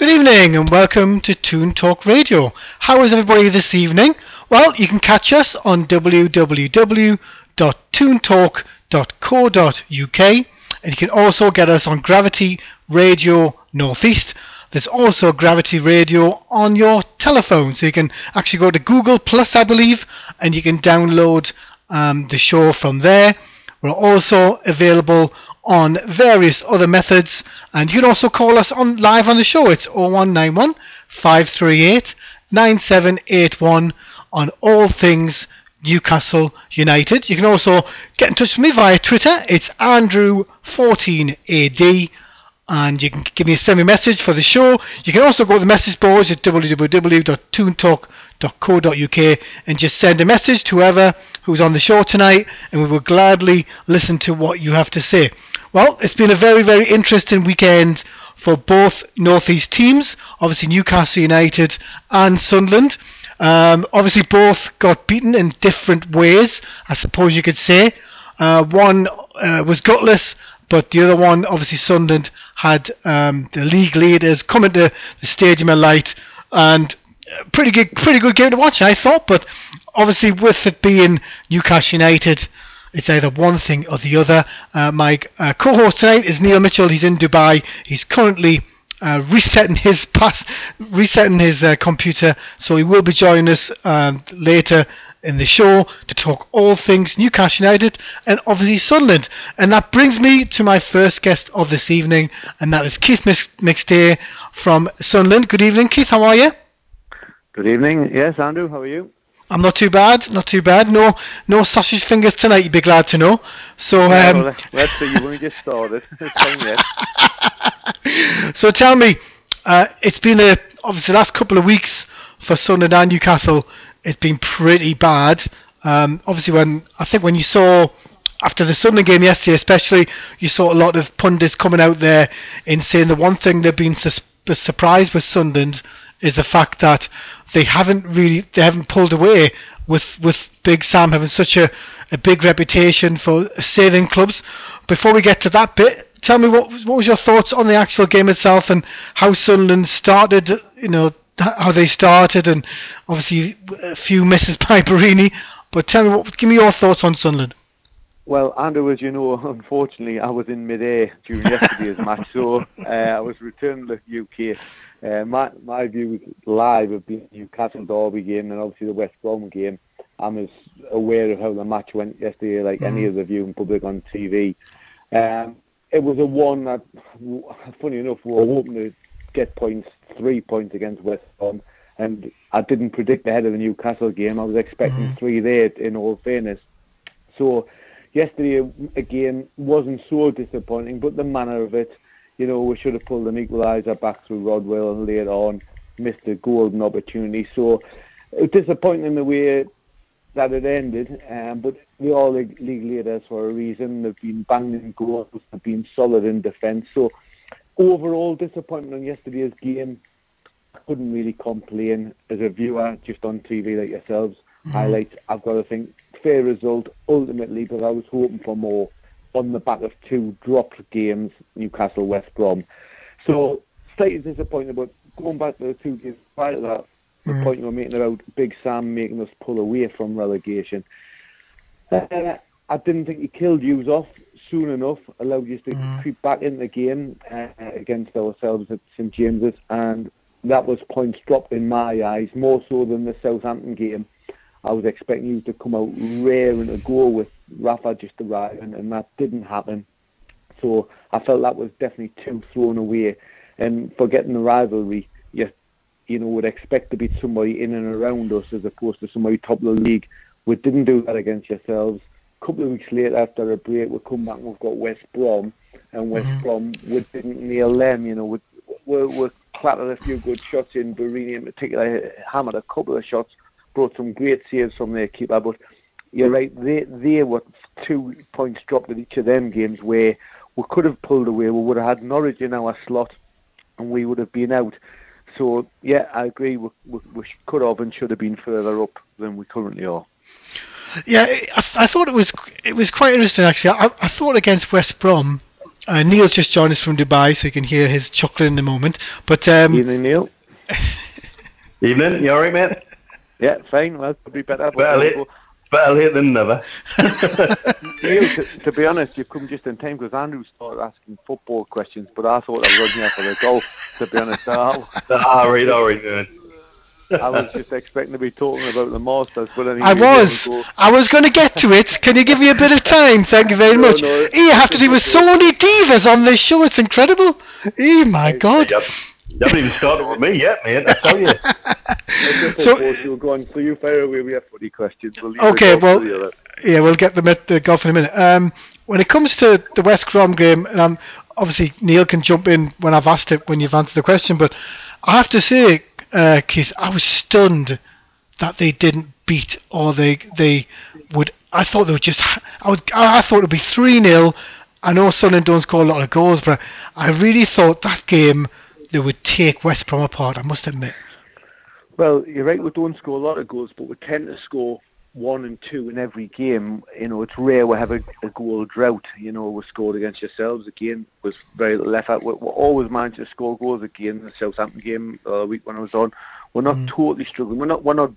Good evening and welcome to Toon Talk Radio. How is everybody this evening? Well, you can catch us on www.toontalk.co.uk and you can also get us on Gravity Radio Northeast. There's also Gravity Radio on your telephone, so you can actually go to Google Plus, I believe, and you can download the show from there. We're also available on various other methods, and you can also call us on live on the show. It's 0191 538 9781 on all things Newcastle United. You can also get in touch with me via Twitter. It's Andrew14AD, and you can send me a message for the show. You can also go to the message boards at www.toontalk.co.uk and just send a message to whoever who's on the show tonight, and we will gladly listen to what you have to say. Well, it's been a very, very interesting weekend for both North East teams, obviously Newcastle United and Sunderland. Obviously both got beaten in different ways, I suppose you could say. One was gutless, but the other one, obviously Sunderland, had the league leaders come into the Stadium of Light, and pretty good game to watch, I thought, but obviously with it being Newcastle United, it's either one thing or the other. My co-host tonight is Neil Mitchell. He's in Dubai. He's currently resetting his computer, so he will be joining us later in the show to talk all things Newcastle United and obviously Sunderland. And that brings me to my first guest of this evening, and that is Keith McSteer from Sunderland. Good evening, Keith. How are you? Good evening. Yes, Andrew, how are you? I'm not too bad. No sausage fingers tonight, you'd be glad to know. So, well, let's see, you only just started. So tell me, it's been obviously the last couple of weeks for Sunderland and Newcastle, it's been pretty bad. Obviously, when you saw after the Sunderland game yesterday, especially, you saw a lot of pundits coming out there and saying the one thing they've been surprised with Sunderland is the fact that they haven't pulled away with Big Sam having such a big reputation for saving clubs. Before we get to that bit, tell me what was your thoughts on the actual game itself and how Sunderland started, and obviously a few misses by Barini, but give me your thoughts on Sunderland. Well, Andrew, as you know, unfortunately, I was in mid-air during yesterday's match, so I was returning to the UK. My views live of the Newcastle Derby game and obviously the West Brom game. I'm as aware of how the match went yesterday like any of the viewing public on TV. It was a one that, funny enough, we were hoping to get 3 points against West Brom, and I didn't predict ahead of the Newcastle game. I was expecting 3 there, in all fairness. So yesterday, again, wasn't so disappointing, but the manner of it, we should have pulled an equaliser back through Rodwell and later on missed a golden opportunity. So it was disappointing in the way that it ended, but we all league leaders for a reason. They've been banging goals, they've been solid in defence. So overall, disappointment on yesterday's game. I couldn't really complain as a viewer just on TV like yourselves. Highlights, I've got to think, fair result ultimately, but I was hoping for more on the back of 2 dropped games, Newcastle, West Brom. So, slightly disappointed, but going back to the 2 games prior to that, the point you were making about Big Sam making us pull away from relegation. I didn't think he killed you off soon enough, allowed you to creep back in the game against ourselves at St James's, and that was points dropped in my eyes, more so than the Southampton game. I was expecting you to come out raring to go with Rafa just arriving, and that didn't happen. So I felt that was definitely 2 thrown away. And forgetting the rivalry, you would expect to beat somebody in and around us as opposed to somebody top of the league. We didn't do that against yourselves. A couple of weeks later, after a break, we come back and we've got West Brom. And West Brom, we didn't nail them. We clattered a few good shots in. Barini in particular hammered a couple of shots, brought some great saves from their keeper, but you're right, they were 2 points dropped at each of them games where we could have pulled away, we would have had Norwich in our slot and we would have been out. So, yeah, I agree, we could have and should have been further up than we currently are. Yeah, I thought it was quite interesting, actually. I thought against West Brom, Neil's just joined us from Dubai, so you can hear his chuckling in a moment. But evening, Neil. Evening, you alright, mate? Yeah, fine. Well, probably better. Better late than never. Neil, to be honest, you've come just in time because Andrew started asking football questions, but I thought I was here for the golf. To be honest, all right. I was just expecting to be talking about the Masters, but I was going to get to it. Can you give me a bit of time? Thank you very much. No, you have to do with so many divas on this show. It's incredible. Oh my God. You haven't even started with me yet, man. I tell you. So go on. So you fire away. We have 40 questions. We'll get them at the golf in a minute. When it comes to the West Brom game, and obviously Neil can jump in when I've asked it, when you've answered the question, but I have to say, Keith, I was stunned that they didn't beat, or they would. I thought they would just. I thought it would be 3-0. I know Sunderland don't score a lot of goals, but I really thought that game they would take West Brom apart. I must admit. Well, you're right. We don't score a lot of goals, but we tend to score 1 and 2 in every game. You know, it's rare we have a goal drought. You know, we scored against yourselves again. Was very left out. We always managed to score goals again. The Southampton game the week when I was on, we're not totally struggling. We're not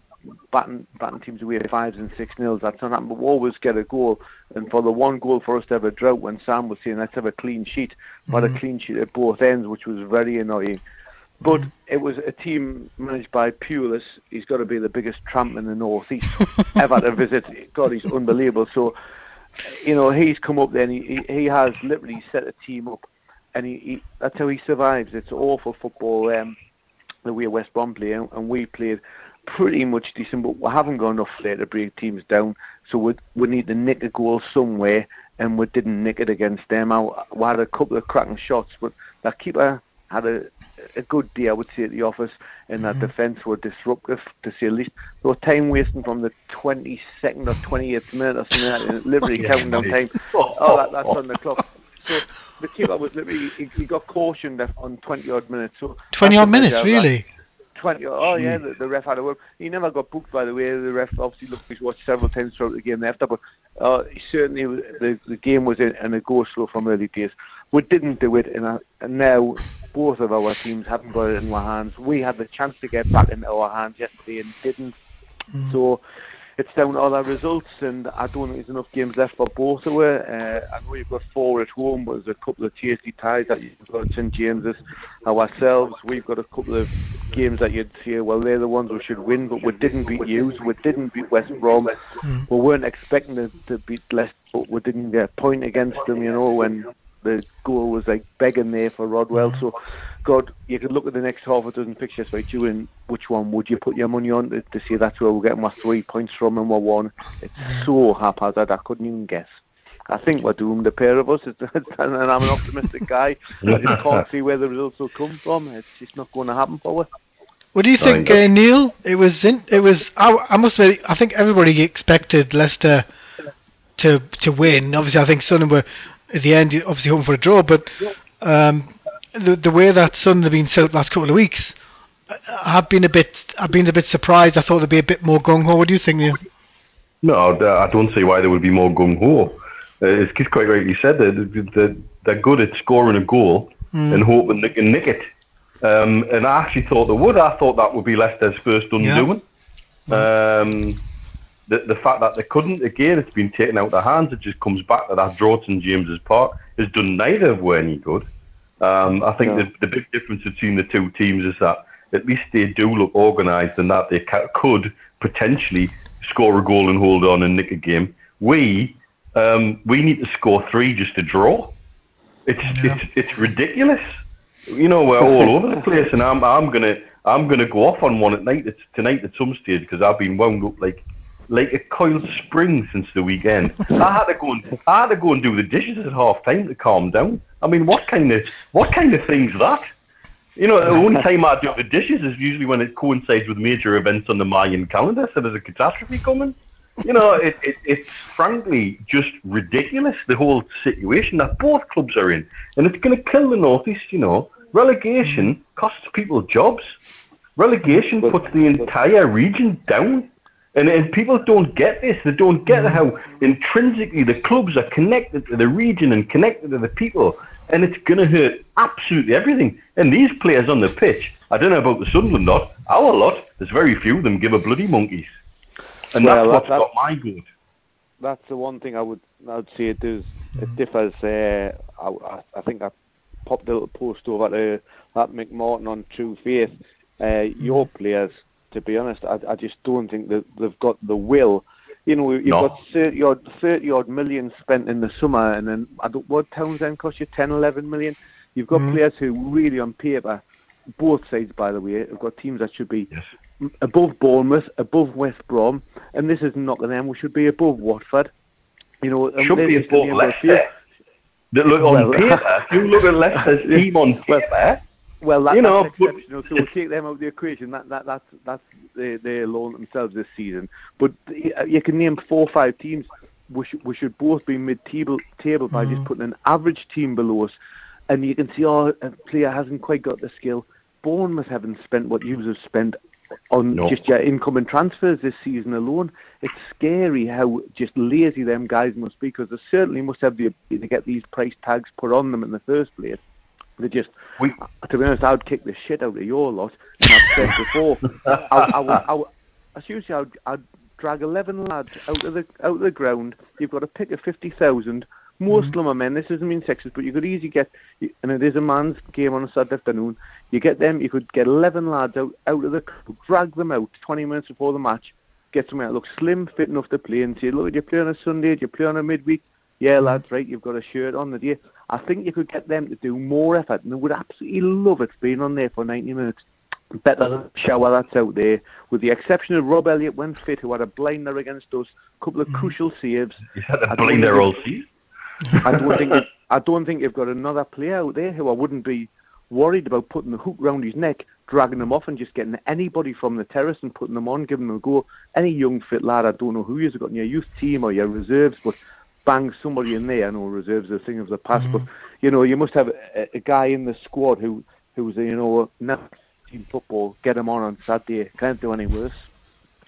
batting teams away 5s and 6-0s. That's not happening. But we always get a goal. And for the one goal for us to have a drought, when Sam was saying let's have a clean sheet, but a clean sheet at both ends, which was very annoying. But it was a team managed by Pulis. He's got to be the biggest tramp in the northeast ever to visit. God, he's unbelievable. So, you know, he's come up there and he has literally set a team up, and he that's how he survives. It's awful football the way West Brom play, and we played pretty much decent, but we haven't got enough flair to break teams down. So we need to nick a goal somewhere, and we didn't nick it against them. We had a couple of cracking shots, but that keeper had a good day, I would say, at the office, and that defence were disruptive, to say the least. They were time wasting from the 22nd or 28th minute or something like that, literally counting down time. That's on the clock. So the keeper was literally, he got cautioned on 20-odd minutes. 20-odd minutes, really? 20. Oh yeah, the ref had a word. He never got booked, by the way. The ref obviously looked, he's watched several times throughout the game after, but certainly the game was in a go slow from early days. We didn't do it, and now both of our teams haven't got it in our hands. We had the chance to get back into our hands yesterday and didn't. So it's down to all our results, and I don't think there's enough games left for both of us. I know you've got 4 at home, but there's a couple of tasty ties that you've got at St James's. Ourselves, we've got a couple of games that you'd say, well, they're the ones we should win, but we didn't beat Hughes, we didn't beat West Brom. We weren't expecting to beat Leicester, but we didn't get a point against them, you know, when the goal was like begging there for Rodwell. So, God, you could look at the next half a dozen fixtures right you, and which one would you put your money on to say that's where we're getting our 3 points from and we're one? It's so haphazard, I couldn't even guess. I think we're doomed, the pair of us, and I'm an optimistic guy. I just can't see where the results will come from. It's just not going to happen for us. What do you think, Neil? I must say, I think everybody expected Leicester to win. Obviously, I think Sunderland were at the end, obviously, hoping for a draw, but the way that Sunderland have been set up last couple of weeks, I've been a bit surprised. I thought they'd be a bit more gung-ho. What do you think, Neil? No, I don't see why they would be more gung-ho. As Keith quite rightly said, they're good at scoring a goal and hoping they can nick it. And I actually thought they would. I thought that would be Leicester's first undoing. Yeah. The fact that they couldn't, again, it's been taken out of their hands. It just comes back to that draw at St James's Park. It's done neither of were any good. I think the big difference between the two teams is that at least they do look organised and that they could potentially score a goal and hold on and nick a game. We need to score 3 just to draw. It's ridiculous. You know, we're all over the place, and I'm gonna go off on one tonight at some stage because I've been wound up like a coiled spring since the weekend. I had to go and do the dishes at half time to calm down. I mean, what kind of thing's that? You know, the only time I do the dishes is usually when it coincides with major events on the Mayan calendar, so there's a catastrophe coming. You know, it's frankly just ridiculous, the whole situation that both clubs are in. And it's going to kill the North East, you know. Relegation costs people jobs. Relegation puts the entire region down. And people don't get this. They don't get how intrinsically the clubs are connected to the region and connected to the people. And it's going to hurt absolutely everything. And these players on the pitch, I don't know about the Sunderland lot, our lot, there's very few of them give a bloody monkeys. And well, that's got my goat. That's the one thing I would say it does. It differs. I think I popped a little post over to that McMartin on True Faith. Your players, to be honest, I just don't think that they've got the will. You know, you've got 30 odd million spent in the summer, and then what Townsend cost you 10, 11 million. You've got players who really, on paper, both sides, by the way, have got teams that should be above Bournemouth, above West Brom, and this is Nottingham. We should be above Watford. You know, should be above Leicester. Look on paper, you look at Leicester's team on paper. Well, that's exceptional. So we'll take them out of the equation. That's they alone themselves this season. But you can name 4 or 5 teams. We should both be mid-table by just putting an average team below us. And you can see, a player hasn't quite got the skill. Bournemouth haven't spent what you have spent on just your incoming transfers this season alone. It's scary how just lazy them guys must be, because they certainly must have the ability to get these price tags put on them in the first place. They just, to be honest, I would kick the shit out of your lot. And I've said before, I'd drag 11 lads out of the ground. You've got a pick of 50,000. Most of them are men. This doesn't mean sexist, but you could easily get, and it is a man's game on a Saturday afternoon. You get them. You could get 11 lads out of the club, drag them out 20 minutes before the match, get someone that looks slim, fit enough to play, and say, look, you play on a Sunday, you play on a midweek. Yeah, lads, right, you've got a shirt on the day. I think you could get them to do more effort, and they would absolutely love it being on there for 90 minutes. Better shower that's out there, with the exception of Rob Elliott when fit, who had a blinder against us, a couple of crucial saves. He's had a blinder all season. I don't think you've got another player out there who I wouldn't be worried about putting the hook round his neck, dragging them off, and just getting anybody from the terrace and putting them on, giving them a go. Any young fit lad, I don't know who you've got in your youth team or your reserves, but bang somebody in there. I know reserves are a thing of the past, but you know, you must have a guy in the squad who's you know, not team football. Get him on Saturday. Can't do any worse.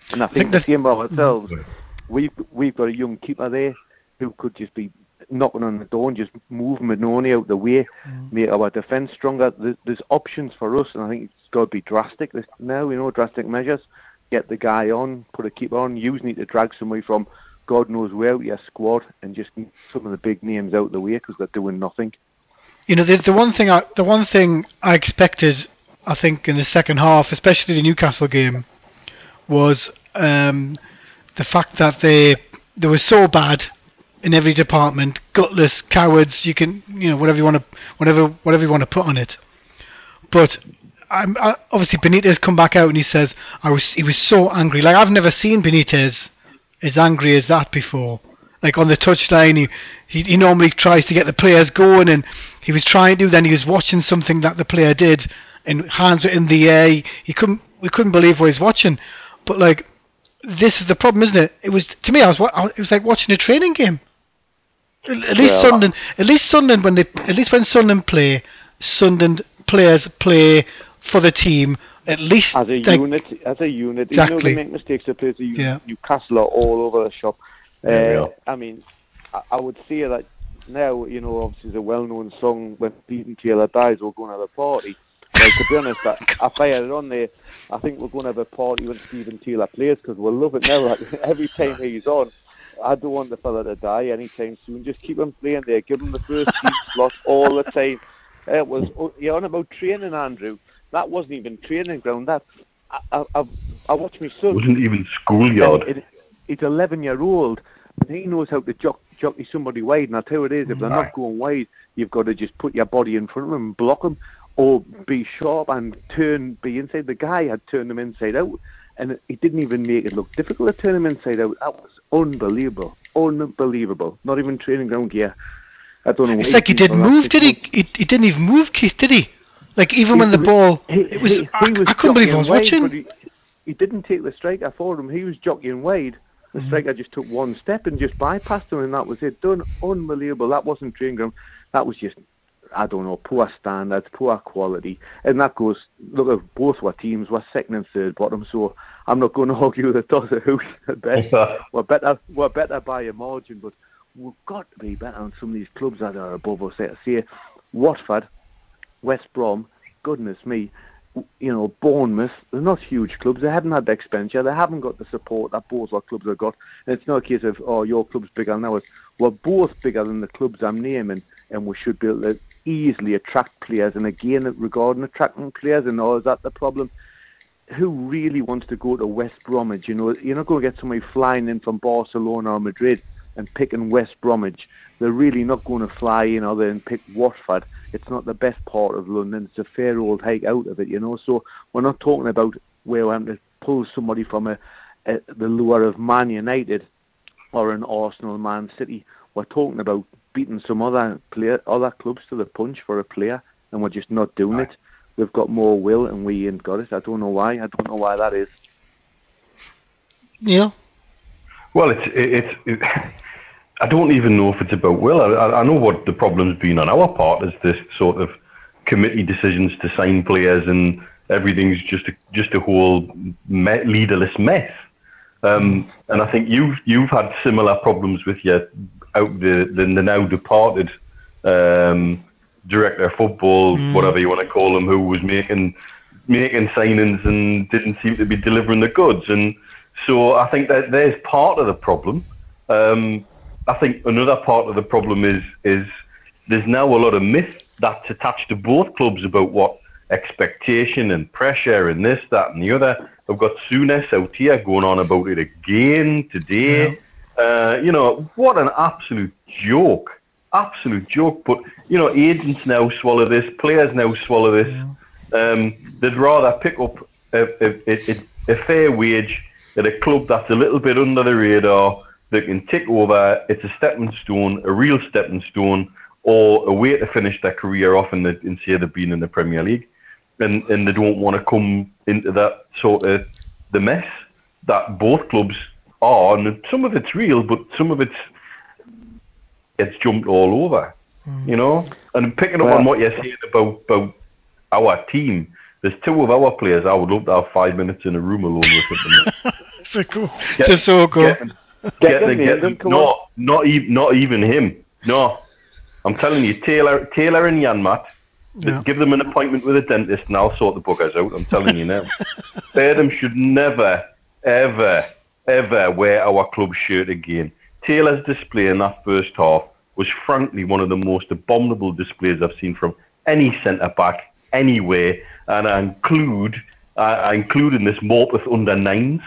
And I think the same about ourselves. We've got a young keeper there who could just be knocking on the door and just move Manoni out the way, make our defence stronger. There's options for us, and I think it's got to be drastic now. You know, drastic measures. Get the guy on, put a keeper on. You need to drag somebody from God knows where out your squad, and just some of the big names out the way, because they're doing nothing. You know, the one thing I expected, I think, in the second half, especially the Newcastle game, was the fact that they were so bad in every department, gutless cowards. You can, you know, whatever you want to put on it. But obviously Benitez come back out and he says, he was so angry. Like, I've never seen Benitez as angry as that before. Like, on the touchline, he normally tries to get the players going, and he was trying to. Then he was watching something that the player did, and hands were in the air. We couldn't believe what he was watching. But like, this is the problem, isn't it? It was, to me, it was like watching a training game. At least when Sunderland play, Sunderland players play for the team. At least as a unit, exactly. You know, they make mistakes. They play as a unit. Yeah. Newcastle are all over the shop. I mean, I would say that now, you know, obviously the well-known song, when Stephen Taylor dies, we're going to have a party. Like, to be honest, I fired it on there. I think we're going to have a party when Stephen Taylor plays, because we'll love it now. Like, every time he's on, I don't want the fella to die anytime soon. Just keep him playing there. Give him the first team slot all the time. It was, you're on about training, Andrew. That wasn't even training ground. That I watched my son. It wasn't even schoolyard. It's 11-year-old, and he knows how to jockey somebody wide. And I'll tell you what it is, if they're not going wide, you've got to just put your body in front of them, block them, or be sharp and turn, be inside. The guy had turned them inside out, and he didn't even make it look difficult to turn him inside out. That was unbelievable. Not even training ground gear. I don't know. It's like he didn't move, did he? He didn't even move, Keith, did he? Like, even when the ball, it was, I couldn't believe I was watching. He didn't take the striker for him. He was jockeying wide. The striker just took one step and just bypassed him, and that was it. Done. Unbelievable. That wasn't training ground. That was just I don't know, poor standards, poor quality. And that goes, look at both our teams, we're second and third bottom, so I'm not going to argue the toss of who's the best. We're better by a margin, but we've got to be better on some of these clubs that are above us. Let's say Watford, West Brom, goodness me, you know, Bournemouth, they're not huge clubs. They haven't had the expenditure. They haven't got the support that both our clubs have got. And it's not a case of, oh, your club's bigger than ours. We're both bigger than the clubs I'm naming, and we should be able to easily attract players. And again, regarding attracting players, and oh, is that the problem? Who really wants to go to West Bromwich? You know, you're not going to get somebody flying in from Barcelona or Madrid and picking West Bromwich. They're really not going to fly in other than pick Watford. It's not the best part of London. It's a fair old hike out of it, you know. So we're not talking about where we're having to pull somebody from the lure of Man United or an Arsenal, Man City. We're talking about beating some other clubs to the punch for a player, and we're just not doing it. We've got more will and we ain't got it. I don't know why. I don't know why that is. Yeah. Well, I don't even know if it's about will. I know what the problem's been on our part is this sort of committee decisions to sign players, and everything's just a whole leaderless mess. And I think you've had similar problems with your out the now departed director of football, whatever you want to call him, who was making signings and didn't seem to be delivering the goods. And so I think that there's part of the problem. I think another part of the problem is there's now a lot of myth that's attached to both clubs about what expectation and pressure and this, that and the other. I've got Souness out here going on about it again today. Yeah. You know, what an absolute joke. Absolute joke. But, you know, agents now swallow this. Players now swallow this. Yeah. They'd rather pick up a fair wage at a club that's a little bit under the radar, that can take over. It's a stepping stone, a real stepping stone, or a way to finish their career off and say they've been in the Premier League. And they don't want to come into that sort of the mess that both clubs are. And some of it's real, but some of it's jumped all over, you know? And picking up on what you're saying about our team, there's two of our players I would love to have 5 minutes in a room alone with them. So cool. That's so cool. Not even him. No. I'm telling you, Taylor and Janmaat, give them an appointment with a dentist and I'll sort the buggers out. I'm telling you now. Berdham should never, ever, ever wear our club shirt again. Taylor's display in that first half was frankly one of the most abominable displays I've seen from any centre-back anywhere, and I include in this Morpeth under nines.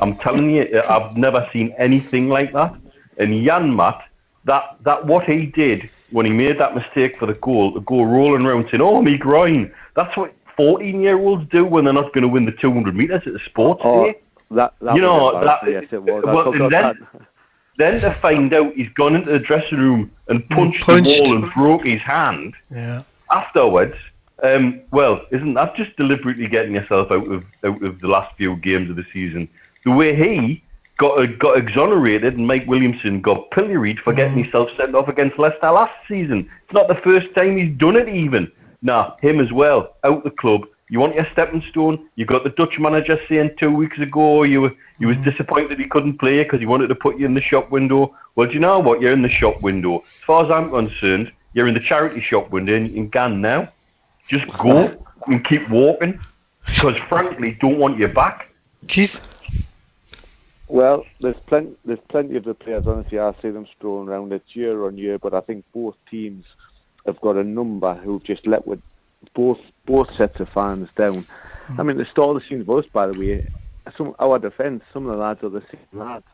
I'm telling you, I've never seen anything like that. And Janmaat, that what he did when he made that mistake for the goal, to go rolling around saying, "Oh, me groin." That's what 14-year-olds do when they're not going to win the 200 metres at a sports day. That you know, yes, it was. Then to find out he's gone into the dressing room and punched the wall and broke his hand. Yeah. Afterwards. Well, isn't that just deliberately getting yourself out of the last few games of the season? The way he got exonerated and Mike Williamson got pilloried for getting himself sent off against Leicester last season. It's not the first time he's done it even. Nah, him as well, out the club. You want your stepping stone? You got the Dutch manager saying 2 weeks ago you was disappointed he couldn't play because he wanted to put you in the shop window. Well, do you know what? You're in the shop window. As far as I'm concerned, you're in the charity shop window and you can gan now. Just go and keep walking, because frankly, don't want you back. Keith? Well, there's plenty of the players, honestly, I see them strolling around. It's year on year, but I think both teams have got a number who've just let with both sets of fans down. I mean, the start of the season for us, by the way, our defence, some of the lads are the same lads.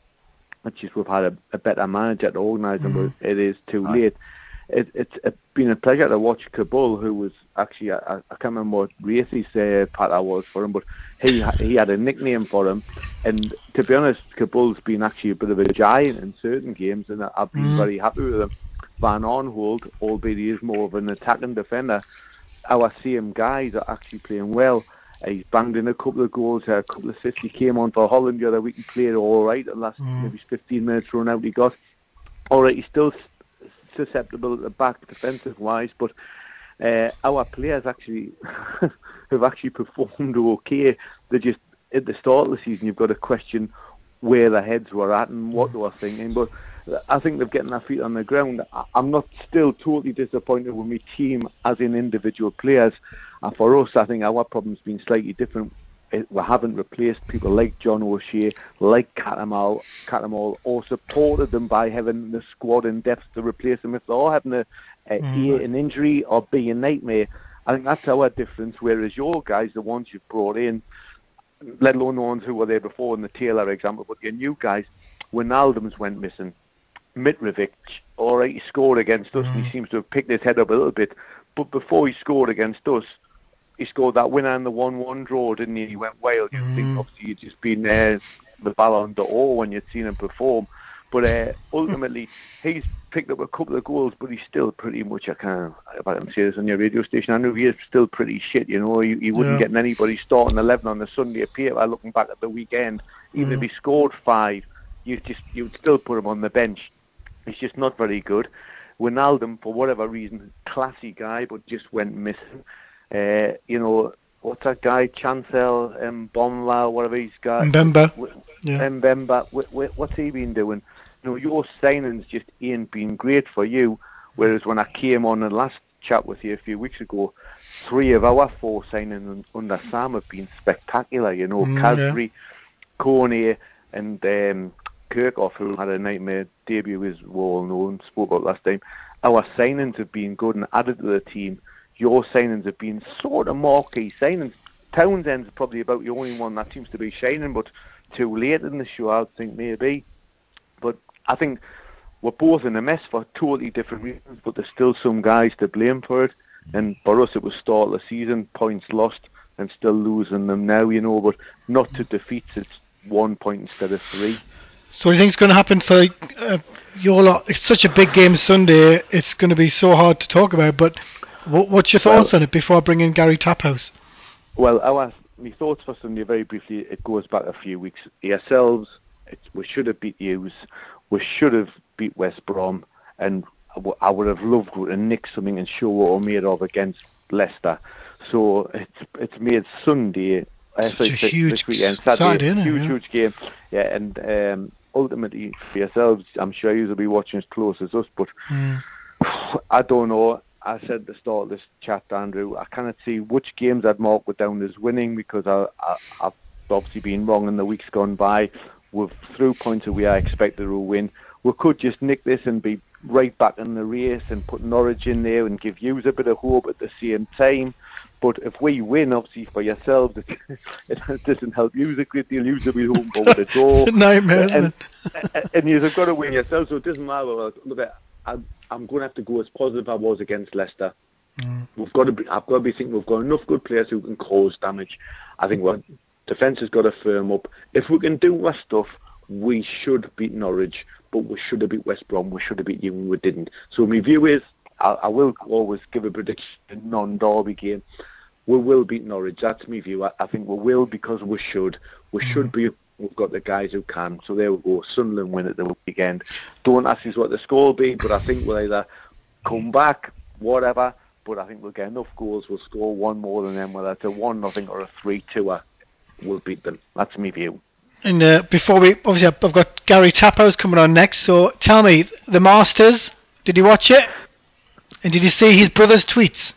It's just we've had a better manager to organise them, but it is too late. It's been a pleasure to watch Kabul, who was actually, I can't remember what race he said Pata was for him, but he had a nickname for him. And to be honest, Kabul's been actually a bit of a giant in certain games, and I've been very happy with him. Van Aanholt, albeit he is more of an attacking defender, our same guys are actually playing well. He's banged in a couple of goals, a couple of assists. He came on for Holland the other week and played all right. The last maybe 15 minutes run out he got. All right, he's still susceptible at the back defensive-wise, but our players actually have actually performed okay. They just, at the start of the season, you've got to question where their heads were at and what they were thinking, but I think they've gotten their feet on the ground. I'm not still totally disappointed with my team as in individual players. For us, I think our problem's been slightly different. We haven't replaced people like John O'Shea, like Catamol, or supported them by having the squad in depth to replace them if they're all having A, an injury or B, a nightmare. I think that's our difference, whereas your guys, the ones you've brought in, let alone the ones who were there before in the Taylor example, but your new guys, Wijnaldum's went missing. Mitrovic, all right, he scored against us and he seems to have picked his head up a little bit, but before he scored against us, he scored that winner and the 1-1 draw, didn't he? He went well. You'd think, obviously, you'd just been there, the Ballon d'Or when you'd seen him perform. But ultimately, he's picked up a couple of goals, but he's still pretty much, I don't say this on your radio station, I know he is still pretty shit, you know. He wouldn't get anybody starting 11 on the Sunday appear by looking back at the weekend. Even if he scored 5, you'd still put him on the bench. He's just not very good. Wijnaldum, for whatever reason, classy guy, but just went missing. What's that guy, Chancel Mbemba, whatever he's got, Mbemba. What's he been doing? Your signings just ain't been great for you, whereas when I came on and last chat with you a few weeks ago, 3 of our 4 signings under Sam have been spectacular, Kadri, Kone and Kirkhoff, who had a nightmare debut, as we all know and spoke about last time. Our signings have been good and added to the team. Your signings have been sort of marquee signings. Townsend's probably about the only one that seems to be shining, but too late in the show, I think, maybe. But I think we're both in a mess for totally different reasons, but there's still some guys to blame for it. And for us, it was start of the season, points lost, and still losing them now, but not to defeats, it's 1 point instead of 3. So what do you think is going to happen for your lot? It's such a big game Sunday, it's going to be so hard to talk about, but what's your thoughts on it before I bring in Gary Taphouse? Well, my thoughts for Sunday, very briefly, it goes back a few weeks. Yourselves, we should have beat Hughes, we should have beat West Brom, and I would have loved to nick something and show what we're made of against Leicester. So it's made Sunday, huge game. Yeah, and ultimately for yourselves, I'm sure you will be watching as close as us, but I don't know. I said at the start of this chat, Andrew, I cannot see which games I'd mark were down as winning because I've obviously been wrong in the weeks gone by. We've through points away, I expected we'll win. We could just nick this and be right back in the race and put Norwich in there and give you a bit of hope at the same time. But if we win, obviously for yourselves, it doesn't help you a great deal. You'll be home over the door. Nightmare. And you've got to win yourselves, so it doesn't matter. I'm going to have to go as positive as I was against Leicester. I've got to be thinking we've got enough good players who can cause damage. I think our defence has got to firm up. If we can do our stuff, we should beat Norwich, but we should have beat West Brom, we should have beat you, and we didn't. So my view is, I will always give a prediction, a non-derby game. We will beat Norwich, that's my view. I think we will because we should. We should be... We've got the guys who can. So there we go. Sunderland win at the weekend. Don't ask us what the score will be, but I think we'll either come back, whatever, but I think we'll get enough goals. We'll score one more than them, whether it's a 1-0 or a 3-2. We'll beat them. That's my view. And before we... Obviously, I've got Gary Taphouse coming on next, so tell me, the Masters, did you watch it? And did you see his brother's tweets?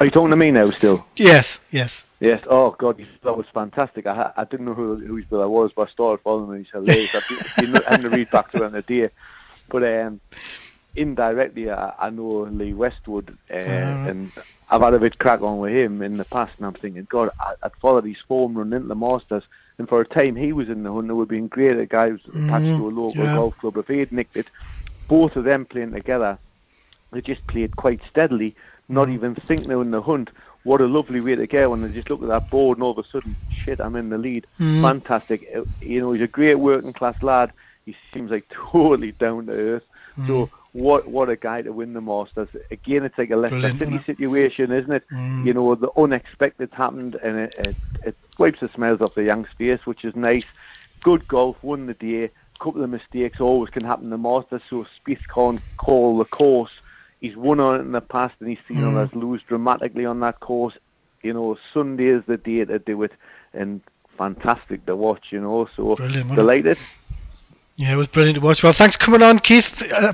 Are you talking to me now still? Yes. Yes, oh God, that was fantastic. I didn't know who his brother was, but I started following him and he's hilarious. I've been having to read back to him in a day. But indirectly, I know Lee Westwood, and I've had a bit crack on with him in the past, and I'm thinking, God, I'd followed his form running into the Masters, and for a time he was in the hunt. It would have been great. A guy who's attached to a local golf club, if he had nicked it, both of them playing together, they just played quite steadily, not even thinking they were in the hunt. What a lovely way to go, and I just look at that board and all of a sudden, shit, I'm in the lead. Fantastic. He's a great working class lad. He seems like totally down to earth. So what a guy to win the Masters. Again, it's like a Leicester City situation, isn't it? The unexpected happened and it wipes the smells off the young's face, which is nice. Good golf, won the day. couple of mistakes always can happen in the Masters, so Spieth can't call the course. He's won on it in the past, and he's seen others lose dramatically on that course. You know, Sunday is the day to do it, and fantastic to watch, you know, so delighted. Yeah, it was brilliant to watch. Well, thanks for coming on, Keith.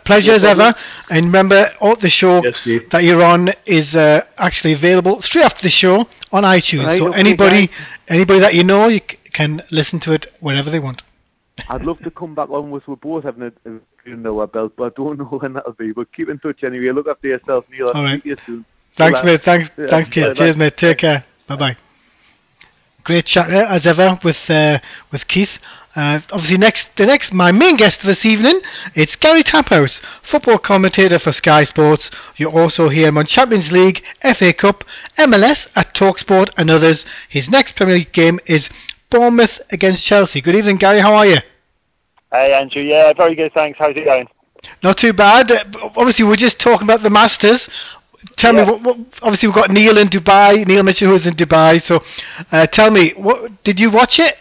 Pleasure as ever. And remember, all the show that you're on is actually available straight after the show on iTunes. Right, so anybody that you know, you can listen to it whenever they want. I'd love to come back on with, we're both having a belt, but I don't know when that'll be. But keep in touch anyway. Look after yourself, Neil. All right. See you soon. Thanks, mate. Thanks, Keith. Bye. Cheers, mate. Take care. Bye-bye. Great chat there, as ever, with Keith. Obviously, my main guest this evening, it's Gary Taphouse, football commentator for Sky Sports. You also hear him on Champions League, FA Cup, MLS at TalkSport and others. His next Premier League game is Bournemouth against Chelsea. Good evening, Gary. How are you? Hey, Andrew. Yeah, very good, thanks. How's it going? Not too bad. Obviously, we're just talking about the Masters. Tell me, obviously we've got Neil in Dubai, Neil Mitchell who's in Dubai, so tell me, did you watch it?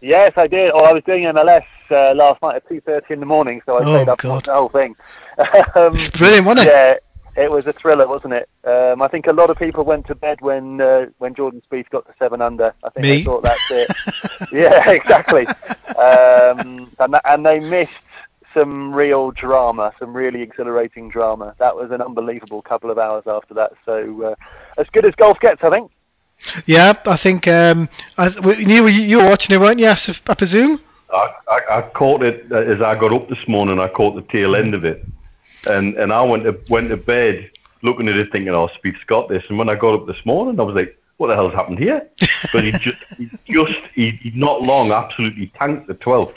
Yes, I did. I was doing MLS last night at 2:30 in the morning, so I stayed up and watched the whole thing. It's brilliant, wasn't it? Yeah, it was a thriller, wasn't it? I think a lot of people went to bed when Jordan Spieth got to 7 under. I think they thought that's it. Yeah, exactly. And they missed some real drama, some really exhilarating drama. That was an unbelievable couple of hours after that. So as good as golf gets, I think. Yeah, I think you were watching it, weren't you, I presume? I caught it as I got up this morning. I caught the tail end of it, and I went to bed looking at it thinking, oh, Spieth's got this. And when I got up this morning, I was like, what the hell's happened here? But he not long absolutely tanked the 12th,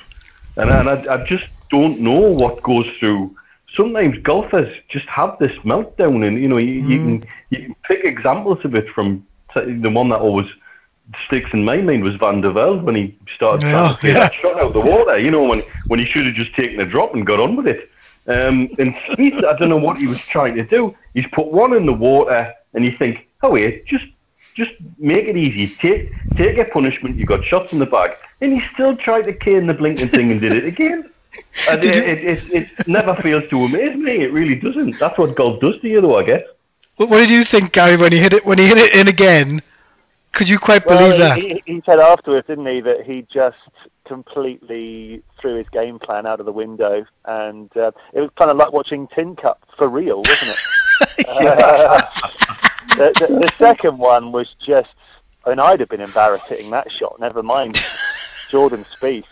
and I just don't know what goes through. Sometimes golfers just have this meltdown, and you know you can pick examples of it from. The one that always sticks in my mind was Van der Velde when he started trying to take that shot out of the water, you know, when he should have just taken a drop and got on with it. And Spieth, I don't know what he was trying to do. He's put one in the water and you think, oh yeah, just make it easy. Take a punishment, you got shots in the bag. And he still tried to cane the blinking thing and did it again. And it never fails to amaze me, it really doesn't. That's what golf does to you though, I guess. What did you think, Gary, when he hit it in again? Could you quite believe that? He said afterwards, didn't he, that he just completely threw his game plan out of the window, and it was kind of like watching Tin Cup for real, wasn't it? The second one was just, I mean, I'd have been embarrassed hitting that shot, never mind Jordan Spieth.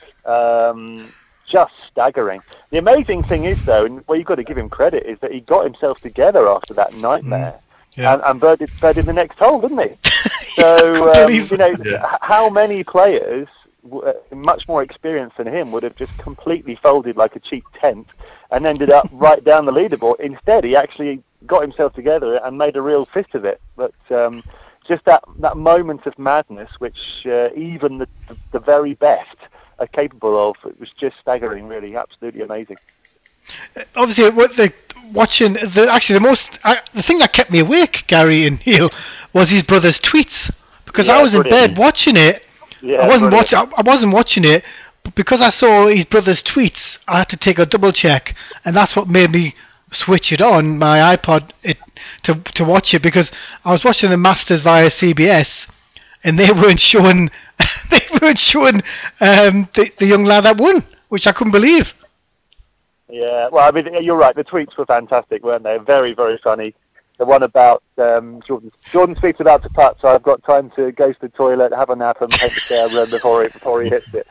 Just staggering. The amazing thing is, though, and where you've got to give him credit, is that he got himself together after that nightmare. And bird did the next hole, didn't he? So, how many players much more experienced than him would have just completely folded like a cheap tent and ended up right down the leaderboard? Instead, he actually got himself together and made a real fist of it. But just that moment of madness, which even the very best are capable of, it was just staggering, really, absolutely amazing. Obviously, the thing that kept me awake, Gary and Neil, was his brother's tweets, because I was in bed watching it. Yeah, I wasn't watching it, but because I saw his brother's tweets, I had to take a double check, and that's what made me switch it on my iPod to watch it, because I was watching the Masters via CBS. And they weren't showing, the young lad that won, which I couldn't believe. Yeah, well, I mean, you're right. The tweets were fantastic, weren't they? Very, very funny. The one about Jordan Spieth's about to putt, so I've got time to go to the toilet, have a nap, and take the chair before he hits it.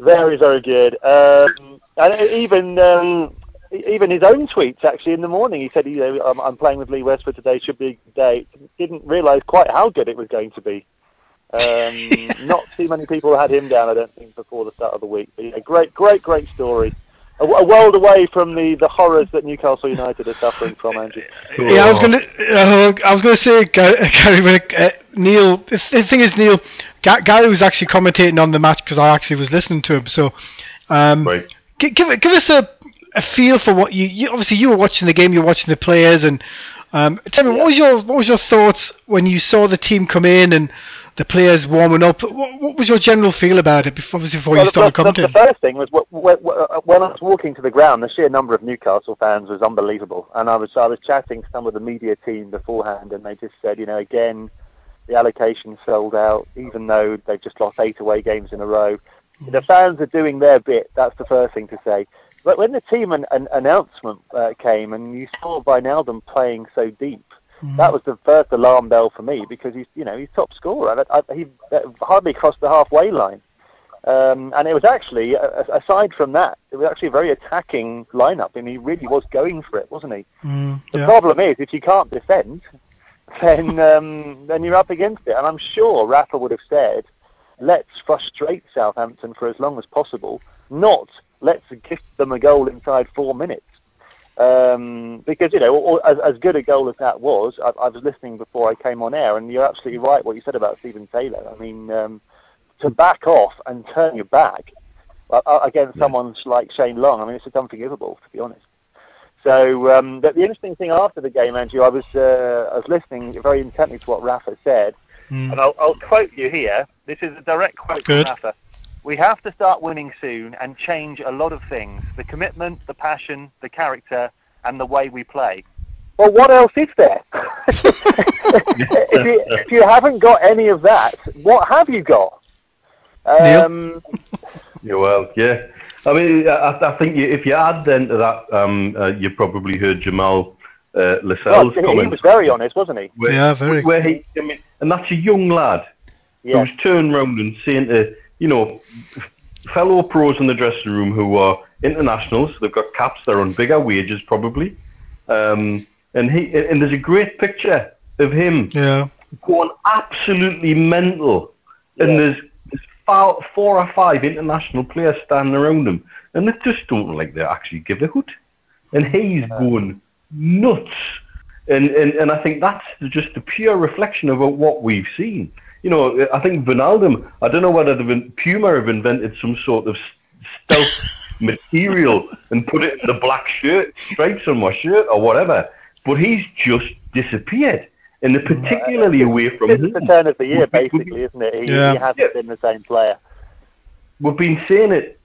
Very, very good. And even. Even his own tweets, actually, in the morning, he said, I'm playing with Lee Westwood today, should be a good day. Didn't realise quite how good it was going to be. Not too many people had him down, I don't think, before the start of the week. But yeah, great story. A world away from the horrors that Newcastle United are suffering from, Andrew. Cool. Yeah, I was going to say, Gary, Neil, the thing is, Neil, Gary was actually commentating on the match because I actually was listening to him. So right. give us a feel for what you obviously you were watching the game, you were watching the players, and tell me what was your thoughts when you saw the team come in and the players warming up. What was your general feel about it before you started commenting? The first thing was when I was walking to the ground, the sheer number of Newcastle fans was unbelievable. And I was chatting to some of the media team beforehand, and they just said, again, the allocation sold out, even though they've just lost 8 away games in a row. Mm. The fans are doing their bit. That's the first thing to say. But when the team announcement came and you saw Wijnaldum playing so deep, that was the first alarm bell for me, because he's top scorer. He hardly crossed the halfway line, and it was actually, aside from that, it was actually a very attacking lineup. I mean, he really was going for it, wasn't he? The problem is, if you can't defend, then you're up against it. And I'm sure Rafa would have said, "Let's frustrate Southampton for as long as possible, not let's gift them a goal inside 4 minutes." Because as good a goal as that was, I was listening before I came on air, and you're absolutely right what you said about Stephen Taylor. I mean, to back off and turn your back against someone like Shane Long, I mean, it's unforgivable, to be honest. So, but the interesting thing after the game, Andrew, I was listening very intently to what Rafa said, and I'll quote you here. This is a direct quote from Rafa. "We have to start winning soon and change a lot of things. The commitment, the passion, the character, and the way we play." Well, what else is there? If you haven't got any of that, what have you got? Yeah, well, yeah. I mean, I think if you add then to that, you probably heard Jamal Lascelles' comment. He was very honest, wasn't he? And that's a young lad who's turned round and saying to fellow pros in the dressing room who are internationals, they've got caps, they're on bigger wages probably, and there's a great picture of him going absolutely mental, and there's 4 or 5 international players standing around him, and they just don't like they actually give a hoot, and he's going nuts, and I think that's just the pure reflection of what we've seen. I think Wijnaldum, I don't know whether Puma have invented some sort of stealth material and put it in the black shirt, stripes on my shirt or whatever, but he's just disappeared. And particularly away from him. It's the turn of the year, basically, isn't it? He hasn't been the same player. We've been saying it,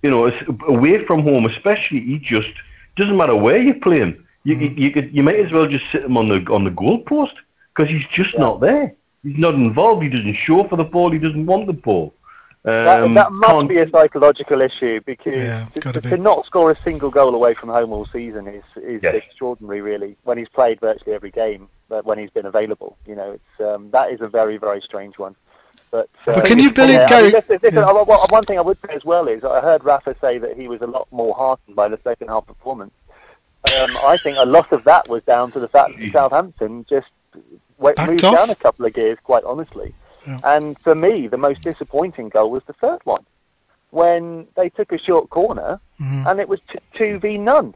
away from home especially, he just, doesn't matter where you play him, you might as well just sit him on the goalpost, because he's just not there. He's not involved. He doesn't show for the ball. He doesn't want the ball. That must be a psychological issue, because to not score a single goal away from home all season is extraordinary, really. When he's played virtually every game, but when he's been available, it's that is a very, very strange one. But can you believe Gary? One thing I would say as well is I heard Rafa say that he was a lot more heartened by the second half performance. I think a lot of that was down to the fact that Southampton just moved down a couple of gears, quite honestly. Yeah. And for me, the most disappointing goal was the third one, when they took a short corner and it was 2v0.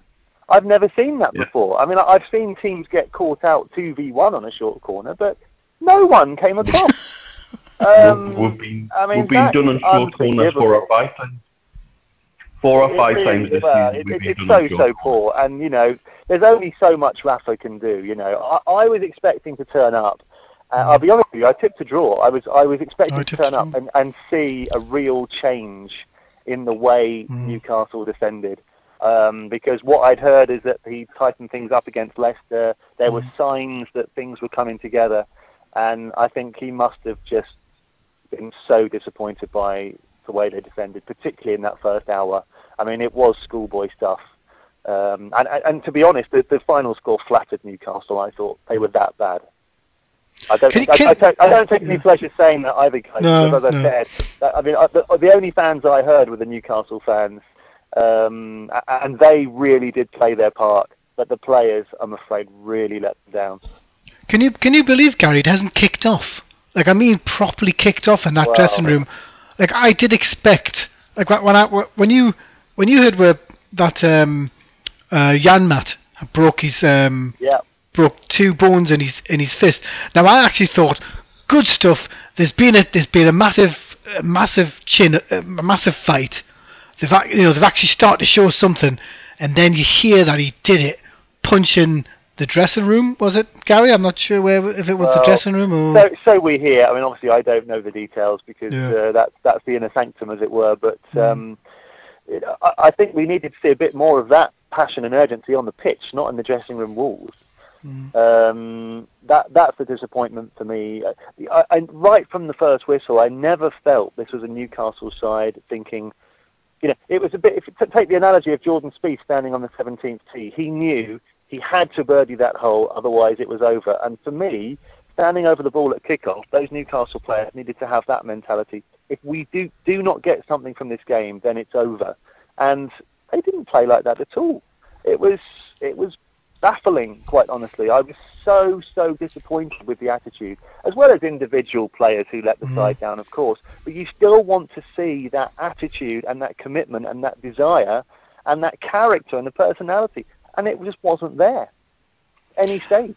I've never seen that before. I mean, I've seen teams get caught out 2v1 on a short corner, but no one came across. We've been done on short corners 4 or 5 times. 4 or 5 times this season. It's so poor, and there's only so much Rafa can do. I was expecting to turn up. I'll be honest with you, I tipped a draw. I was expecting to turn up and see a real change in the way Newcastle defended, because what I'd heard is that he tightened things up against Leicester. There were signs that things were coming together, and I think he must have just been so disappointed by the way they defended, particularly in that first hour. I mean, it was schoolboy stuff. And to be honest, the final score flattered Newcastle. I thought they were that bad. I don't take any pleasure saying that either. As I said, I mean, the only fans I heard were the Newcastle fans, and they really did play their part. But the players, I'm afraid, really let them down. Can you believe, Gary? It hasn't kicked off. Like, I mean, properly kicked off in that dressing room. Like, I did expect, like, when you heard that Janmaat broke his broke 2 bones in his fist. Now, I actually thought, good stuff. There's been a massive fight. They've actually started to show something, and then you hear that he did it punching the dressing room, was it, Gary? I'm not sure where, if it was the dressing room or... So we hear. I mean, obviously I don't know the details because that's the inner sanctum, as it were. But I think we needed to see a bit more of that passion and urgency on the pitch, not in the dressing room walls. That's the disappointment for me. I right from the first whistle, I never felt this was a Newcastle side thinking... You know, it was a bit... If you take the analogy of Jordan Spieth standing on the 17th tee, he knew... He had to birdie that hole, otherwise it was over. And for me, standing over the ball at kickoff, those Newcastle players needed to have that mentality. If we do not get something from this game, then it's over. And they didn't play like that at all. It was baffling, quite honestly. I was so disappointed with the attitude, as well as individual players who let the side down, of course. But you still want to see that attitude and that commitment and that desire and that character and the personality. And it just wasn't there, any stage.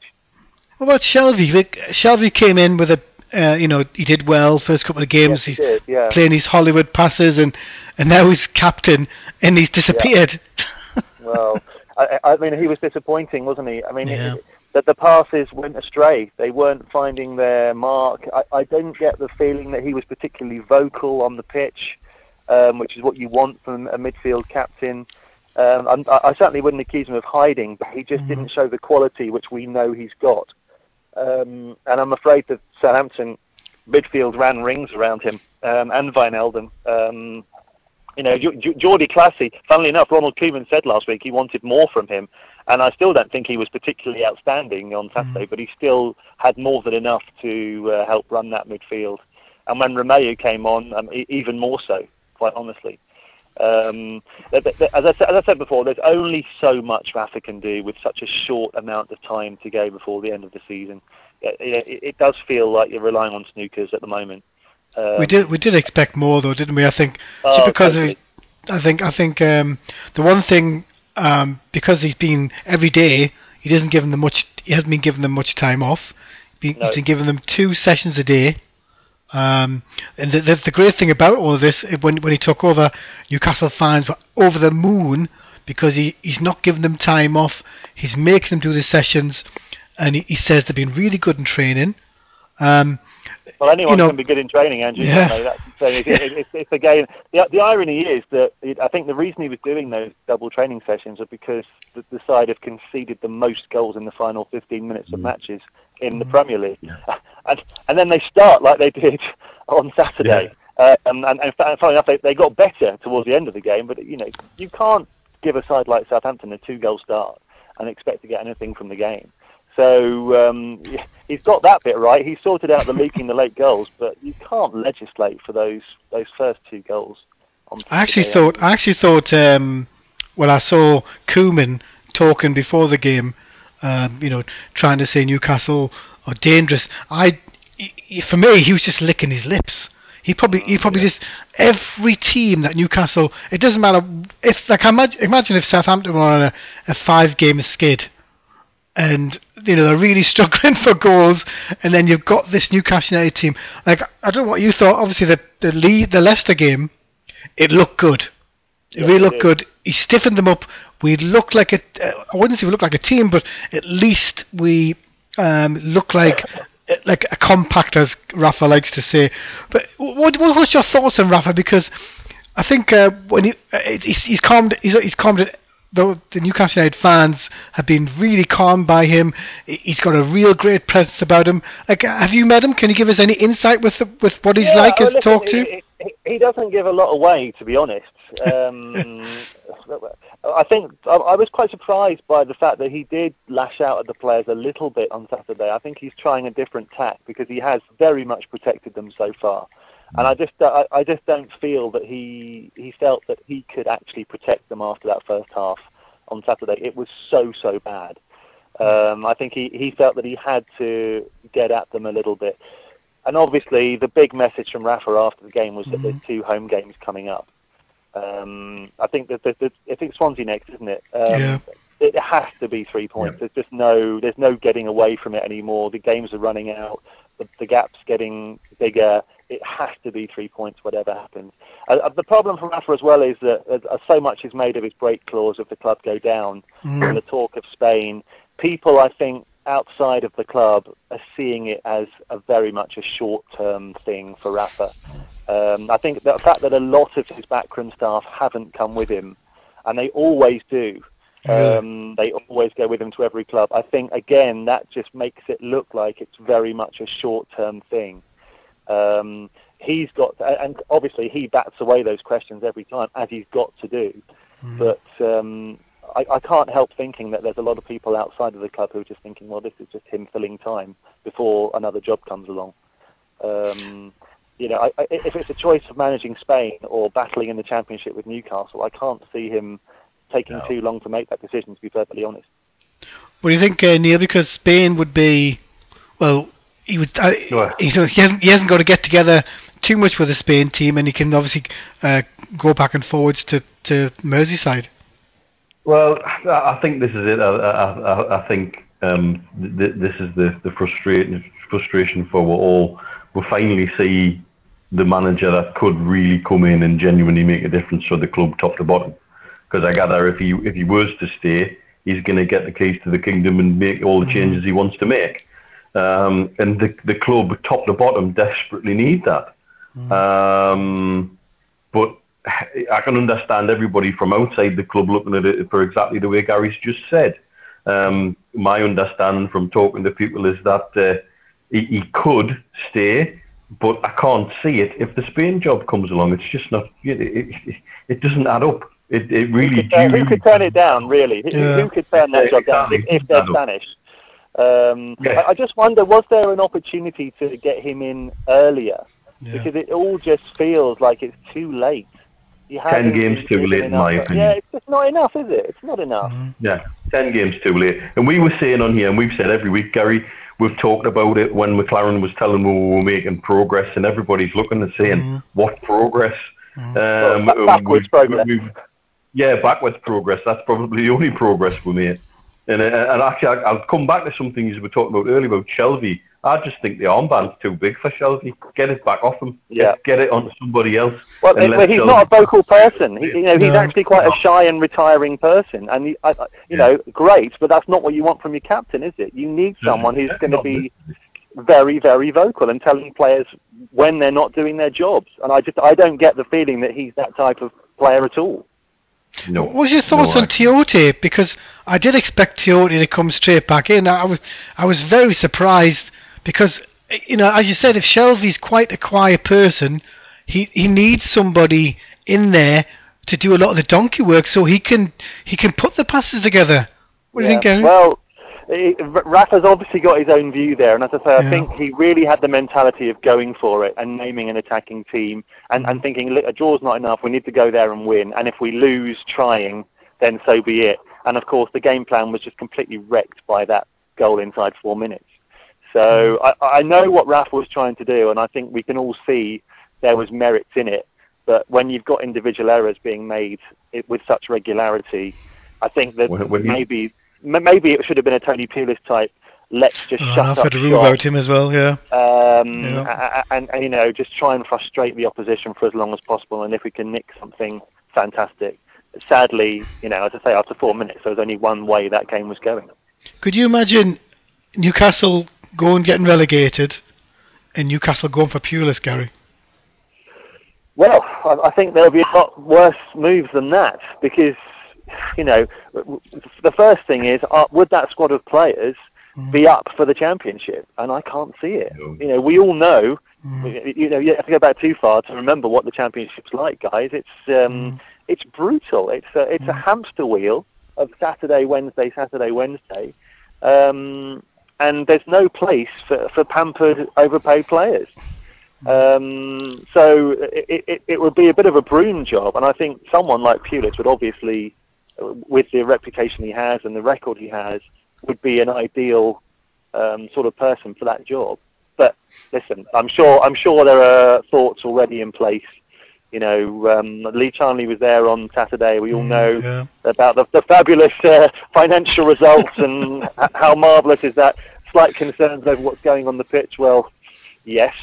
What about Shelby? Shelby came in with a, he did well first couple of games. Yes, he's playing his Hollywood passes, and now he's captain, and he's disappeared. Yeah. Well, I mean, he was disappointing, wasn't he? I mean, that the passes went astray. They weren't finding their mark. I don't get the feeling that he was particularly vocal on the pitch, which is what you want from a midfield captain. I certainly wouldn't accuse him of hiding, but he just didn't show the quality which we know he's got. And I'm afraid that Southampton midfield ran rings around him and Wijnaldum. Jordi Classy, funnily enough, Ronald Koeman said last week he wanted more from him. And I still don't think he was particularly outstanding on Saturday, but he still had more than enough to help run that midfield. And when Romelu came on, even more so, quite honestly. As I said before, there's only so much Rafa can do with such a short amount of time to go before the end of the season. It does feel like you're relying on snookers at the moment. We did expect more, though, didn't we? I think the one thing because he's been every day, he doesn't give them much. He hasn't been giving them much time off. He's been giving them 2 sessions a day. And the great thing about all of this, when he took over, Newcastle fans were over the moon because he's not giving them time off. He's making them do the sessions, and he says they've been really good in training. Well, anyone can be good in training, Andrew. Yeah. It's a game. The irony is that I think the reason he was doing those double training sessions are because the side have conceded the most goals in the final 15 minutes of matches in the Premier League. Yeah. And then they start like they did on Saturday. Yeah. And funnily enough, they got better towards the end of the game. But, you can't give a side like Southampton a 2-goal start and expect to get anything from the game. So he's got that bit right. He's sorted out the leaking the late goals, but you can't legislate for those first 2 goals. I actually thought. Well, I saw Koeman talking before the game, trying to say Newcastle are dangerous. For me, he was just licking his lips. He probably just every team that Newcastle. It doesn't matter if imagine if Southampton were on a 5-game skid. And they're really struggling for goals, and then you've got this Newcastle United team. Like, I don't know what you thought. Obviously, the Leicester game, it looked good. It really looked good. He stiffened them up. We looked like I wouldn't say we looked like a team, but at least we looked like a compact, as Rafa likes to say. But what's your thoughts on Rafa? Because I think when he's calmed it. Though the Newcastle United fans have been really calmed by him. He's got a real great presence about him. Like, have you met him? Can you give us any insight with what he's like as talk to? He doesn't give a lot away, to be honest. I think I was quite surprised by the fact that he did lash out at the players a little bit on Saturday. I think he's trying a different tack because he has very much protected them so far. And I just don't feel that he felt that he could actually protect them after that first half on Saturday. It was so bad. I think he felt that he had to get at them a little bit. And obviously the big message from Rafa after the game was that there's 2 home games coming up. I think that I think Swansea next, isn't it? It has to be 3 points. Yeah. There's no getting away from it anymore. The games are running out. The gap's getting bigger. It has to be 3 points, whatever happens. The problem for Rafa as well is that so much is made of his break clause if the club go down. And the talk of Spain, people, I think, outside of the club are seeing it as a very much a short-term thing for Rafa. I think the fact that a lot of his backroom staff haven't come with him, and they always do, they always go with him to every club. I think, again, that just makes it look like it's very much a short-term thing. He's got, and obviously he bats away those questions every time, as he's got to do. But I can't help thinking that there's a lot of people outside of the club who are just thinking, well, this is just him filling time before another job comes along. You know, if it's a choice of managing Spain or battling in the Championship with Newcastle, I can't see him taking too long to make that decision, to be perfectly honest. What do you think, Neil? Because Spain would be, well, he would. He hasn't got to get together too much with the Spain team, and he can obviously go back and forwards to Merseyside. Well, I think this is it. I think this is the frustration for we're all. We'll finally see the manager that could really come in and genuinely make a difference for the club, top to bottom. Because I gather if he was to stay, he's going to get the keys to the kingdom and make all the changes he wants to make. And the club, top to bottom, desperately need that. But I can understand everybody from outside the club looking at it for exactly the way Gary's just said. My understanding from talking to people is that he could stay, but I can't see it. If the Spain job comes along, it's just not. It doesn't add up. It really. Who could turn it down? Really, who could turn that job down if they're Spanish? I just wonder, was there an opportunity to get him in earlier? Yeah. Because it all just feels like it's too late. 10 games too late, in my opinion. Yeah, it's just not enough, is it? It's not enough. Yeah, 10 games too late. And we were saying on here, and we've said every week, Gary. We've talked about it when McLaren was telling me we were making progress, and everybody's looking and saying, what progress? Backwards progress. Backwards progress. That's probably the only progress we made. And actually, I'll come back to some things we were talking about earlier about Shelby. I just think the armband's too big for Shelby. Get it back off him. Yeah. Get it onto somebody else. Well, he's not a vocal person. He's actually quite a shy and retiring person. And great, but that's not what you want from your captain, is it? You need someone who's going to be very, very vocal and telling players when they're not doing their jobs. And I don't get the feeling that he's that type of player at all. No. What's your thoughts on Tioté? Because I did expect Tioté to come straight back in. I was very surprised. Because, as you said, if Shelby's quite a quiet person, he needs somebody in there to do a lot of the donkey work so he can put the passes together. What do you think, Gary? Well, Rafa's obviously got his own view there. And as I say, I think he really had the mentality of going for it and naming an attacking team and thinking, look, a draw's not enough. We need to go there and win. And if we lose trying, then so be it. And, of course, the game plan was just completely wrecked by that goal inside 4 minutes. So I know what Rafa was trying to do, and I think we can all see there was merits in it. But when you've got individual errors being made with such regularity, I think that maybe it should have been a Tony Pulis type. Let's just shut up. I've had a rule about him as well, yeah. And just try and frustrate the opposition for as long as possible. And if we can nick something, fantastic. Sadly, as I say, after 4 minutes, there was only one way that game was going. Could you imagine Newcastle going getting relegated and Newcastle going for Pulis, Gary? Well, I think there'll be a lot worse moves than that because, the first thing is, would that squad of players be up for the Championship? And I can't see it. No. We all know, you have to go back too far to remember what the Championship's like, guys. It's it's brutal. It's a hamster wheel of Saturday, Wednesday, Saturday, Wednesday. And there's no place for pampered, overpaid players. So it would be a bit of a broom job, and I think someone like Pulis would obviously, with the reputation he has and the record he has, would be an ideal sort of person for that job. But listen, I'm sure there are thoughts already in place. Lee Charnley was there on Saturday. We all know about the fabulous financial results and how marvellous is that. Slight concerns over what's going on the pitch. Well, yes.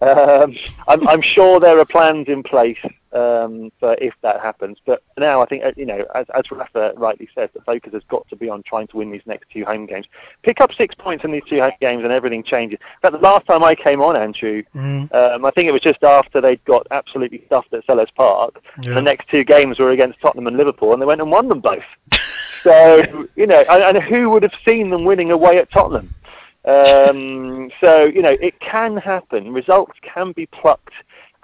I'm sure there are plans in place for if that happens. But now I think, as Rafa rightly says, the focus has got to be on trying to win these next two home games. Pick up 6 points in these two home games and everything changes. But the last time I came on, Andrew, I think it was just after they'd got absolutely stuffed at Sellers Park. Yeah. The next two games were against Tottenham and Liverpool, and they went and won them both. So, and who would have seen them winning away at Tottenham? It can happen. Results can be plucked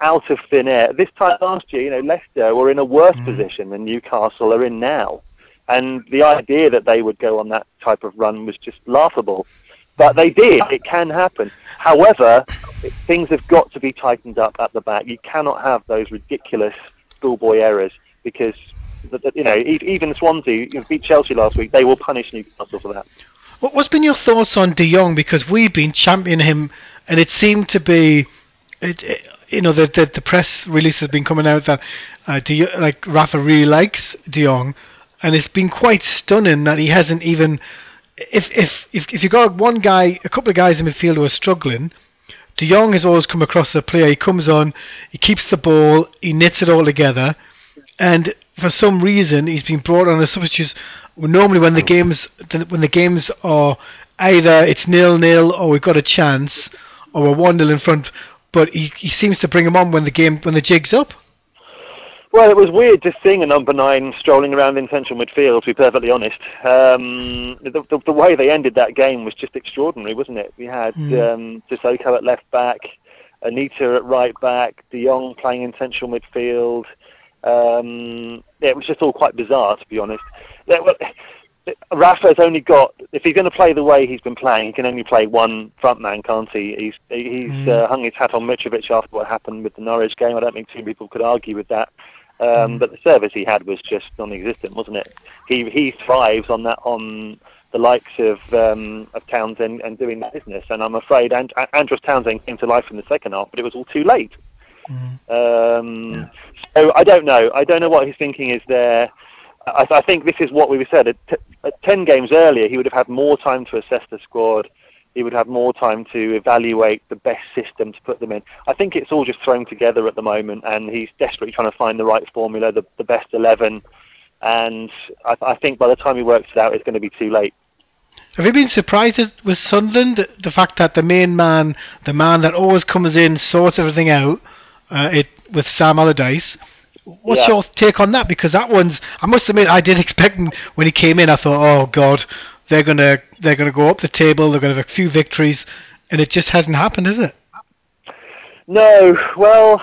out of thin air. This time last year, Leicester were in a worse position than Newcastle are in now. And the idea that they would go on that type of run was just laughable. But they did. It can happen. However, things have got to be tightened up at the back. You cannot have those ridiculous schoolboy errors because, even Swansea beat Chelsea last week. They will punish Newcastle for that. What's been your thoughts on De Jong? Because we've been championing him, and it seemed to be, the press release has been coming out that Rafa really likes De Jong, and it's been quite stunning that he hasn't even. If you got one guy, a couple of guys in midfield who are struggling, De Jong has always come across as a player. He comes on, he keeps the ball, he knits it all together, and for some reason he's been brought on as substitutes. Normally, when the games are either it's 0-0 or we've got a chance or we're 1-0 in front, but he seems to bring him on when the jig's up. Well, it was weird just seeing a number 9 strolling around in central midfield, to be perfectly honest. The way they ended that game was just extraordinary, wasn't it? We had Sissoko at left back, Anita at right back, De Jong playing in central midfield. It was just all quite bizarre, to be honest. Rafa's only got, if he's going to play the way he's been playing, he can only play one front man, can't he? He's hung his hat on Mitrovic after what happened with the Norwich game. I don't think two people could argue with that. But the service he had was just non-existent, wasn't it? He thrives on that, on the likes of Townsend and doing the business. And I'm afraid Andros Townsend came to life in the second half, but it was all too late. So I don't know. I don't know what his thinking is there. I think this is what we said. At 10 games earlier, he would have had more time to assess the squad. He would have more time to evaluate the best system to put them in. I think it's all just thrown together at the moment, and he's desperately trying to find the right formula, the best 11. And I think by the time he works it out, it's going to be too late. Have you been surprised with Sunderland, the fact that the main man, the man that always comes in, sorts everything out, with Sam Allardyce? What's your take on that? Because that one's, I must admit, I did expect him when he came in. I thought, oh God, they're gonna go up the table. They're gonna have a few victories, and it just hasn't happened, is it? No. Well,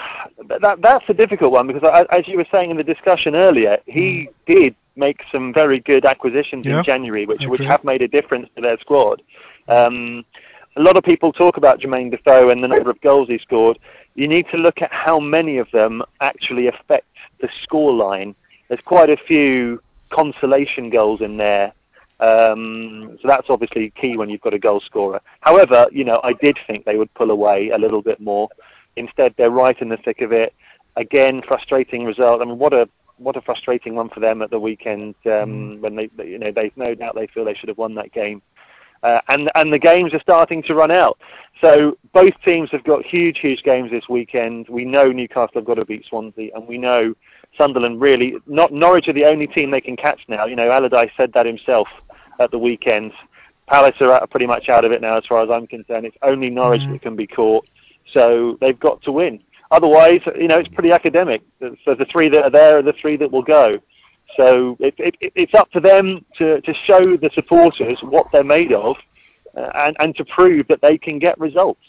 that's a difficult one because, as you were saying in the discussion earlier, he did make some very good acquisitions in January, which have made a difference to their squad. A lot of people talk about Jermaine Defoe and the number of goals he scored. You need to look at how many of them actually affect the scoreline. There's quite a few consolation goals in there. So that's obviously key when you've got a goal scorer. However, I did think they would pull away a little bit more. Instead, they're right in the thick of it. Again, frustrating result. I mean, what a frustrating one for them at the weekend when they no doubt they feel they should have won that game. And the games are starting to run out. So both teams have got huge games this weekend. We know Newcastle have got to beat Swansea, and we know Sunderland really. Not Norwich are the only team they can catch now. Allardyce said that himself at the weekend. Palace are pretty much out of it now, as far as I'm concerned. It's only Norwich that can be caught. So they've got to win. Otherwise, it's pretty academic. So the three that are there are the three that will go. So it's up to them to show the supporters what they're made of and to prove that they can get results.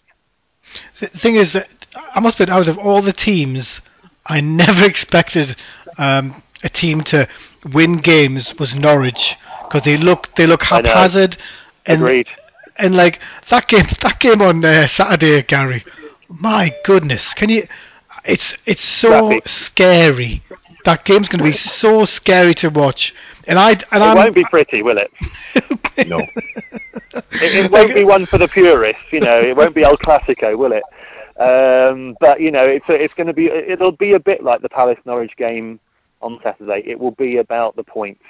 The thing is, that I must admit, out of all the teams, I never expected a team to win games was Norwich, because they look haphazard. Agreed. And like that game on Saturday, Gary. My goodness, can you? It's so scary. That game's going to be so scary to watch, and it won't be pretty, will it? No, it won't be one for the purists. It won't be El Clasico, will it? But it's going to be. It'll be a bit like the Palace Norwich game on Saturday. It will be about the points.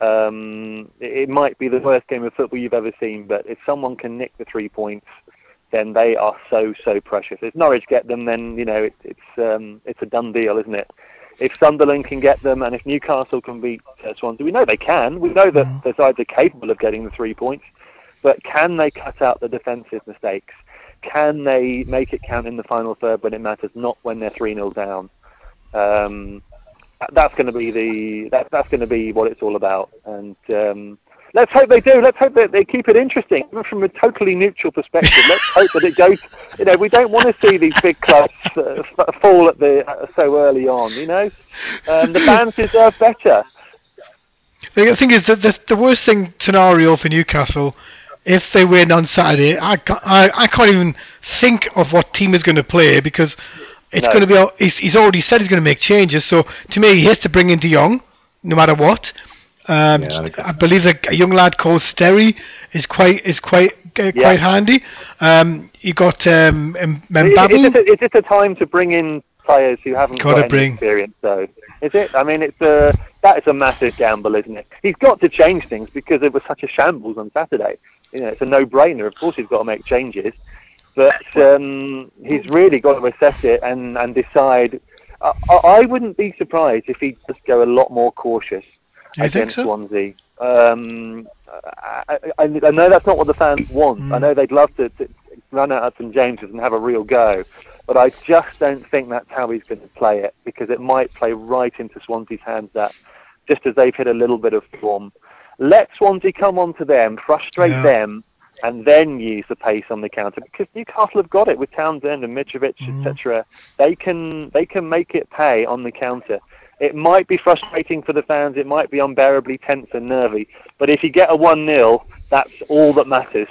It might be the worst game of football you've ever seen, but if someone can nick the 3 points, then they are so precious. If Norwich get them, then you know it's a done deal, isn't it? If Sunderland can get them, and if Newcastle can beat Swansea, we know they can. We know that the sides are capable of getting the 3 points, but can they cut out the defensive mistakes? Can they make it count in the final third when it matters, not when they're 3-0 down? That's going to be what it's all about. And let's hope they do. Let's hope that they keep it interesting, even from a totally neutral perspective. Let's hope that it goes. You know, we don't want to see these big clubs fall at the so early on. You know, the fans deserve better. The thing is that the worst thing scenario for Newcastle, if they win on Saturday, I can't even think of what team is going to play because it's going to be. He's already said he's going to make changes. So to me, he has to bring in De Jong, no matter what. I believe a young lad called Sterry is quite handy. You got Mbemba. Is it a time to bring in players who haven't got any experience, though? Is it? I mean, that is a massive gamble, isn't it? He's got to change things because it was such a shambles on Saturday. You know, it's a no-brainer. Of course, he's got to make changes, but he's really got to assess it and decide. I wouldn't be surprised if he just go a lot more cautious. Against Swansea. I know that's not what the fans want. I know they'd love to run out at St James's and have a real go, but I just don't think that's how he's going to play it, because it might play right into Swansea's hands, that just as they've hit a little bit of form. Let Swansea come on to them, frustrate them, and then use the pace on the counter, because Newcastle have got it with Townsend and Mitrovic, etc. They can make it pay on the counter. It might be frustrating for the fans. It might be unbearably tense and nervy. But if you get a 1-0, that's all that matters.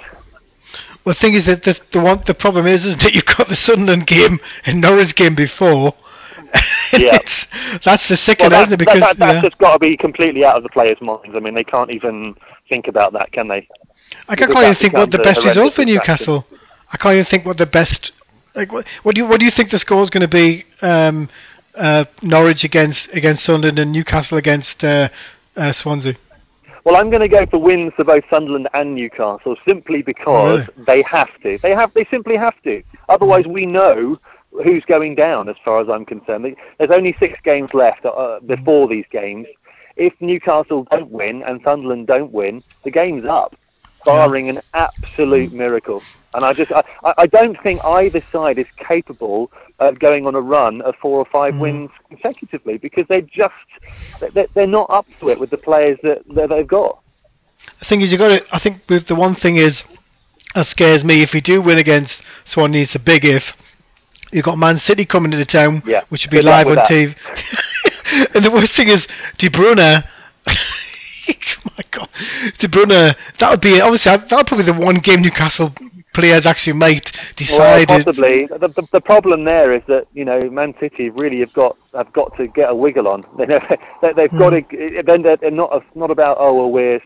Well, the thing is that the problem is that you've got the Sunderland game and Norwich game before. Yeah, that's the sickening, isn't it? Because that's just got to be completely out of the players' minds. I mean, they can't even think about that, can they? I can't even think what the best result for Newcastle. I can't even think what the best. Like, what do you think the score is going to be? Norwich against Sunderland and Newcastle against Swansea. Well, I'm going to go for wins for both Sunderland and Newcastle, simply because they have to. They simply have to. Otherwise, we know who's going down. As far as I'm concerned, there's only 6 games left before these games. If Newcastle don't win and Sunderland don't win, the game's up, barring an absolute miracle. And I don't think either side is capable of going on a run of 4 or 5 wins consecutively, because they're not up to it with the players that they've got. The thing is, I think with the one thing is that scares me, if we do win against Swansea, it's a big if. You've got Man City coming into town, which will be live on TV. And the worst thing is, De Bruyne. Oh my God, De Bruyne. That would be probably the one game Newcastle players actually might decide. Well, possibly. The problem there is that, you know, Man City really have got to get a wiggle on. They've got to. Then they're not about we're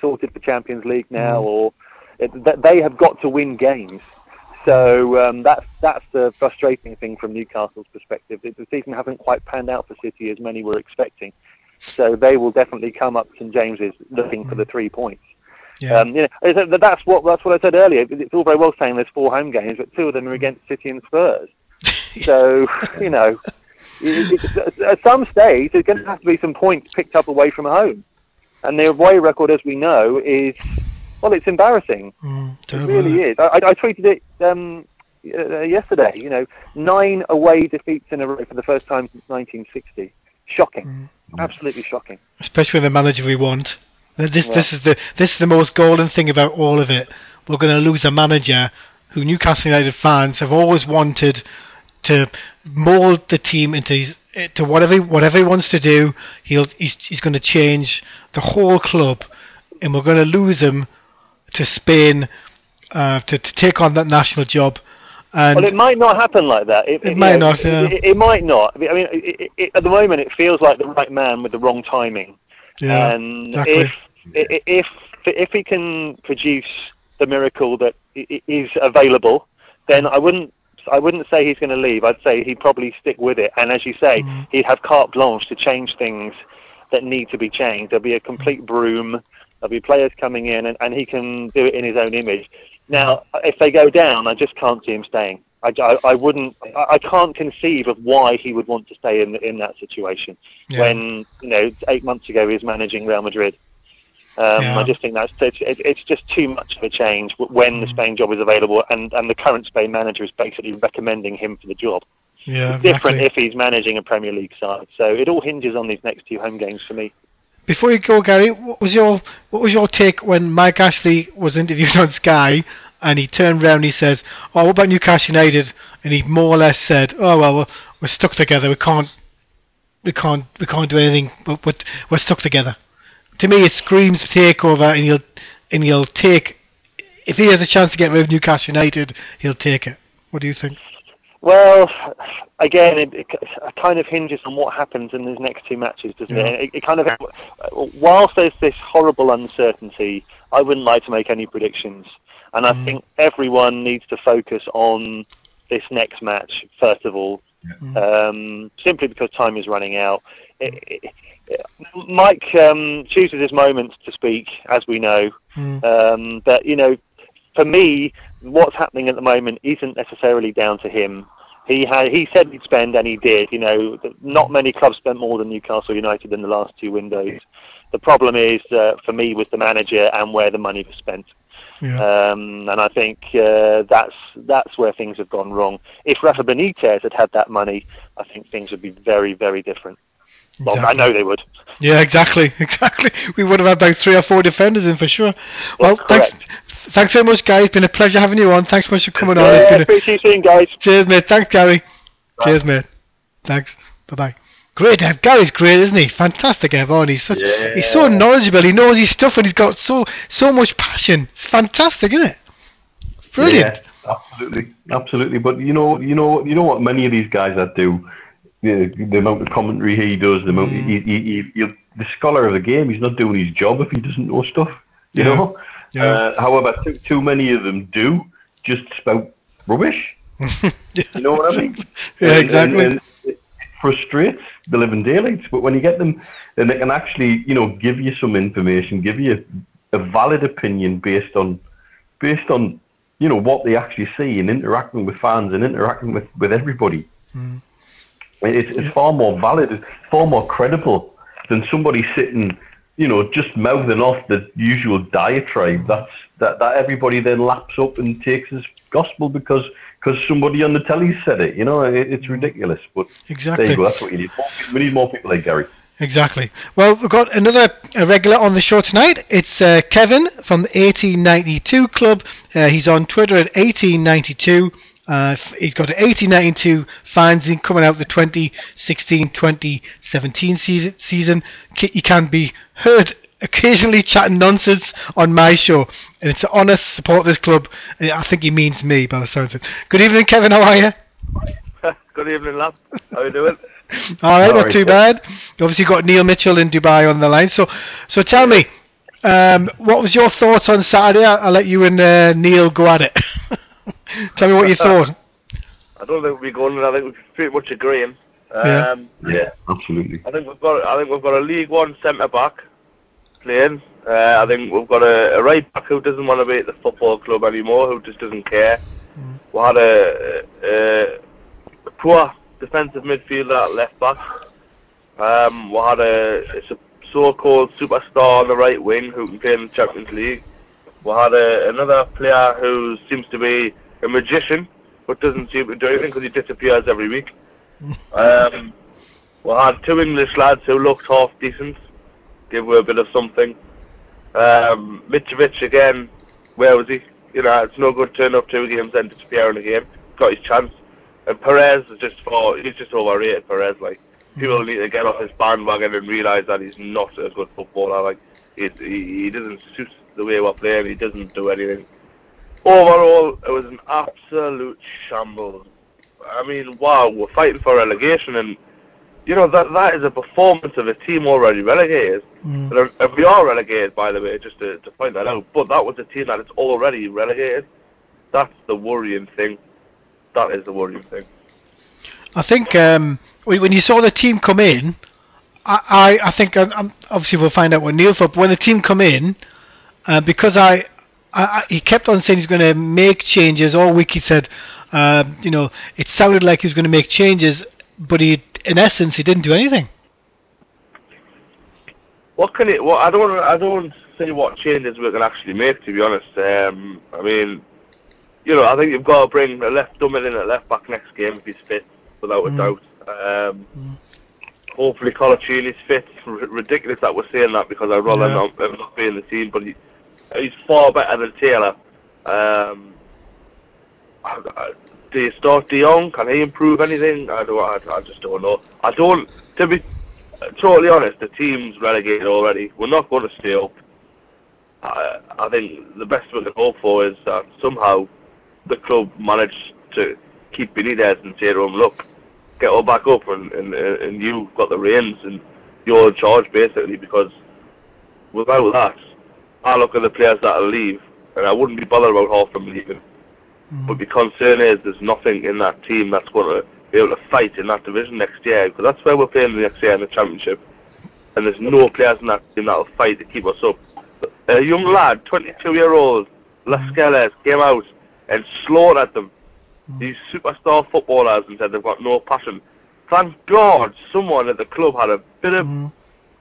sorted for Champions League now, or they have got to win games. So that's the frustrating thing from Newcastle's perspective. The season hasn't quite panned out for City as many were expecting. So they will definitely come up St James's looking for the 3 points. Yeah. That's what I said earlier. It's all very well saying there's 4 home games, but 2 of them are against City and Spurs. So, you know, at some stage there's going to have to be some points picked up away from home. And the away record, as we know, is, well, it's embarrassing. It really is. I tweeted it yesterday, you know, 9 away defeats in a row for the first time since 1960. Shocking. Absolutely shocking. Especially with the manager we want. This is the most golden thing about all of it. We're going to lose a manager who Newcastle United fans have always wanted to mould the team into whatever he wants to do. He's going to change the whole club, and we're going to lose him to Spain to take on that national job. And well, it might not happen like that. It might not. Yeah. It might not. I mean, at the moment, it feels like the right man with the wrong timing. Yeah, and exactly. If he can produce the miracle that is available, then I wouldn't say he's going to leave. I'd say he'd probably stick with it. And as you say, he'd have carte blanche to change things that need to be changed. There'll be a complete broom. There'll be players coming in, and he can do it in his own image. Now, if they go down, I just can't see him staying. I can't conceive of why he would want to stay in that situation. Yeah. When 8 months ago he was managing Real Madrid. I just think it's just too much of a change when the Spain job is available, and the current Spain manager is basically recommending him for the job. Yeah, it's different if he's managing a Premier League side. So it all hinges on these next two home games for me. Before you go, Gary, what was your take when Mike Ashley was interviewed on Sky and he turned round and he says, "Oh, what about Newcastle United?" And he more or less said, "Oh well, we're stuck together. We can't do anything. But we're stuck together." To me, it screams takeover, and he'll take. If he has a chance to get rid of Newcastle United, he'll take it. What do you think? Well, again, it kind of hinges on what happens in these next two matches, doesn't it? It kind of, whilst there's this horrible uncertainty, I wouldn't like to make any predictions, and I think everyone needs to focus on this next match first of all, simply because time is running out. Mike chooses his moments to speak, as we know, but for me, what's happening at the moment isn't necessarily down to him. He said he'd spend, and he did. Not many clubs spent more than Newcastle United in the last two windows. The problem is, for me, was the manager and where the money was spent. Yeah. And I think that's where things have gone wrong. If Rafa Benitez had that money, I think things would be very, very different. Well, exactly. I know they would. Yeah, exactly. We would have had about 3 or 4 defenders in for sure. Well, thanks very much, Gary. It's been a pleasure having you on. Thanks so much for coming on. Yeah, appreciate you, guys. Cheers, mate. Thanks, Gary. Bye. Cheers, mate. Thanks. Bye-bye. Great, Gary's great, isn't he? Fantastic, Evan. He's so knowledgeable. He knows his stuff, and he's got so much passion. It's fantastic, isn't it? Brilliant. Yeah, absolutely. But you know what many of these guys that do. The amount of commentary he does, the amount he's the scholar of the game. He's not doing his job if he doesn't know stuff, you know. Yeah. However, too many of them do just spout rubbish. You know what I mean? Yeah, exactly. And it frustrates the living daylights. But when you get them, and they can actually, give you some information, give you a valid opinion based on what they actually see and interacting with fans and interacting with everybody. Mm. It's far more valid, it's far more credible than somebody sitting, just mouthing off the usual diatribe that everybody then laps up and takes as gospel because somebody on the telly said it. It's ridiculous. But exactly. There you go, that's what you need. We need more people like Gary. Exactly. Well, we've got another regular on the show tonight. It's Kevin from the 1892 Club. He's on Twitter at 1892. He's got an 1892 fanzine coming out the 2016-2017 season. He can be heard occasionally chatting nonsense on my show, and it's an honour to support this club. And I think he means me by the sounds of it. Good evening, Kevin. How are you? Good evening, lad. How are you doing? All right, not too bad. You obviously got Neil Mitchell in Dubai on the line. So tell me, what was your thoughts on Saturday? I'll let you and Neil go at it. Tell me what you thought. I don't think we're going. I think we're pretty much agreeing. Yeah, absolutely. I think we've got a League One centre back playing. I think we've got a right back who doesn't want to be at the football club anymore, who just doesn't care. We had a poor defensive midfielder at left back. We had a so-called superstar on the right wing who can play in the Champions League. We had another player who seems to be a magician, but doesn't seem to do anything because he disappears every week. We had two English lads who looked half decent, gave her a bit of something. Mitrovic again, where was he? It's no good turning up 2 games then disappearing a game. Got his chance. And Perez is he's just overrated. Perez, people need to get off his bandwagon and realise that he's not a good footballer. He doesn't suit the way we're playing. He doesn't do anything. Overall, it was an absolute shambles. I mean, wow, we're fighting for relegation, and that is a performance of a team already relegated. And we are relegated, by the way, just to point that out. But that was a team that is already relegated. That's the worrying thing. That is the worrying thing. I think when you saw the team come in, I think obviously we'll find out what Neil thought. But when the team come in, because I he kept on saying he's going to make changes. All week he said, it sounded like he was going to make changes, but in essence, he didn't do anything. I don't see what changes we're going to actually make, to be honest. I think you've got to bring Dummett in at left back next game if he's fit, without a doubt. Hopefully Coloccini's fit. Ridiculous that we're saying that, because I'd rather not be in the team, but he's far better than Taylor. Do you start De Jong? Can he improve anything? I just don't know. To be totally honest, the team's relegated already. We're not going to stay up. I think the best we can hope for is that somehow the club managed to keep Benitez and say to him, look, get all back up and you've got the reins and you're in charge, basically, because without that, I look at the players that will leave and I wouldn't be bothered about half of them leaving. But the concern is there's nothing in that team that's going to be able to fight in that division next year, because that's where we're playing next year in the Championship, and there's no players in that team that will fight to keep us up. A young lad, 22-year-old, Lascelles, came out and slaughtered them. These superstar footballers, and said they've got no passion. Thank God someone at the club had a bit of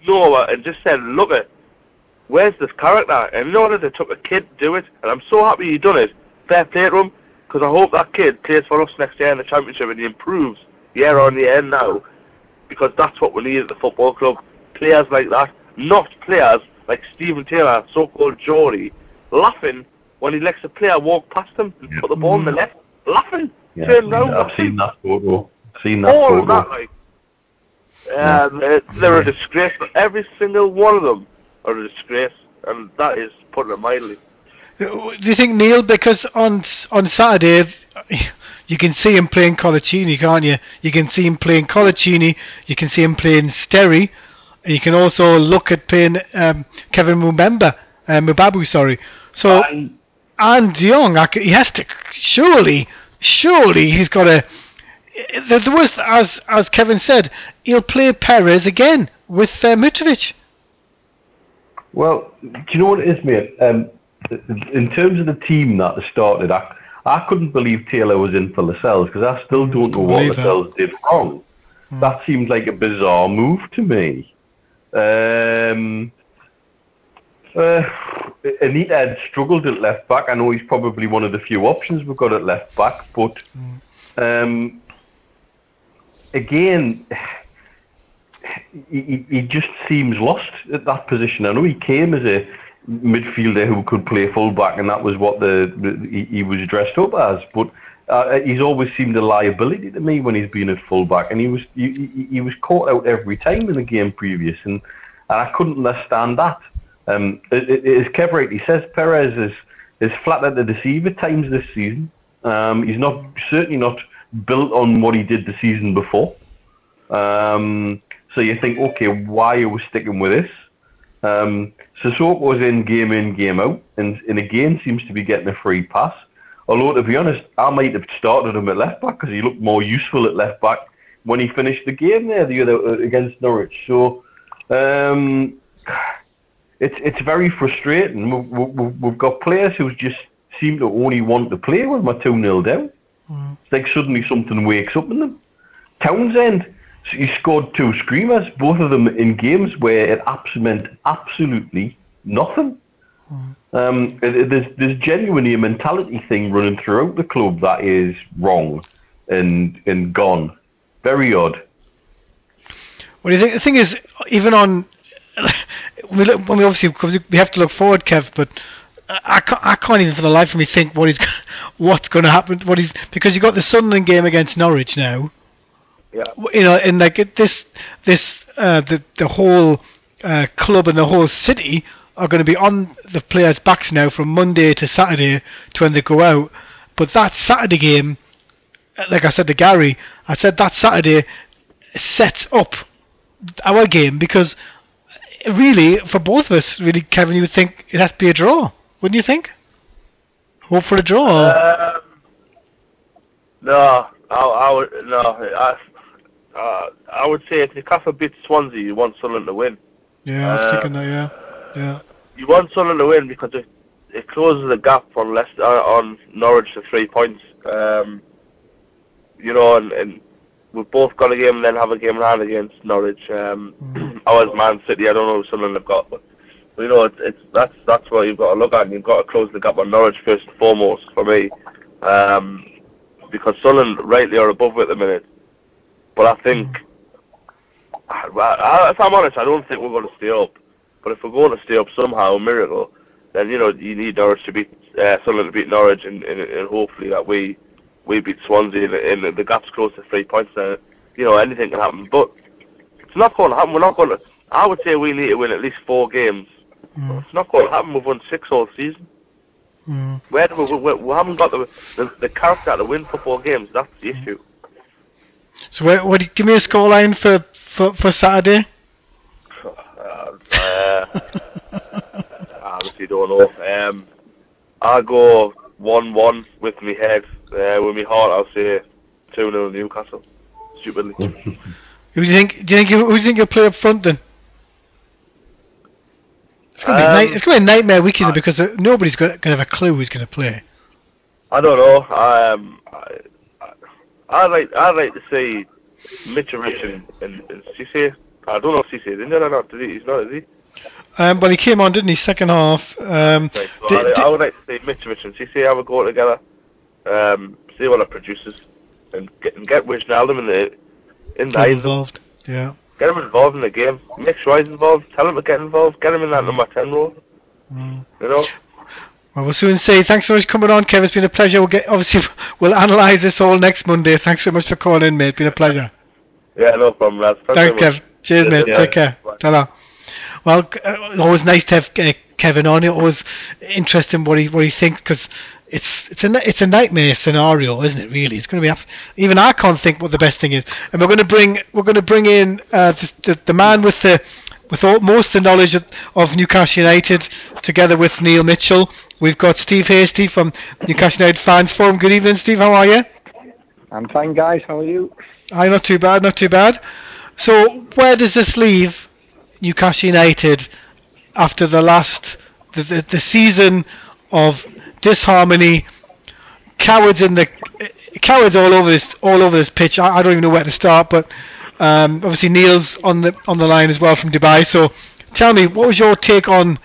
Noah and just said, look it, where's this character? And in order they took a kid to do it, and I'm so happy he done it. Fair play to him, because I hope that kid plays for us next year in the Championship and he improves year on year now, because that's what we need at the football club. Players like that, not players like Stephen Taylor, so-called Jory, laughing when he lets a player walk past him and put the ball in the net. Laughing, turned round. I've seen that photo. All of that, like, they're a disgrace. Every single one of them are a disgrace, and that is putting it mildly. Do you think, Neil? Because on Saturday, you can see him playing Coloccini, can't you? You can see him playing Coloccini. You can see him playing Sterry. And you can also look at playing Kevin Mbemba, Mbabu, sorry. So. And De Jong, he has to, surely he's got to, the worst, as Kevin said, he'll play Perez again with Mitrovic. Well, do you know what it is, mate? In terms of the team that started, I couldn't believe Taylor was in for Lascelles, because I still don't know what Lascelles did wrong. That seemed like a bizarre move to me. Anita had struggled at left back. I know he's probably one of the few options we've got at left back, but again, he just seems lost at that position. I know he came as a midfielder who could play full back, and that was what he was dressed up as. But he's always seemed a liability to me when he's been at full back, and he was caught out every time in the game previous, and I couldn't understand that. As Kev rightly says, Perez is flat out to deceive at times this season. He's certainly not built on what he did the season before. So you think, okay, why are we sticking with this? Sissoko was in, game out, and again seems to be getting a free pass. Although, to be honest, I might have started him at left back because he looked more useful at left back when he finished the game there against Norwich. So. It's very frustrating. We've got players who just seem to only want to play when we're 2-0 down. It's like suddenly something wakes up in them. Townsend, he scored two screamers, both of them in games where it meant absolutely nothing. There's genuinely a mentality thing running throughout the club that is wrong and gone. Very odd. What do you think? The thing is, even on... We have to look forward, Kev, but I can't even for the life of me think what's going to happen. Because you've got the Sunderland game against Norwich now. Yeah. And like the whole club and the whole city are going to be on the players' backs now from Monday to Saturday to when they go out. But that Saturday game, like I said to Gary, that Saturday sets up our game, because. Really, for both of us, really, Kevin, you would think it has to be a draw, wouldn't you think? Hope for a draw. I would say if Newcastle beats Swansea, you want Sunderland to win. Yeah, I was thinking that. Yeah. You want Sunderland to win because if it closes the gap on Leicester, on Norwich to 3 points. You know, and we've both got a game and then have a game in hand against Norwich. Ours Man City, I don't know who Sunderland have got, but you know, that's what you've got to look at. And you've got to close the gap on Norwich first and foremost for me, because Sunderland rightly are above at the minute. But I think, if I'm honest, I don't think we're going to stay up. But if we're going to stay up somehow, a miracle, then you know you need Norwich to beat Sunderland to beat Norwich, and hopefully that we beat Swansea, and the gap's close to 3 points. Then you know anything can happen, but it's not going to happen. We're not going to. I would say we need to win at least 4 games. Mm. It's not going to happen. We've won 6 all season. Mm. We haven't got the character to win for 4 games. That's the issue. So, give me a scoreline for Saturday. I honestly don't know. I'll go 1-1 with my head. With my heart, I'll say 2-0 Newcastle. Stupidly. Who do you think you'll play up front then? It's going to be a nightmare weekend because nobody's going to have a clue who's going to play. I don't know. I'd like to see Mitrovic and Cissé. I don't know if Cissé is injured or not. He's not, is he? Well, he came on, didn't he? Second half. Right, so I would like to see Mitrovic and Cissé have a go together. See what it produces, and get Wijnaldum involved. Yeah. Get him involved in the game. Make sure he's involved. Tell him to get involved. Get him in that number 10 role. Mm. You know. Well, we'll soon see. Thanks so much for coming on, Kev. It's been a pleasure. We'll analyse this all next Monday. Thanks so much for calling in, mate. It's been a pleasure. Yeah, no problem, lads. Thanks Kev. Cheers, mate. Yeah. Take care. Bye. Ta-ra. Well, always nice to have Kevin on. It always interesting what he thinks, because it's a nightmare scenario, isn't it? Really, it's going to be even I can't think what the best thing is. And we're going to bring in the man with most the knowledge of Newcastle United, together with Neil Mitchell. We've got Steve Hasty from Newcastle United Fans Forum. Good evening, Steve. How are you? I'm fine, guys. How are you? I'm not too bad. Not too bad. So where does this leave Newcastle United after the last the season of disharmony, cowards all over this pitch? I don't even know where to start. But obviously Neil's on the line as well from Dubai. So tell me, what was your take on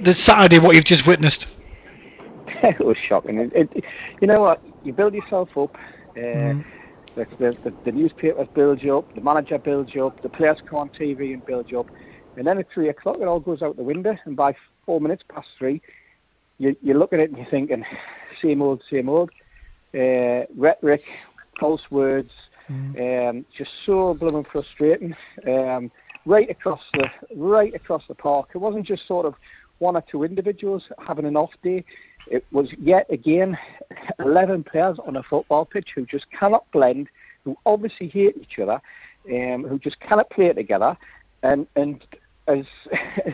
this Saturday? What you've just witnessed? It was shocking. You know what? You build yourself up. The newspapers build you up, the manager builds you up, the players come on TV and build you up, and then at 3 o'clock it all goes out the window, and by 4 minutes past three, you look at it and you're thinking, same old, rhetoric, false words, just so blooming frustrating, right across the park. It wasn't just sort of one or two individuals having an off day. It was yet again 11 players on a football pitch who just cannot blend, who obviously hate each other, who just cannot play together. And as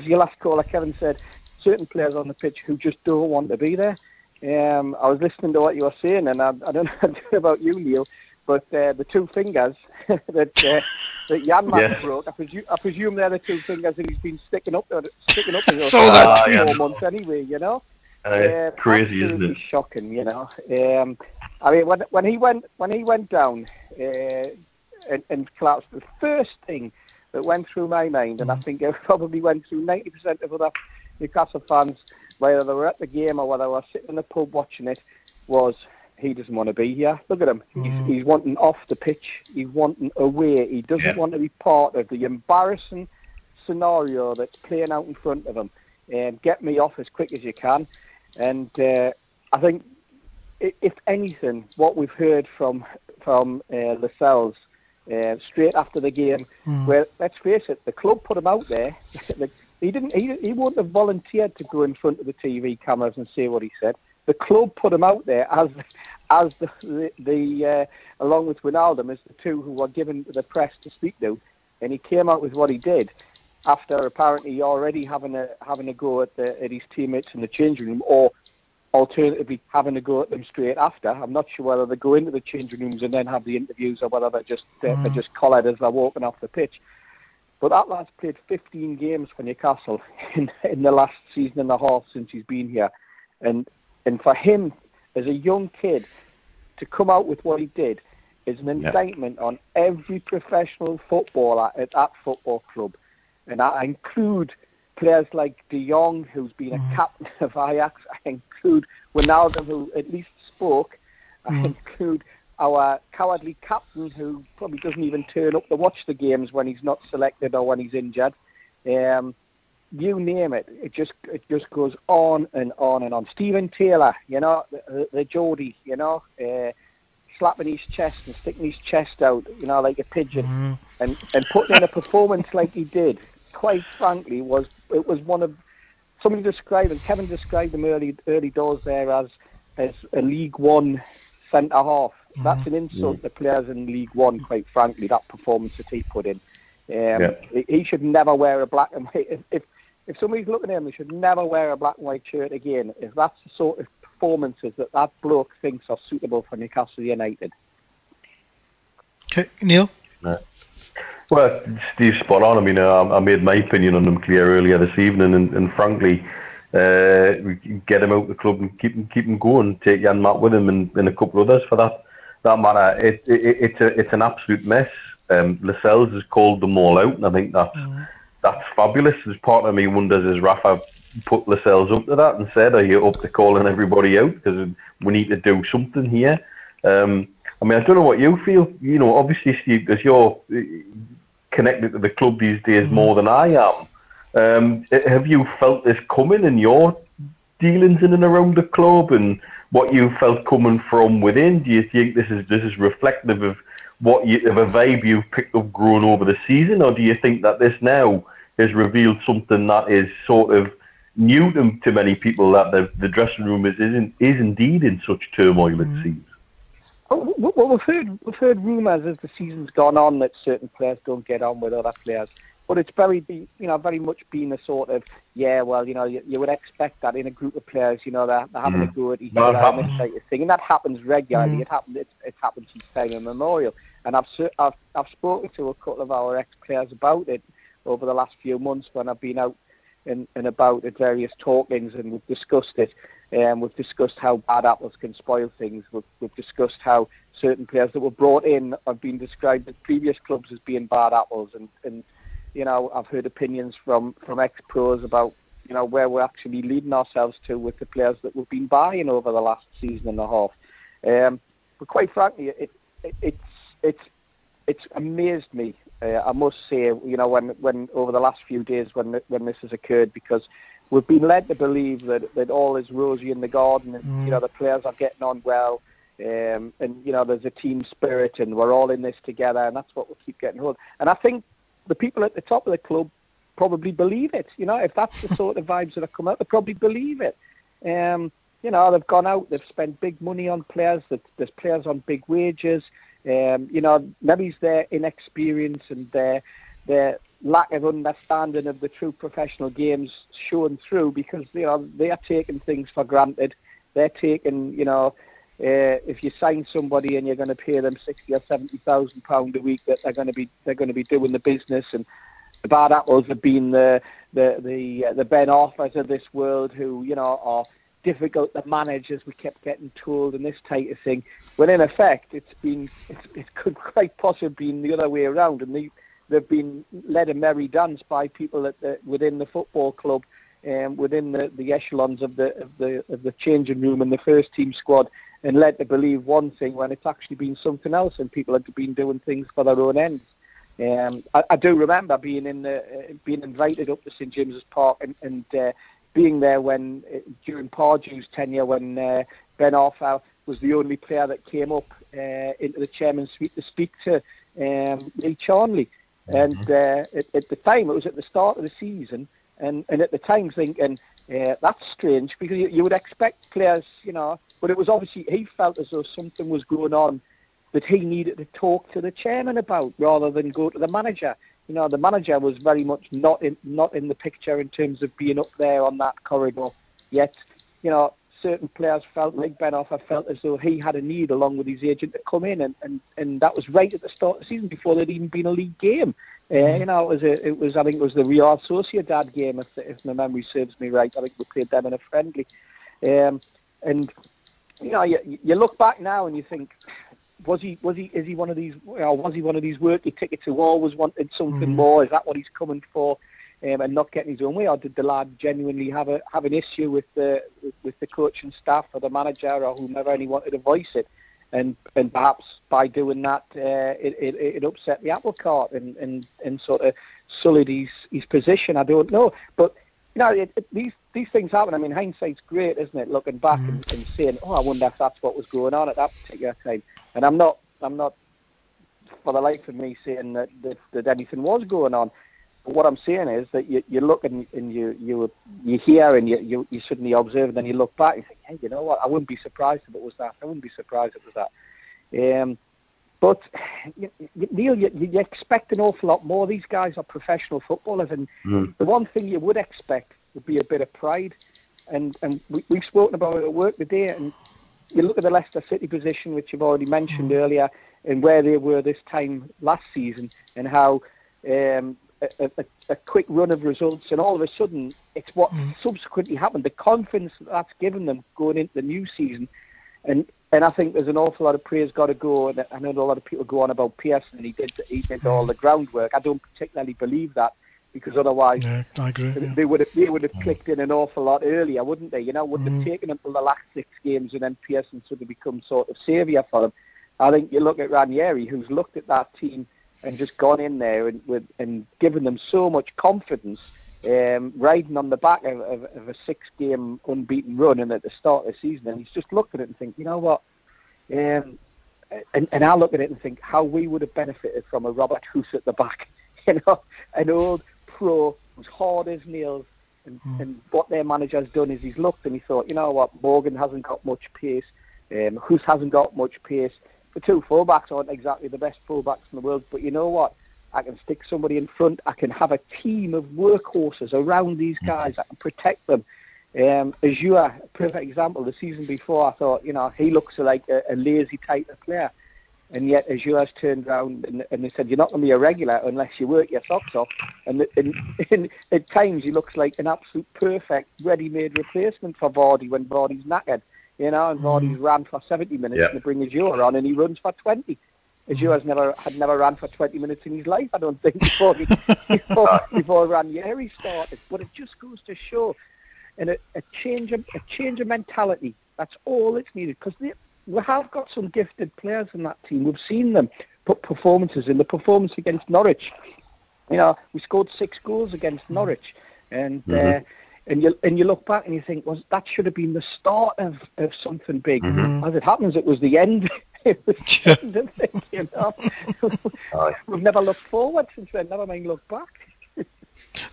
your last caller Kevin said, certain players on the pitch who just don't want to be there. I was listening to what you were saying, and I don't know about you, Neil, but the two fingers that Janmaat broke, I presume they're the two fingers that he's been sticking up his for 4 months anyway, you know. Crazy, isn't it? Shocking, you know. I mean, when he went down and collapsed, the first thing that went through my mind, and I think it probably went through 90% of other Newcastle fans, whether they were at the game or whether they were sitting in the pub watching it, was he doesn't want to be here. Look at him. He's wanting off the pitch. He's wanting away. He doesn't want to be part of the embarrassing scenario that's playing out in front of him. Get me off as quick as you can. And I think, if anything, what we've heard from Lascelles straight after the game, where, let's face it, the club put him out there. He wouldn't have volunteered to go in front of the TV cameras and say what he said. The club put him out there as along with Wijnaldum, as the two who were given the press to speak to, and he came out with what he did, after apparently already having a go at his teammates in the changing room, or alternatively having a go at them straight after. I'm not sure whether they go into the changing rooms and then have the interviews, or whether they're just collared as they're walking off the pitch. But that lad's played 15 games for Newcastle in the last season and a half since he's been here. And for him, as a young kid, to come out with what he did is an indictment on every professional footballer at that football club. And I include players like De Jong, who's been a captain of Ajax. I include Wijnaldum, who at least spoke. I include our cowardly captain, who probably doesn't even turn up to watch the games when he's not selected or when he's injured. You name it. It just goes on and on and on. Stephen Taylor, you know, the Geordie, you know, slapping his chest and sticking his chest out, you know, like a pigeon, and putting in a performance like he did. Quite frankly, it was one of somebody described, and Kevin described him early doors there as a League One centre half. That's an insult to players in League One, quite frankly, that performance that he put in. He should never wear a black and white. If somebody's looking at him, they should never wear a black and white shirt again. If that's the sort of performances that bloke thinks are suitable for Newcastle United. Okay, Neil? No. Well, Steve's spot on. I mean, I made my opinion on him clear earlier this evening, and frankly, we get him out of the club and keep him going. Take Janmaat with him and a couple others for that matter. It's an absolute mess. Lascelles has called them all out, and I think that's fabulous. There's part of me wonders, has Rafa put Lascelles up to that and said, are you up to calling everybody out, because we need to do something here? I mean, I don't know what you feel, you know, obviously, Steve, because you're connected to the club these days more than I am. Have you felt this coming in your dealings in and around the club, and what you felt coming from within? Do you think this is reflective of of a vibe you've picked up growing over the season, or do you think that this now has revealed something that is sort of new to many people, that the dressing room is indeed in such turmoil it seems? Well, we've heard rumours as the season's gone on that certain players don't get on with other players, but it's very much been a sort of you would expect that in a group of players, you know, they're having a go at each other and this type of thing, and that happens regularly. It's happened since time immemorial, and I've spoken to a couple of our ex-players about it over the last few months when I've been out and about at various talkings, and we've discussed it. We've discussed how bad apples can spoil things. We've discussed how certain players that were brought in have been described at previous clubs as being bad apples, and you know, I've heard opinions from ex-pros about, you know, where we're actually leading ourselves to with the players that we've been buying over the last season and a half. But quite frankly, it's amazed me. I must say, you know, when over the last few days when this has occurred, because we've been led to believe that all is rosy in the garden, and you know, the players are getting on well, and you know, there's a team spirit, and we're all in this together, and that's what we'll keep getting hold. And I think the people at the top of the club probably believe it. You know, if that's the sort of vibes that have come out, they probably believe it. You know, they've gone out, they've spent big money on players. There's players on big wages. You know, maybe it's their inexperience and their lack of understanding of the true professional games shown through, because you know, they are taking things for granted. They're taking, you know, if you sign somebody and you're going to pay them £60,000 or £70,000 a week, that they're going to be doing the business. And the bad apples have been the Ben Arthurs of this world, who, you know, are difficult to manage, as we kept getting told, and this type of thing. When in effect, it could quite possibly be the other way around, and they've been led a merry dance by people within the football club, within the echelons of the changing room and the first team squad, and led to believe one thing when it's actually been something else, and people have been doing things for their own ends. I do remember being invited up to St James's Park and being there when during Pardew's tenure, when Ben Arthur was the only player that came up into the chairman's suite to speak to Lee Charnley. And at the time, it was at the start of the season, and at the time thinking, that's strange, because you would expect players, you know, but it was obviously, he felt as though something was going on that he needed to talk to the chairman about rather than go to the manager. You know, the manager was very much not in the picture in terms of being up there on that corridor. Yet, you know, certain players felt, like Ben Arthur, felt as though he had a need, along with his agent, to come in, and that was right at the start of the season, before there'd even been a league game. You know, I think it was the Real Sociedad game, if my memory serves me right. I think we played them in a friendly. And you know, you look back now and you think, was he one of these worky tickets who always wanted something more? Is that what he's coming for? And not getting his own way, or did the lad genuinely have an issue with the coach and staff or the manager or whomever, and he wanted to voice it? And perhaps by doing that, it upset the apple cart and sort of sullied his position. I don't know, but you know, these things happen. I mean, hindsight's great, isn't it? Looking back and saying, oh, I wonder if that's what was going on at that particular time. And I'm not for the life of me saying that anything was going on. But what I'm saying is that you look and you hear and you suddenly observe, and then you look back and think, hey, you know what? I wouldn't be surprised if it was that. But Neil, you expect an awful lot more. These guys are professional footballers, and the one thing you would expect would be a bit of pride. And we've spoken about it at work today, and you look at the Leicester City position, which you've already mentioned earlier, and where they were this time last season, and how. A quick run of results, and all of a sudden it's what subsequently happened, the confidence that's given them going into the new season, and I think there's an awful lot of praise got to go. And I know a lot of people go on about Pearson, and he did all the groundwork. I don't particularly believe that, because otherwise I agree, they would have clicked in an awful lot earlier, wouldn't they? You know, wouldn't have taken until the last six games, and then Pearson sort of become sort of saviour for them. I think you look at Ranieri, who's looked at that team and just gone in there and given them so much confidence, riding on the back of a six-game unbeaten run, and at the start of the season, and he's just looked at it and think, you know what? And I look at it and think how we would have benefited from a Robert Hoose at the back, you know, an old pro who's hard as nails. And what their manager has done is he's looked and he thought, you know what? Morgan hasn't got much pace. Hoose hasn't got much pace. The two fullbacks aren't exactly the best fullbacks in the world, but you know what? I can stick somebody in front. I can have a team of workhorses around these guys. I can protect them. Azure, a perfect example. The season before, I thought, you know, he looks like a lazy type of player. And yet Azure's turned around and they said, you're not going to be a regular unless you work your socks off. And at times he looks like an absolute perfect ready-made replacement for Vardy when Vardy's knackered. You know, and Vardy's ran for 70 minutes and they bring Azure on and he runs for 20. Azure's had never ran for 20 minutes in his life, I don't think, before Ranieri started. But it just goes to show, and a change of mentality, that's all it's needed. Because we have got some gifted players in that team. We've seen them put performances in. The performance against Norwich, you know, we scored 6 goals against Norwich, and... And you look back and you think, well, that should have been the start of something big. As it happens, it was the end. It was the end of it, you know. We've never looked forward since then, never mind look back.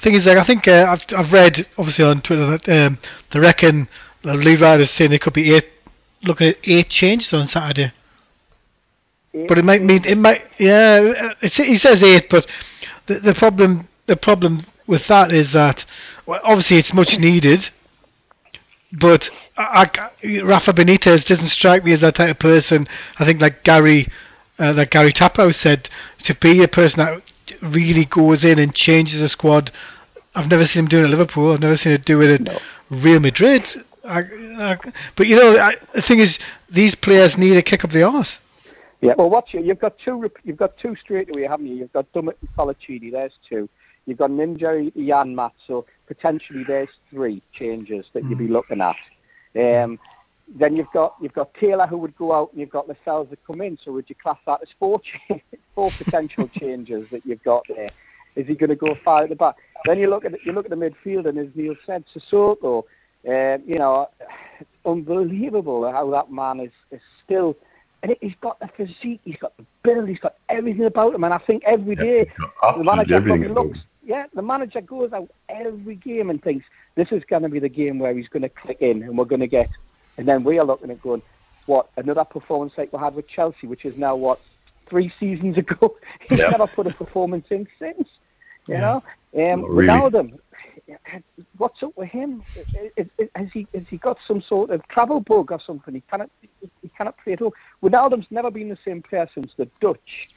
Thing is, I think I've read, obviously, on Twitter that they reckon Lee Ryder's saying there could be 8 changes on Saturday. 8? But he says 8, but the problem with that is that, well, obviously it's much needed, but Rafa Benitez doesn't strike me as that type of person. I think, like Gary Taphouse said, to be a person that really goes in and changes a squad, I've never seen him do it at Liverpool. I've never seen him do it at Real Madrid. But you know, the thing is, these players need a kick up the arse. Yeah. Well, watch it. You've got two straight away, haven't you? You've got Dummett and Coloccini. There's 2. You've got an injury to Janmaat, so potentially there's 3 changes that you'd be looking at. Then you've got Taylor who would go out, and you've got Lascelles that come in. So would you class that as 4 potential changes that you've got there? Is he going to go 5 at the back? Then you look at the midfield, and as Neil said, Sissoko, you know, unbelievable how that man is still. And he's got the physique, he's got the build, he's got everything about him. And I think every day the manager goes out every game and thinks, this is going to be the game where he's going to click in and we're going to get. And then we are looking at going, what, another performance like we had with Chelsea, which is now, 3 seasons ago? He's never put a performance in since, you know? Really. Wijnaldum, what's up with him? Has he got some sort of travel bug or something? He cannot play at all. Wijnaldum's never been the same player since the Dutch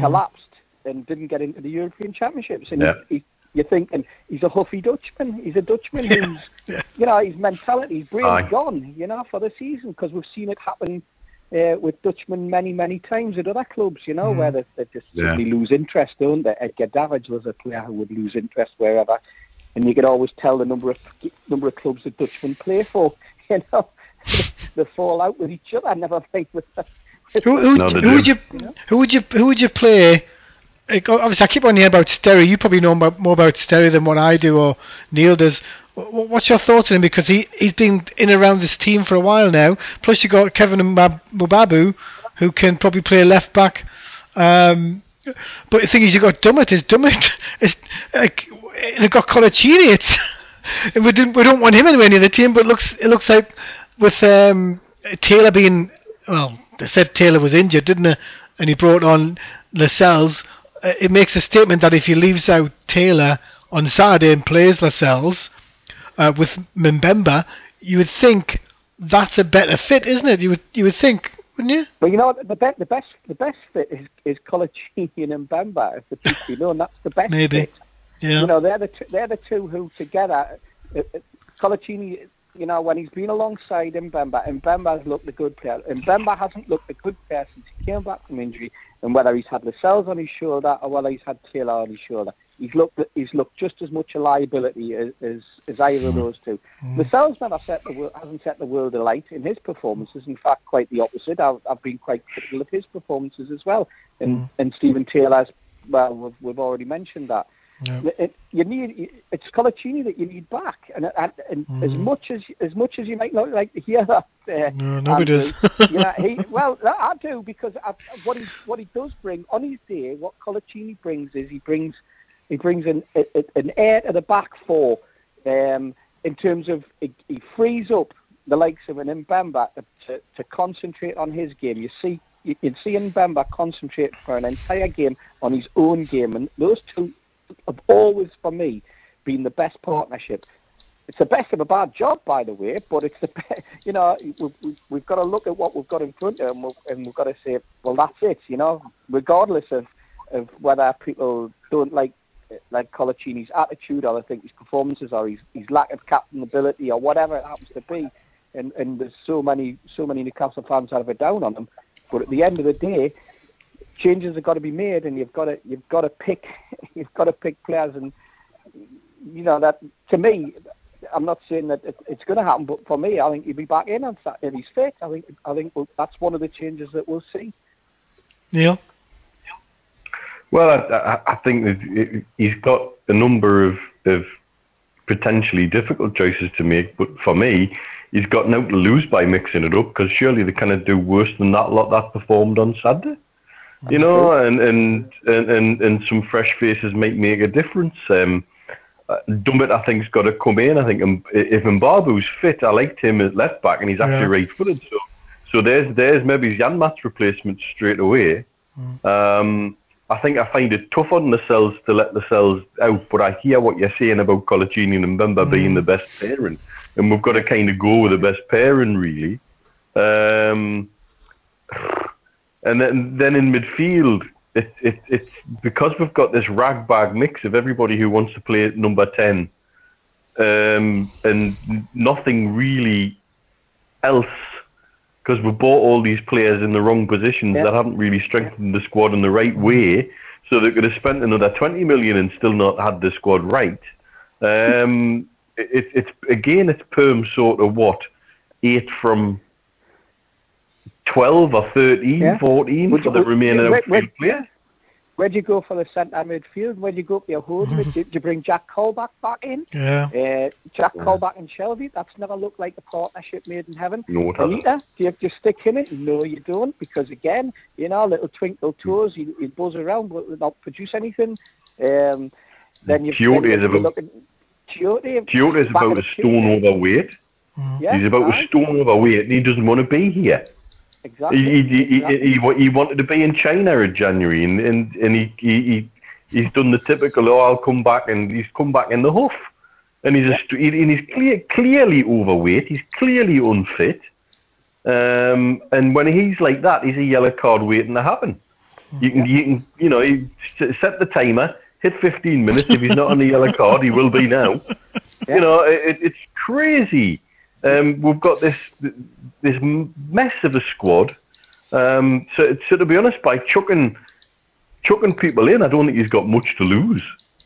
collapsed and didn't get into the European Championships. And he you're thinking, he's a huffy Dutchman. He's a Dutchman who's, you know, his mentality, his brain's gone, you know, for the season, because we've seen it happen with Dutchmen many, many times at other clubs, you know, where they just simply lose interest, don't they? Edgar Davids was a player who would lose interest wherever, and you could always tell the number of clubs that Dutchmen play for, you know. They fall out with each other, never play with them. Who would you play? Obviously, I keep on here about Sterry. You probably know more about Sterry than what I do, or Neil does. What's your thoughts on him? Because he's been in and around this team for a while now. Plus, you got Kevin Mbabu, who can probably play left back. But the thing is, you got Dummett. They've got Coloccini. We don't want him anywhere near the team. But it looks like with Taylor being they said Taylor was injured, didn't they? And he brought on Lascelles. It makes a statement that if he leaves out Taylor on Saturday and plays Lascelles with Mbemba, you would think that's a better fit, isn't it? You would think, wouldn't you? Well, you know, the best fit is Coloccini and Mbemba. If the truth be known, that's the best fit. Yeah. You know, they're the two who together, Coloccini. You know, when he's been alongside Mbemba, Mbemba's looked a good player. Mbemba hasn't looked a good player since he came back from injury, and whether he's had Lascelles on his shoulder or whether he's had Taylor on his shoulder, he's looked just as much a liability as either of those two. Lascelles hasn't set the world alight in his performances. In fact, quite the opposite. I've been quite critical of his performances as well, and Stephen Taylor's. Well, we've already mentioned that. No. It's Coloccini that you need back, and as much as you might not like to hear that, nobody Andrew, does. You know, I do, because what he does bring on his day, what Coloccini brings is he brings an air to the back four, in terms of he frees up the likes of an Mbemba to concentrate on his game. You'd see Mbemba concentrate for an entire game on his own game, and those two have always, for me, been the best partnership. It's the best of a bad job, by the way, but it's the best. You know, we've got to look at what we've got in front of, and we've got to say, well, that's it. You know, regardless of whether people don't like Coloccini's attitude, or I think his performances, or his lack of captainability, or whatever it happens to be, and there's so many Newcastle fans that have a down on him. But at the end of the day, changes have got to be made, and you've got to pick players, and you know that. To me, I'm not saying that it's going to happen, but for me, I think he'll be back in on Saturday if he's fit. I think that's one of the changes that we'll see. Neil? Well, I think that he's got a number of potentially difficult choices to make, but for me, he's got nothing to lose by mixing it up, because surely they cannot do worse than that lot that performed on Saturday. You know, and some fresh faces might make a difference. Dummett, I think, has got to come in. I think if Mbabu's fit, I liked him at left back, and he's actually right-footed. So there's maybe Janmaat's replacement straight away. I think I find it tough on Lascelles to let Lascelles out, but I hear what you're saying about Coloccini and Mbemba being the best pairing, and we've got to kind of go with the best pairing, really. And then in midfield, it's because we've got this ragbag mix of everybody who wants to play at number 10, and nothing really else, because we bought all these players in the wrong positions that haven't really strengthened the squad in the right way, so they could have spent another 20 million and still not had the squad right. It's Perm sort of 8 from 12 or 13, 14 for the remaining outfield player. Where'd you go for the centre midfield? Where'd you go up your midfield? Did you bring Jack Colback back in? Yeah. Jack Colback and Shelby, that's never looked like a partnership made in heaven. No, it hasn't. Anita, do you just stick in it? No, you don't, because again, you know, little twinkle toes, you buzz around, but not produce anything. Then you Tioté is about a stone overweight. He's about a stone overweight, and he doesn't want to be here. Exactly. He wanted to be in China in January, and he's done the typical, I'll come back, and he's come back in the huff, and he's clearly overweight, he's clearly unfit, and when he's like that, he's a yellow card waiting to happen. You can set the timer, hit 15 minutes. If he's not on the yellow card, he will be now. Yeah. You know, it's crazy. We've got this mess of a squad. So to be honest, by chucking people in, I don't think he's got much to lose.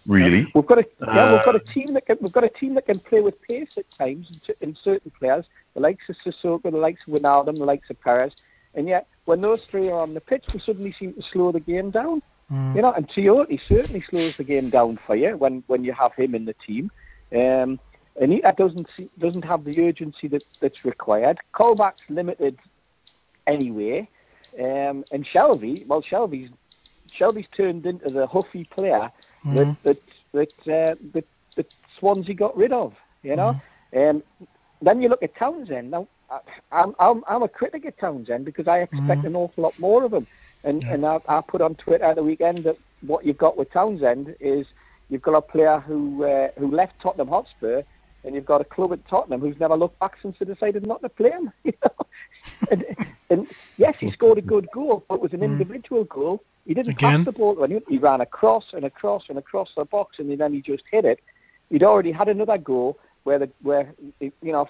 Really, we've got a team that can play with pace at times in certain players, the likes of Sissoko, the likes of Wijnaldum, the likes of Perez, and yet when those three are on the pitch, we suddenly seem to slow the game down. You know, and Tioté certainly slows the game down for you when you have him in the team. Anita doesn't have the urgency that's required. Colback's limited anyway, and Shelby's turned into the huffy player. Mm-hmm. That Swansea got rid of, you know. Mm-hmm. Then you look at Townsend. Now, I'm a critic of Townsend because I expect an awful lot more of him. And I put on Twitter at the weekend that what you've got with Townsend is you've got a player who left Tottenham Hotspur, and you've got a club at Tottenham who's never looked back since they decided not to play him. You know? and yes, he scored a good goal, but it was an individual goal. He didn't pass the ball to anyone. He ran across the box, and then he just hit it. He'd already had another goal where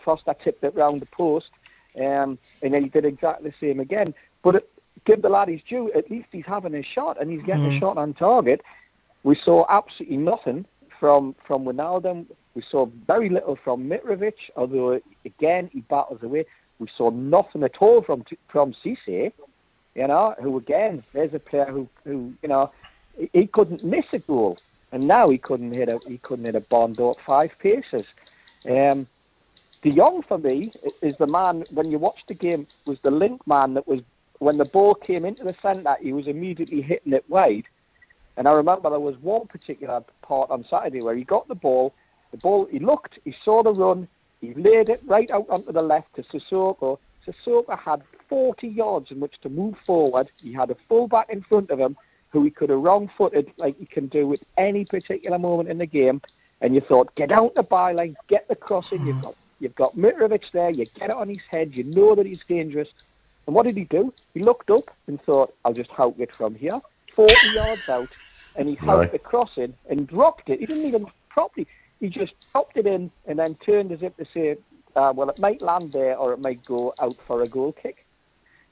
Foster tipped it round the post, and then he did exactly the same again. But give the lad his due. At least he's having a shot, and he's getting a shot on target. We saw absolutely nothing from Wijnaldum. We saw very little from Mitrovic, although again he battles away. We saw nothing at all from Cissé. You know, who again, there's a player who you know, he couldn't miss a goal, and now he couldn't hit a bond at 5 paces. De Jong for me is the man. When you watch the game, was the link man that was when the ball came into the centre, he was immediately hitting it wide. And I remember there was one particular part on Saturday where he got the ball. He looked, he saw the run, he laid it right out onto the left to Sissoko. Sissoko had 40 yards in which to move forward. He had a full-back in front of him who he could have wrong-footed like he can do at any particular moment in the game. And you thought, get out the byline, get the crossing. You've got Mitrovic there. You get it on his head. You know that he's dangerous. And what did he do? He looked up and thought, I'll just howk it from here. 40 yards out. And he howked the crossing and dropped it. He didn't even properly. He just dropped it in and then turned as if to say, well, it might land there or it might go out for a goal kick.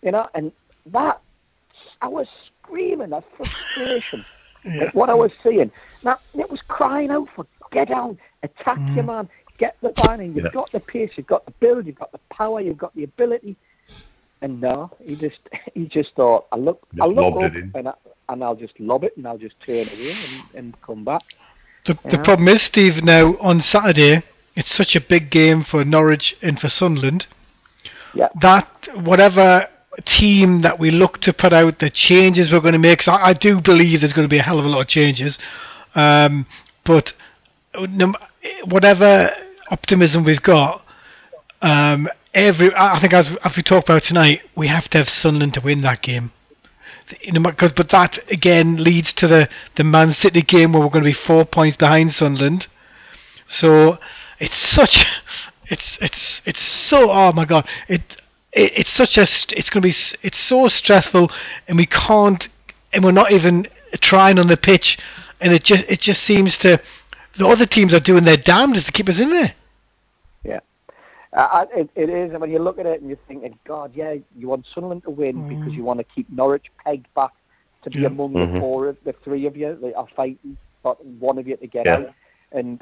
You know, and that, I was screaming at frustration at what I was seeing. Now, it was crying out for, get down, attack your man, get the binding. You've got the pace, you've got the build, you've got the power, you've got the ability. And no, he just thought, I'll look up and I'll just lob it and I'll just turn away and come back. The problem is, Steve, now on Saturday, it's such a big game for Norwich and for Sunderland that whatever team that we look to put out, the changes we're going to make, because I do believe there's going to be a hell of a lot of changes, but whatever optimism we've got, I think as we talked about tonight, we have to have Sunderland to win that game. But that again leads to the Man City game where we're going to be 4 points behind Sunderland. So it's so stressful, and we're not even trying on the pitch, and it just seems to, the other teams are doing their damnedest to keep us in there. Yeah, it is, and when you look at it and you're thinking, God, yeah, you want Sunderland to win because you want to keep Norwich pegged back to be among the three of you that are fighting, but one of you to get out. And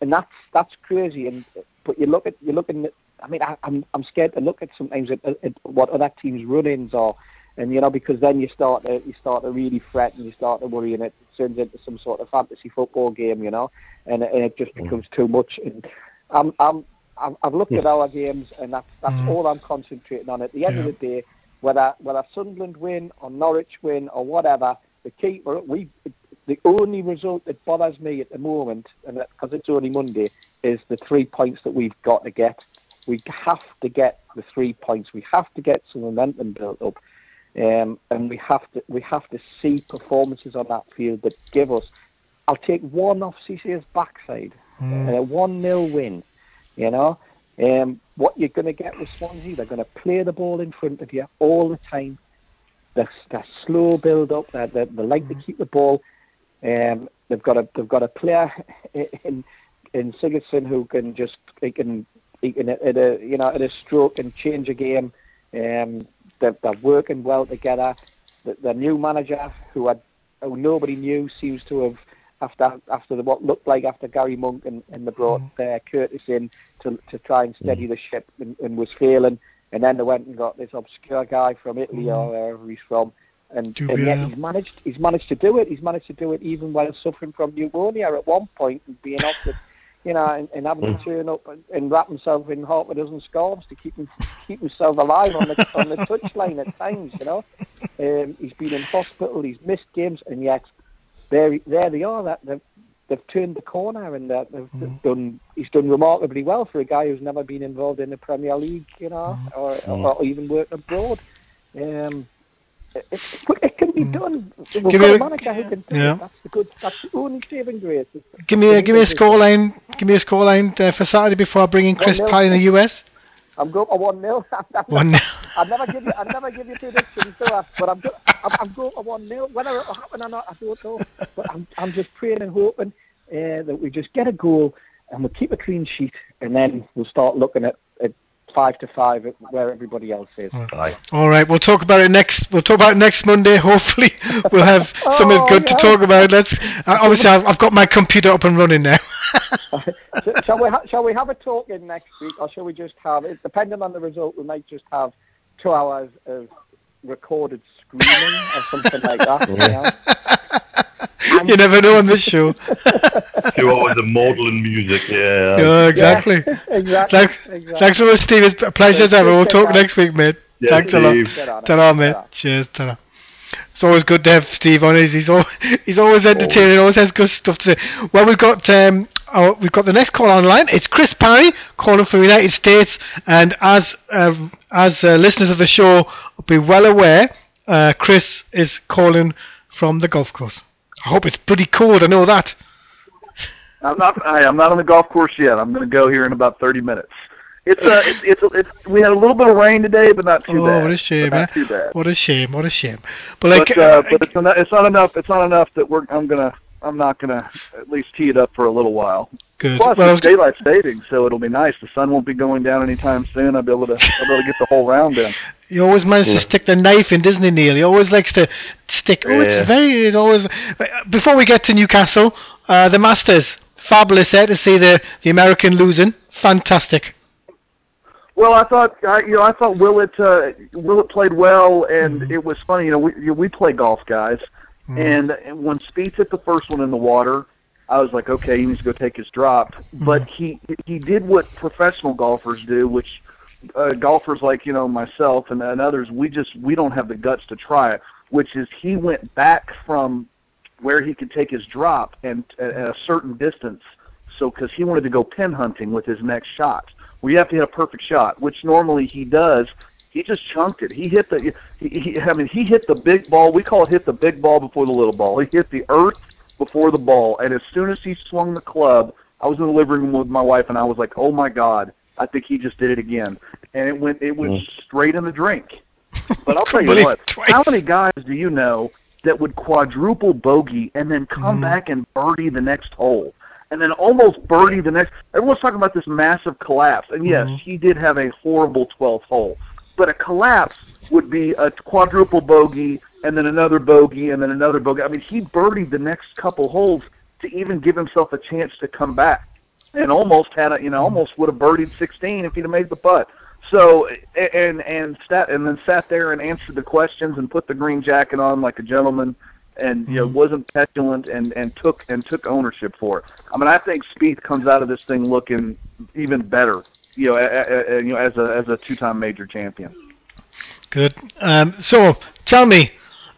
that's crazy. But you're looking at, I mean, I'm scared to look at sometimes at what other teams' run-ins are, and you know, because then you start to really fret and you start to worry, and it turns into some sort of fantasy football game, you know, and it just becomes too much. And I've looked at our games, and that's all I'm concentrating on. At the end of the day, whether Sunderland win or Norwich win or whatever, the key the only result that bothers me at the moment, and because it's only Monday, is the 3 points that we've got to get. We have to get the 3 points. We have to get some momentum built up, and we have to see performances on that field that give us. I'll take one off Cissé's backside and a 1-0 win. You know, what you're going to get with Swansea, they're going to play the ball in front of you all the time. They're slow build up. They like to keep the ball. They've got a player in Sigurdsson who can just he can at a stroke and change a game. They're working well together. The new manager who nobody knew seems to have after Gary Monk and they brought Curtis in to try and steady the ship and was failing, and then they went and got this obscure guy from Italy or wherever he's from, and yet he's managed to do it. He's managed to do it even while suffering from pneumonia at one point and being off the, and having to turn up and wrap himself in half a dozen scarves to keep himself alive on the touchline at times. He's been in hospital. He's missed games, and yet there they are. That they've turned the corner, and they've done. He's done remarkably well for a guy who's never been involved in the Premier League, or even worked abroad. It can be done. We've got a manager who can do it. That's the only saving grace. Give me a scoreline for Saturday before I bring in Chris Pye in the US. I'm going for 1-0. 1-0. I never give you predictions, do I? But I'm going for 1-0. Whether it'll happen or not, I don't know. But I'm just praying and hoping that we just get a goal and we'll keep a clean sheet, and then we'll start looking at 5-5 where everybody else is. All right, we'll talk about it next. We'll talk about it next Monday. Hopefully, we'll have something to talk about. Obviously, I've got my computer up and running now. Shall we have a talk in next week, or shall we just have it? Depending on the result, we might just have 2 hours of recorded screaming or something like that. You never know on this show. 2 hours of maudlin music, exactly. Yeah, exactly. Thanks so much, Steve. It's a pleasure to have you. We'll talk next week, mate. Yeah, thanks a lot. Ta-ra, mate. Cheers, ta-ra. It's always good to have Steve on. He's always entertaining. Always has good stuff to say. Well, we've got the next call online. It's Chris Parry calling from the United States, and as listeners of the show will be well aware, Chris is calling from the golf course. I hope it's bloody cold. I know that. I'm not on the golf course yet. I'm going to go here in about 30 minutes. We had a little bit of rain today, but not too bad. What a shame! What a shame! But it's not enough. It's not enough that I'm not gonna at least tee it up for a little while. Good. Plus, it's daylight saving, so it'll be nice. The sun won't be going down anytime soon. I'll be able to get the whole round in. He always manages to stick the knife in, doesn't he, Neil? He always likes to stick. Yeah. Before we get to Newcastle, the Masters, fabulous there to see the American losing. Fantastic. Well, I thought Willett played well, and it was funny. We play golf, guys, and when Spieth hit the first one in the water, I was like, okay, he needs to go take his drop. But he did what professional golfers do, which golfers like myself and others, we don't have the guts to try it. Which is, he went back from where he could take his drop and at a certain distance, because he wanted to go pin hunting with his next shot. Well, you have to hit a perfect shot, which normally he does. He just chunked it. He hit the big ball. We call it hit the big ball before the little ball. He hit the earth before the ball, and as soon as he swung the club, I was in the living room with my wife, and I was like, oh, my God, I think he just did it again. And it went straight in the drink. But I'll tell you what, how many guys do you know that would quadruple bogey and then come back and birdie the next hole? And then almost birdie the next. Everyone's talking about this massive collapse. And yes, he did have a horrible 12th hole. But a collapse would be a quadruple bogey and then another bogey and then another bogey. I mean, he birdied the next couple holes to even give himself a chance to come back. And almost had almost would have birdied 16 if he'd have made the putt. So and then sat there and answered the questions and put the green jacket on like a gentleman. And wasn't petulant and took ownership for it. I mean, I think Spieth comes out of this thing looking even better, as a two-time major champion. Good. So tell me,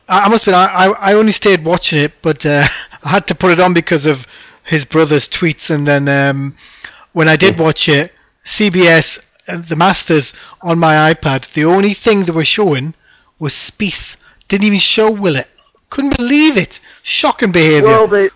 I must admit, I only stayed watching it, but I had to put it on because of his brother's tweets. And then when I did watch it, CBS, the Masters on my iPad, the only thing they were showing was Spieth. Didn't even show Willett. Couldn't believe it. Shocking behavior. Well, they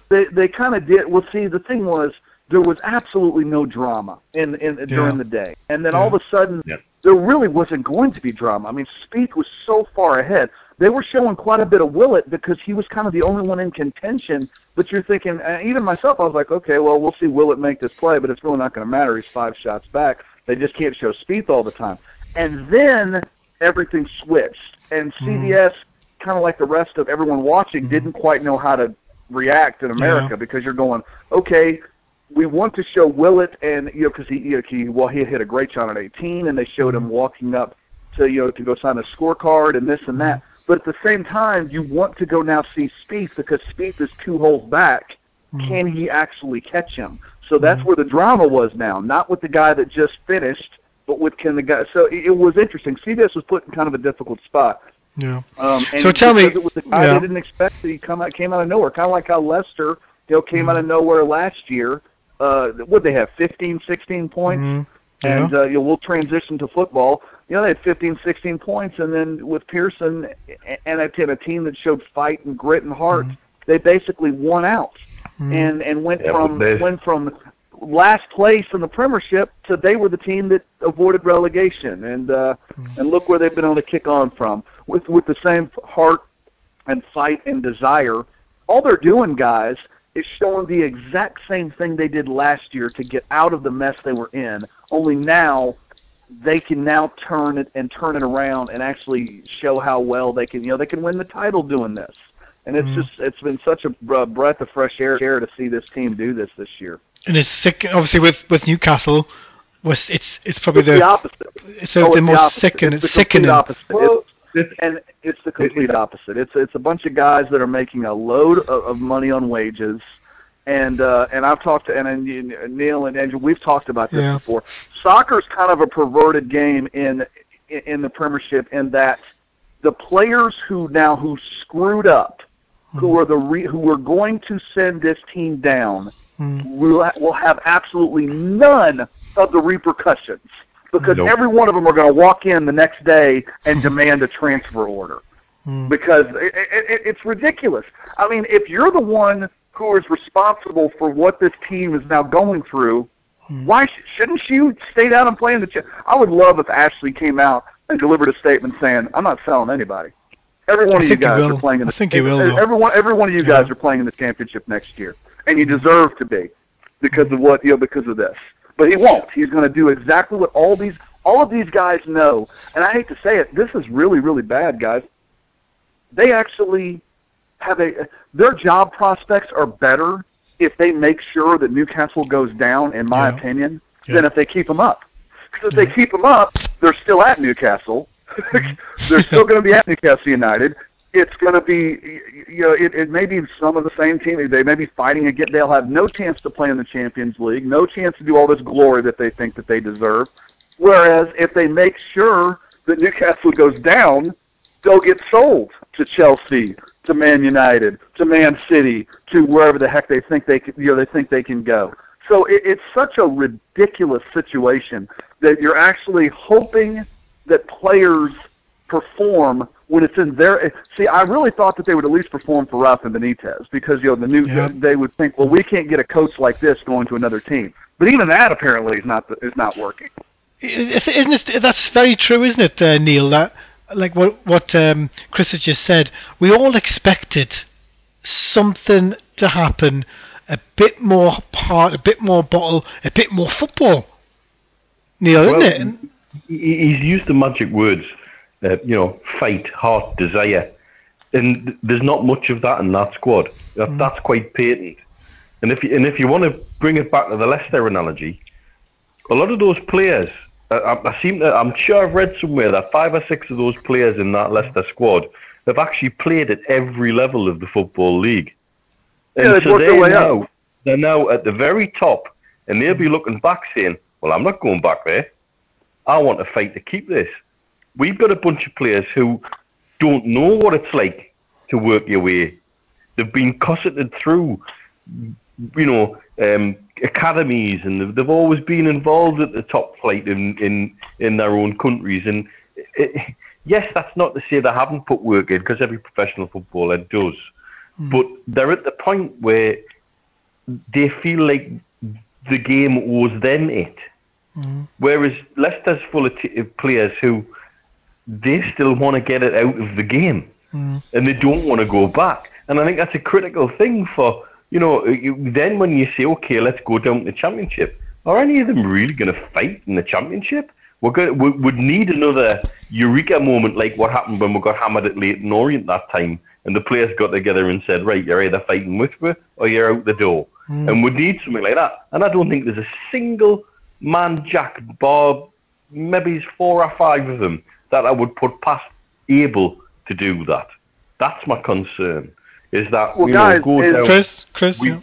kind of did. Well, see, the thing was, there was absolutely no drama during the day. And then all of a sudden, there really wasn't going to be drama. I mean, Spieth was so far ahead. They were showing quite a bit of Willett because he was kind of the only one in contention. But you're thinking, even myself, I was like, okay, well, we'll see Willett make this play, but it's really not going to matter. He's five shots back. They just can't show Spieth all the time. And then everything switched, and CBS, kind of like the rest of everyone watching, didn't quite know how to react in America because you're going, okay, we want to show Willett, and because he hit a great shot at 18, and they showed him walking up to to go sign a scorecard and this and that. But at the same time, you want to go now see Spieth because Spieth is two holes back. Can he actually catch him? So that's where the drama was now, not with the guy that just finished, but with can the guy. So it was interesting. CBS was put in kind of a difficult spot. Yeah. So tell me, it was the guy they didn't expect that he came out of nowhere, kind of like how Leicester came out of nowhere last year. What they have, 15, 16 points? Yeah. And we'll transition to football. They had 15, 16 points, and then with Pearson and a team that showed fight and grit and heart, they basically won out and went from last place in the Premiership to they were the team that avoided relegation. And look where they've been able to kick on from with the same heart and fight and desire. All they're doing, guys, is showing the exact same thing they did last year to get out of the mess they were in, only now they can now turn it around and actually show how well they can, they can win the title doing this. And it's just, it's been such a breath of fresh air to see this team do this year. And it's sick, obviously, with Newcastle, it's probably the opposite. It's the complete opposite. It's the complete opposite. It's a bunch of guys that are making a load of money on wages, and I've talked to and Neil and Andrew. We've talked about this before. Soccer's kind of a perverted game in the Premiership in that the players who screwed up, who are going to send this team down, will have absolutely none of the repercussions. Because every one of them are going to walk in the next day and demand a transfer order. Because it's ridiculous. I mean, if you're the one who is responsible for what this team is now going through, why shouldn't you stay down and play in the I would love if Ashley came out and delivered a statement saying, I'm not selling anybody. Every one of you guys are playing in the championship. Every one of you guys are playing in the championship next year. And you deserve to be because of what, because of this. But he won't. He's going to do exactly what all of these guys know. And I hate to say it, this is really, really bad, guys. They actually have their job prospects are better if they make sure that Newcastle goes down, in my opinion, than if they keep them up. Because if they keep them up, they're still at Newcastle. They're still going to be at Newcastle United. It's going to be, it may be some of the same team. They may be fighting again. They'll have no chance to play in the Champions League, no chance to do all this glory that they think that they deserve. Whereas if they make sure that Newcastle goes down, they'll get sold to Chelsea, to Man United, to Man City, to wherever the heck they think they can go. So it's such a ridiculous situation that you're actually hoping that players perform when it's in their – see, I really thought that they would at least perform for Rafa Benitez because, they would think, well, we can't get a coach like this going to another team. But even that apparently is not working. That's very true, isn't it, Neil? That, like what Chris has just said, we all expected something to happen, a bit more heart, a bit more bottle, a bit more football, Neil, isn't it? He's used the magic words. Fight, heart, desire. And there's not much of that in that squad. That's quite patent. And if you want to bring it back to the Leicester analogy, a lot of those players, I'm sure I've read somewhere that 5 or 6 of those players in that Leicester squad have actually played at every level of the Football League. And they've worked their way up. They're now at the very top, and they'll be looking back saying, well, I'm not going back there. I want to fight to keep this. We've got a bunch of players who don't know what it's like to work your way. They've been cosseted through, academies, and they've always been involved at the top flight in their own countries. And yes, that's not to say they haven't put work in, because every professional footballer does. But they're at the point where they feel like the game owes them it. Whereas Leicester's full of players who they still want to get it out of the game, and they don't want to go back. And I think that's a critical thing for, you know, then when you say, okay, let's go down to the Championship, are any of them really going to fight in the Championship? We would need another eureka moment like what happened when we got hammered at Leighton Orient that time, and the players got together and said, right, you're either fighting with me or you're out the door. And we need something like that. And I don't think there's a single man, Jack, Bob, maybe it's 4 or 5 of them, that I would put past able to do that. That's my concern, is that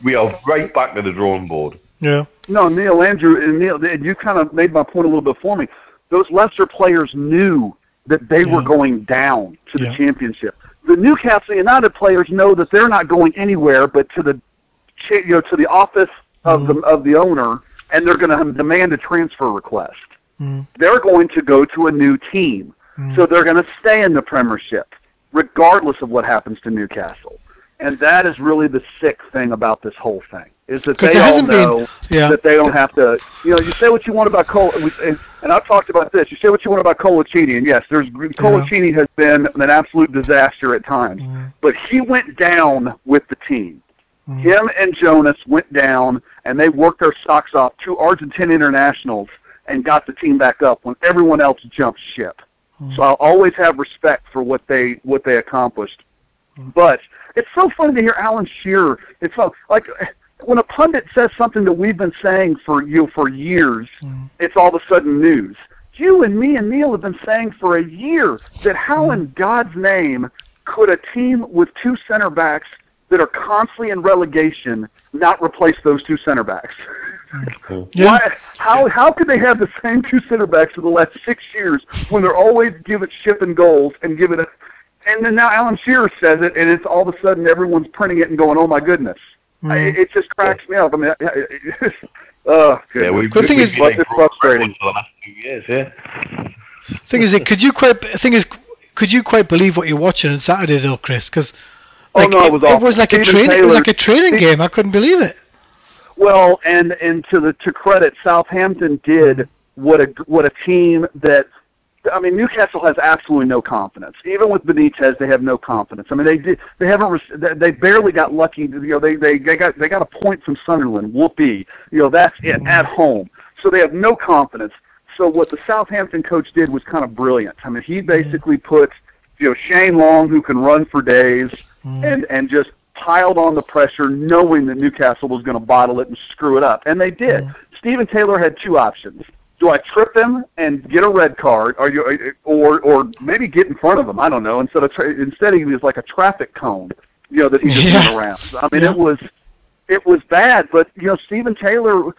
we are right back to the drawing board. Yeah. No, Neil, Andrew, and Neil, you kind of made my point a little bit for me. Those Leicester players knew that they were going down to the Championship. The Newcastle United players know that they're not going anywhere, but to the to the office of the owner, and they're going to demand a transfer request. They're going to go to a new team, so they're going to stay in the Premiership, regardless of what happens to Newcastle. And that is really the sick thing about this whole thing, is that they all know that they don't have to, you know, you say what you want about and I've talked about this, you say what you want about Coloccini, and yes, Coloccini has been an absolute disaster at times, but he went down with the team. Him and Jonas went down, and they worked their socks off, 2 Argentine internationals, and got the team back up when everyone else jumped ship. So I'll always have respect for what they accomplished. But it's so funny to hear Alan Shearer. It's so, like when a pundit says something that we've been saying for years, it's all of a sudden news. You and me and Neil have been saying for a year that how in God's name could a team with 2 center backs that are constantly in relegation not replace those 2 center backs? Why, how could they have the same 2 center backs for the last 6 years when they're always giving ship and goals and giving it? And then now Alan Shearer says it, and it's all of a sudden everyone's printing it and going, "Oh my goodness!" It just cracks me up. I mean, the thing is, it's frustrating for the last few years. Thing is, could you quite believe what you're watching on Saturday though, Chris? Because it was like a training game. I couldn't believe it. Well, and to credit, Southampton did what a team that. I mean, Newcastle has absolutely no confidence. Even with Benitez, they have no confidence. I mean, they barely got lucky. You know, they got a point from Sunderland. Whoopee! You know, that's it at home. So they have no confidence. So what the Southampton coach did was kind of brilliant. I mean, he basically put Shane Long, who can run for days, and just piled on the pressure, knowing that Newcastle was going to bottle it and screw it up, and they did. Stephen Taylor had 2 options. Do I trip him and get a red card, or maybe get in front of him? I don't know. Instead he was like a traffic cone, that he just went around. I mean, it was bad, but Stephen Taylor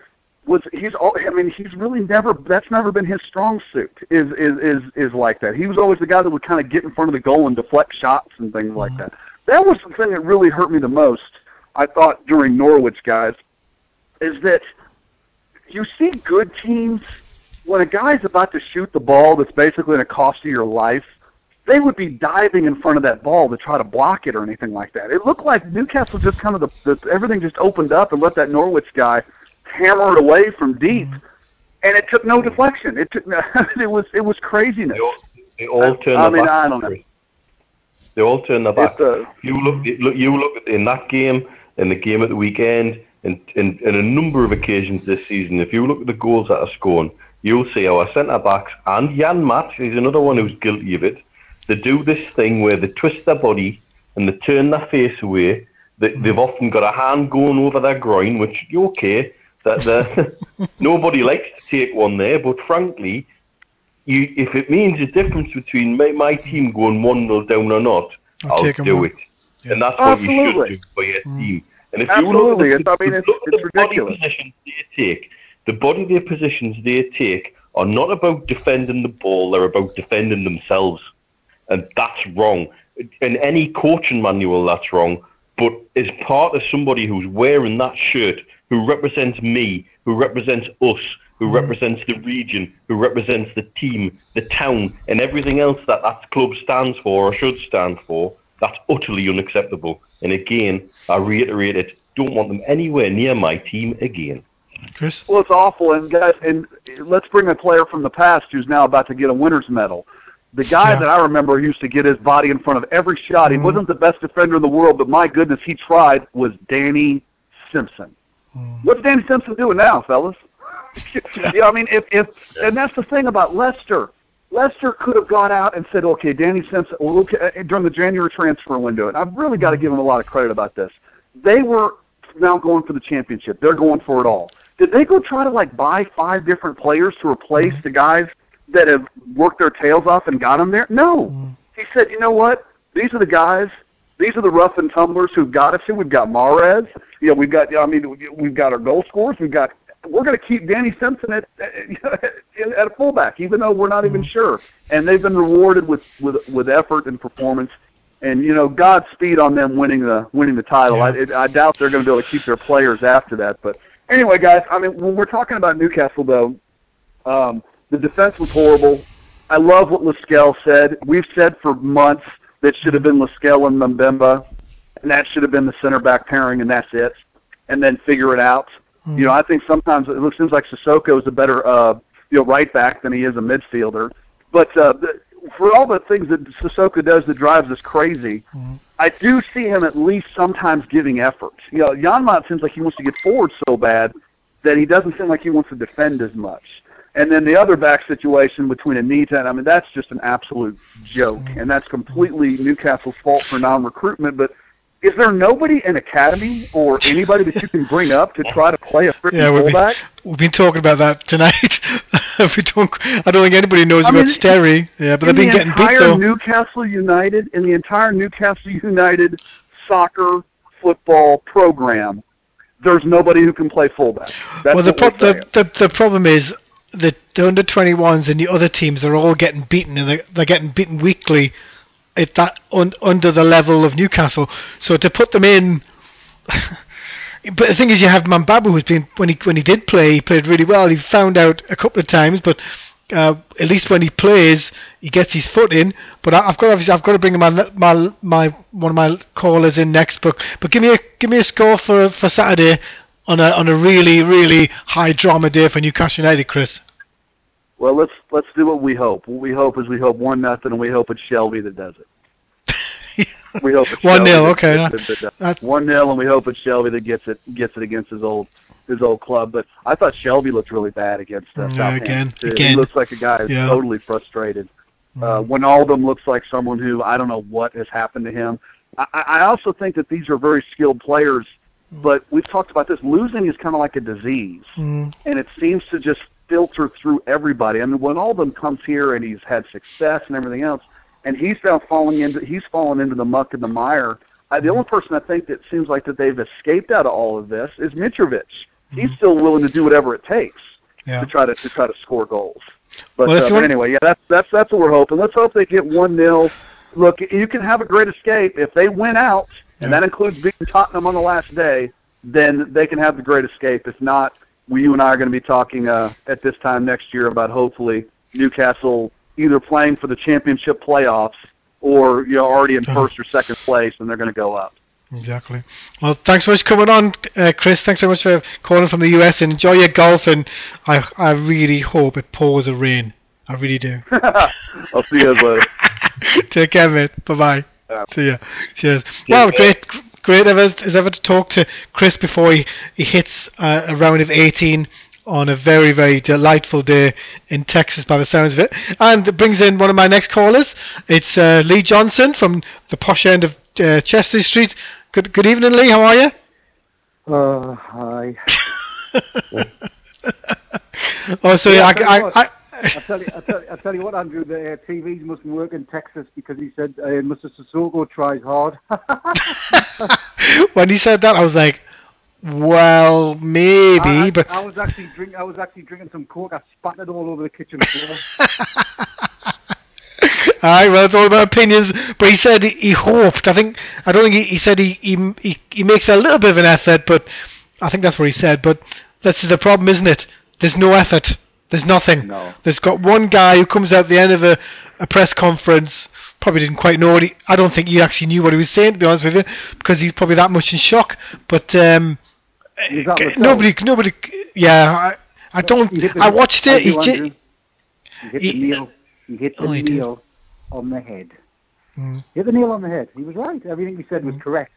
that's never been his strong suit. Is like that. He was always the guy that would kind of get in front of the goal and deflect shots and things like that. That was the thing that really hurt me the most, I thought, during Norwich, guys, is that you see good teams. When a guy's about to shoot the ball that's basically going to cost you your life, they would be diving in front of that ball to try to block it or anything like that. It looked like Newcastle just kind of everything just opened up and let that Norwich guy hammer it away from deep, and it took no deflection. It was craziness. They all turned their back. I don't know. They all turned their back. You look at in that game and the game at the weekend and a number of occasions this season. If you look at the goals that are scored, you'll see our centre-backs, and Janmaat is another one who's guilty of it. They do this thing where they twist their body and they turn their face away. They've often got a hand going over their groin, which, nobody likes to take one there, but frankly, if it means a difference between my team going 1-0 down or not, I'll do it. Yeah. And that's what you should do for your team. And if you look at the body positions they take, the body their positions they take are not about defending the ball, they're about defending themselves. And that's wrong. In any coaching manual, that's wrong. But as part of somebody who's wearing that shirt, who represents me, who represents us, who represents the region, who represents the team, the town, and everything else that club stands for or should stand for, that's utterly unacceptable. And again, I reiterate it, don't want them anywhere near my team again. Chris? Well, it's awful, and guys, and let's bring a player from the past who's now about to get a winner's medal. The guy that I remember used to get his body in front of every shot. He wasn't the best defender in the world, but my goodness, he tried, was Danny Simpson. What's Danny Simpson doing now, fellas? Yeah, I mean, if and that's the thing about Leicester. Leicester could have gone out and said, okay, Danny Simpson, during the January transfer window, and I've really got to give them a lot of credit about this. They were now going for the championship. They're going for it all. Did they go try to, like, buy five different players to replace the guys that have worked their tails off and got them there? No. He said, you know what? These are the guys. These are the rough and tumblers who've got us here. We've got Mahrez. You know, we've got our goal scorers. We're going to keep Danny Simpson at a fullback, even though we're not even sure. And they've been rewarded with effort and performance. And, you know, Godspeed on them winning the title. Yeah. I doubt they're going to be able to keep their players after that. But anyway, guys, I mean, when we're talking about Newcastle, though, the defense was horrible. I love what Lascelles said. We've said for months that should have been Lascelles and Mbemba, and that should have been the center back pairing, and that's it. And then figure it out. You know, I think sometimes it seems like Sissoko is a better right back than he is a midfielder. But for all the things that Sissoko does that drives us crazy, I do see him at least sometimes giving effort. You know, Janmaat seems like he wants to get forward so bad that he doesn't seem like he wants to defend as much. And then the other back situation between Anita and, I mean, that's just an absolute joke. And that's completely Newcastle's fault for non-recruitment. But is there nobody in academy or anybody that you can bring up to try to play a freaking fullback? We've been talking about that tonight. I don't think anybody knows about Sterry. Yeah, but they've been getting beat, though. In the entire Newcastle United soccer football program, there's nobody who can play fullback. That's well, the problem is that the under-21s and the other teams are all getting beaten, and they're getting beaten weekly at that under the level of Newcastle. So to put them in... But the thing is, you have Mbemba, who's been, when he did play, he played really well. He found out a couple of times, but at least when he plays, he gets his foot in. But I've got to bring my one of my callers in next. But give me a score for Saturday on a really, really high drama day for Newcastle United, Chris. Well, let's do what we hope. What we hope is 1-0, and we hope it's Shelby that does it. We hope it's 1-0, okay. 1-0, and we hope it's Shelby that gets it against his old club. But I thought Shelby looked really bad against Southampton. He looks like a guy who's totally frustrated. Wijnaldum looks like someone who I don't know what has happened to him. I also think that these are very skilled players, but we've talked about this. Losing is kind of like a disease, and it seems to just filter through everybody. I mean, Wijnaldum comes here and he's had success and everything else. And he's now fallen into the muck and the mire. The only person I think that seems like that they've escaped out of all of this is Mitrovic. He's still willing to do whatever it takes to try to score goals. But, anyway, that's what we're hoping. Let's hope they get 1-0. Look, you can have a great escape if they win out, and that includes beating Tottenham on the last day. Then they can have the great escape. If not, you and I are going to be talking at this time next year about hopefully Newcastle either playing for the championship playoffs or already in first or second place, and they're going to go up. Exactly. Well, thanks so much for coming on, Chris. Thanks so much for calling from the US, and enjoy your golf, and I really hope it pours a rain. I really do. I'll see you guys later. Take care, mate. Bye-bye. See ya. Cheers. Well, great as ever to talk to Chris before he hits a round of 18 on a very, very delightful day in Texas by the sounds of it. And it brings in one of my next callers. It's Lee Johnson from the posh end of Chesley Street. Good evening, Lee. How are you? Hi. I tell you what, Andrew, the TVs mustn't work in Texas because he said Mr. Sissoko tries hard. When he said that, I was like, well, maybe, but I was actually drinking some Coke. I spat it all over the kitchen floor. All right, well, it's all about opinions. But he said he hoped. I don't think he said he makes a little bit of an effort, but I think that's what he said. But that's the problem, isn't it? There's no effort. There's nothing. No. There's got one guy who comes out at the end of a press conference. Probably didn't quite know what I don't think he actually knew what he was saying, to be honest with you, because he's probably that much in shock. But nobody Yeah, I don't. I watched it. He hit the nail on the head. Mm. Hit the nail on the head. He was right. Everything he said was correct.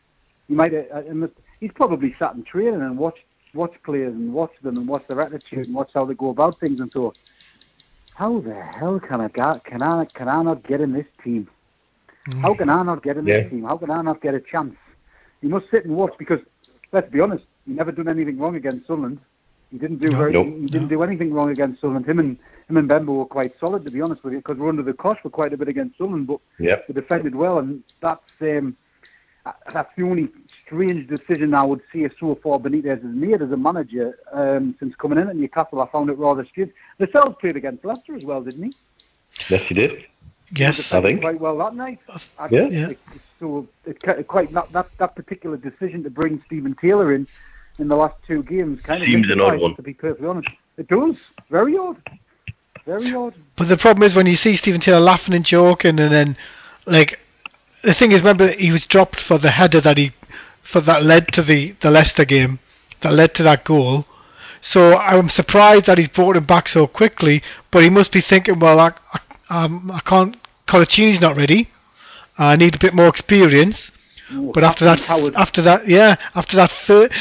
You might. He's probably sat and training and watched players and watched them and watched their attitude and watched how they go about things and thought, how the hell can I not get in this team? How can I not get in this team? How can I not get a chance? You must sit and watch because, let's be honest, he never done anything wrong against Sunderland. He didn't do do anything wrong against Sunderland. Him and Mbemba were quite solid, to be honest with you, because we're under the cosh for quite a bit against Sunderland, but they defended well, and that's the only strange decision I would say so far Benitez has made as a manager since coming in at Newcastle. I found it rather strange. Lascelles played against Leicester as well, didn't he? Yes, he did. Yes, I think quite well that night. So it quite that particular decision to bring Stephen Taylor in the last two games kind of seems an odd one, to be perfectly honest. It does, very odd, very odd. But the problem is when you see Stephen Taylor laughing and joking, and then like the thing is, remember he was dropped for the header that led to the Leicester game, that led to that goal. So I'm surprised that he's brought him back so quickly. But he must be thinking, well, I can't. Coloccini's not ready. I need a bit more experience. Ooh, but after that,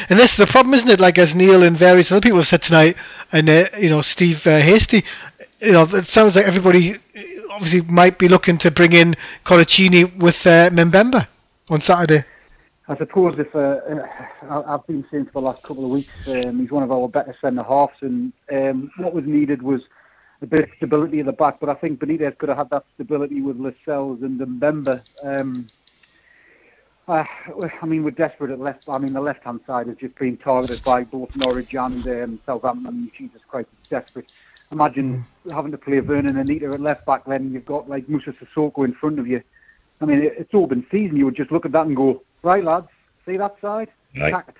and this is the problem, isn't it? Like as Neil and various other people have said tonight, and Steve Hasty, it sounds like everybody obviously might be looking to bring in Coloccini with Mbemba on Saturday. I suppose if I've been saying for the last couple of weeks, he's one of our better centre halves, and what was needed was a bit of stability at the back, but I think Benitez could have had that stability with Lascelles and Mbemba. We're desperate at left. I mean, the left-hand side is just being targeted by both Norwich and Southampton. I mean, Jesus Christ, it's desperate. Imagine having to play Vernon and Anita at left back, then you've got like Musa Sissoko in front of you. I mean, it's open season. You would just look at that and go, right, lads, see that side? Right. Attack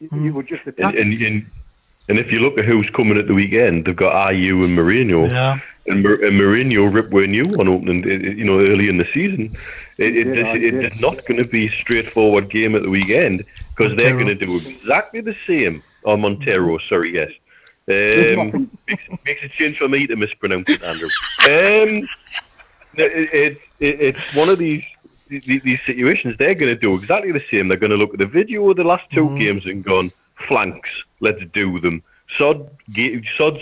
it. You would just attack it. And if you look at who's coming at the weekend, they've got IU and Mourinho. Yeah. And Mourinho ripped where new one opened, early in the season. It's not going to be a straightforward game at the weekend because they're going to do exactly the same. Oh, Montero, sorry, yes. Makes a change for me to mispronounce it, Andrew. It's one of these situations. They're going to do exactly the same. They're going to look at the video of the last two games and gone, flanks, let's do them. Sod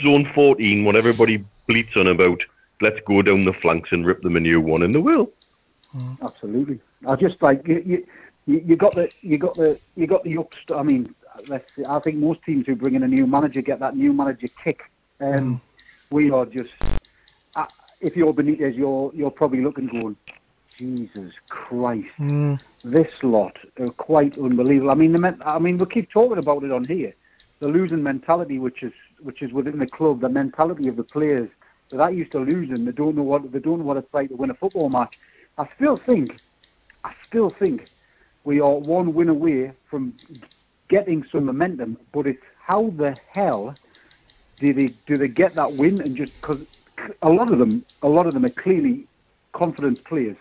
zone 14, when everybody bleats on about, let's go down the flanks and rip them a new one, and they will. Absolutely. I just like you got the upstart. I mean, let's see, I think most teams who bring in a new manager get that new manager kick. We are just, if you're Benitez, you're probably looking going, Jesus Christ, this lot are quite unbelievable. I mean, we keep talking about it on here. The losing mentality, which is within the club, the mentality of the players that used to losing. They don't know what it's like to win a football match. I still think we are one win away from getting some momentum. But it's how the hell do they get that win? And just because a lot of them are clearly confidence players.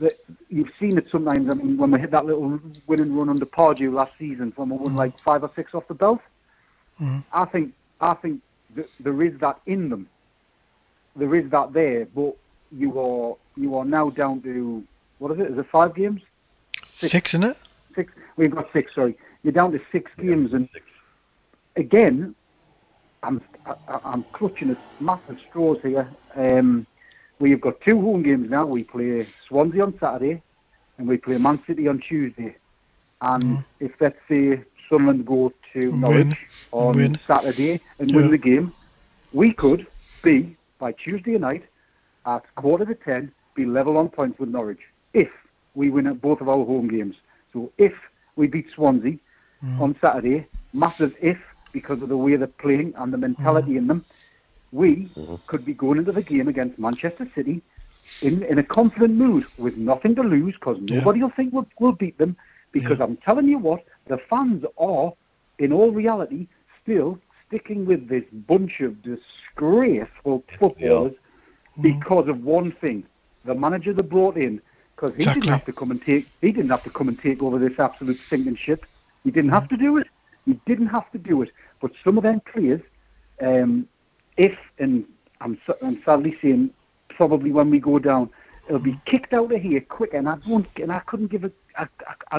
That you've seen it sometimes. I mean, when we hit that little winning run under Pardew last season, when we won like 5 or 6 off the belt, I think there is that in them. There is that there, but you are now down to, what is it? Is it 5 games? 6, isn't it? 6. We've got 6. Sorry, you're down to 6 games, and again, I'm clutching at massive straws here. We've got 2 home games now. We play Swansea on Saturday and we play Man City on Tuesday. And if, let's say, Sunderland go to Norwich on Saturday and win the game, we could be, by Tuesday night, at 9:45, be level on points with Norwich if we win at both of our home games. So if we beat Swansea on Saturday, massive if, because of the way they're playing and the mentality in them, we could be going into the game against Manchester City in a confident mood with nothing to lose, because nobody will think we'll beat them, because I'm telling you what, the fans are, in all reality, still sticking with this bunch of disgraceful footballers because of one thing, the manager they brought in, because he didn't have to come and take over this absolute sinking ship. He didn't have to do it. He didn't have to do it. But some of them players, I'm sadly saying probably when we go down, it'll be kicked out of here quick, I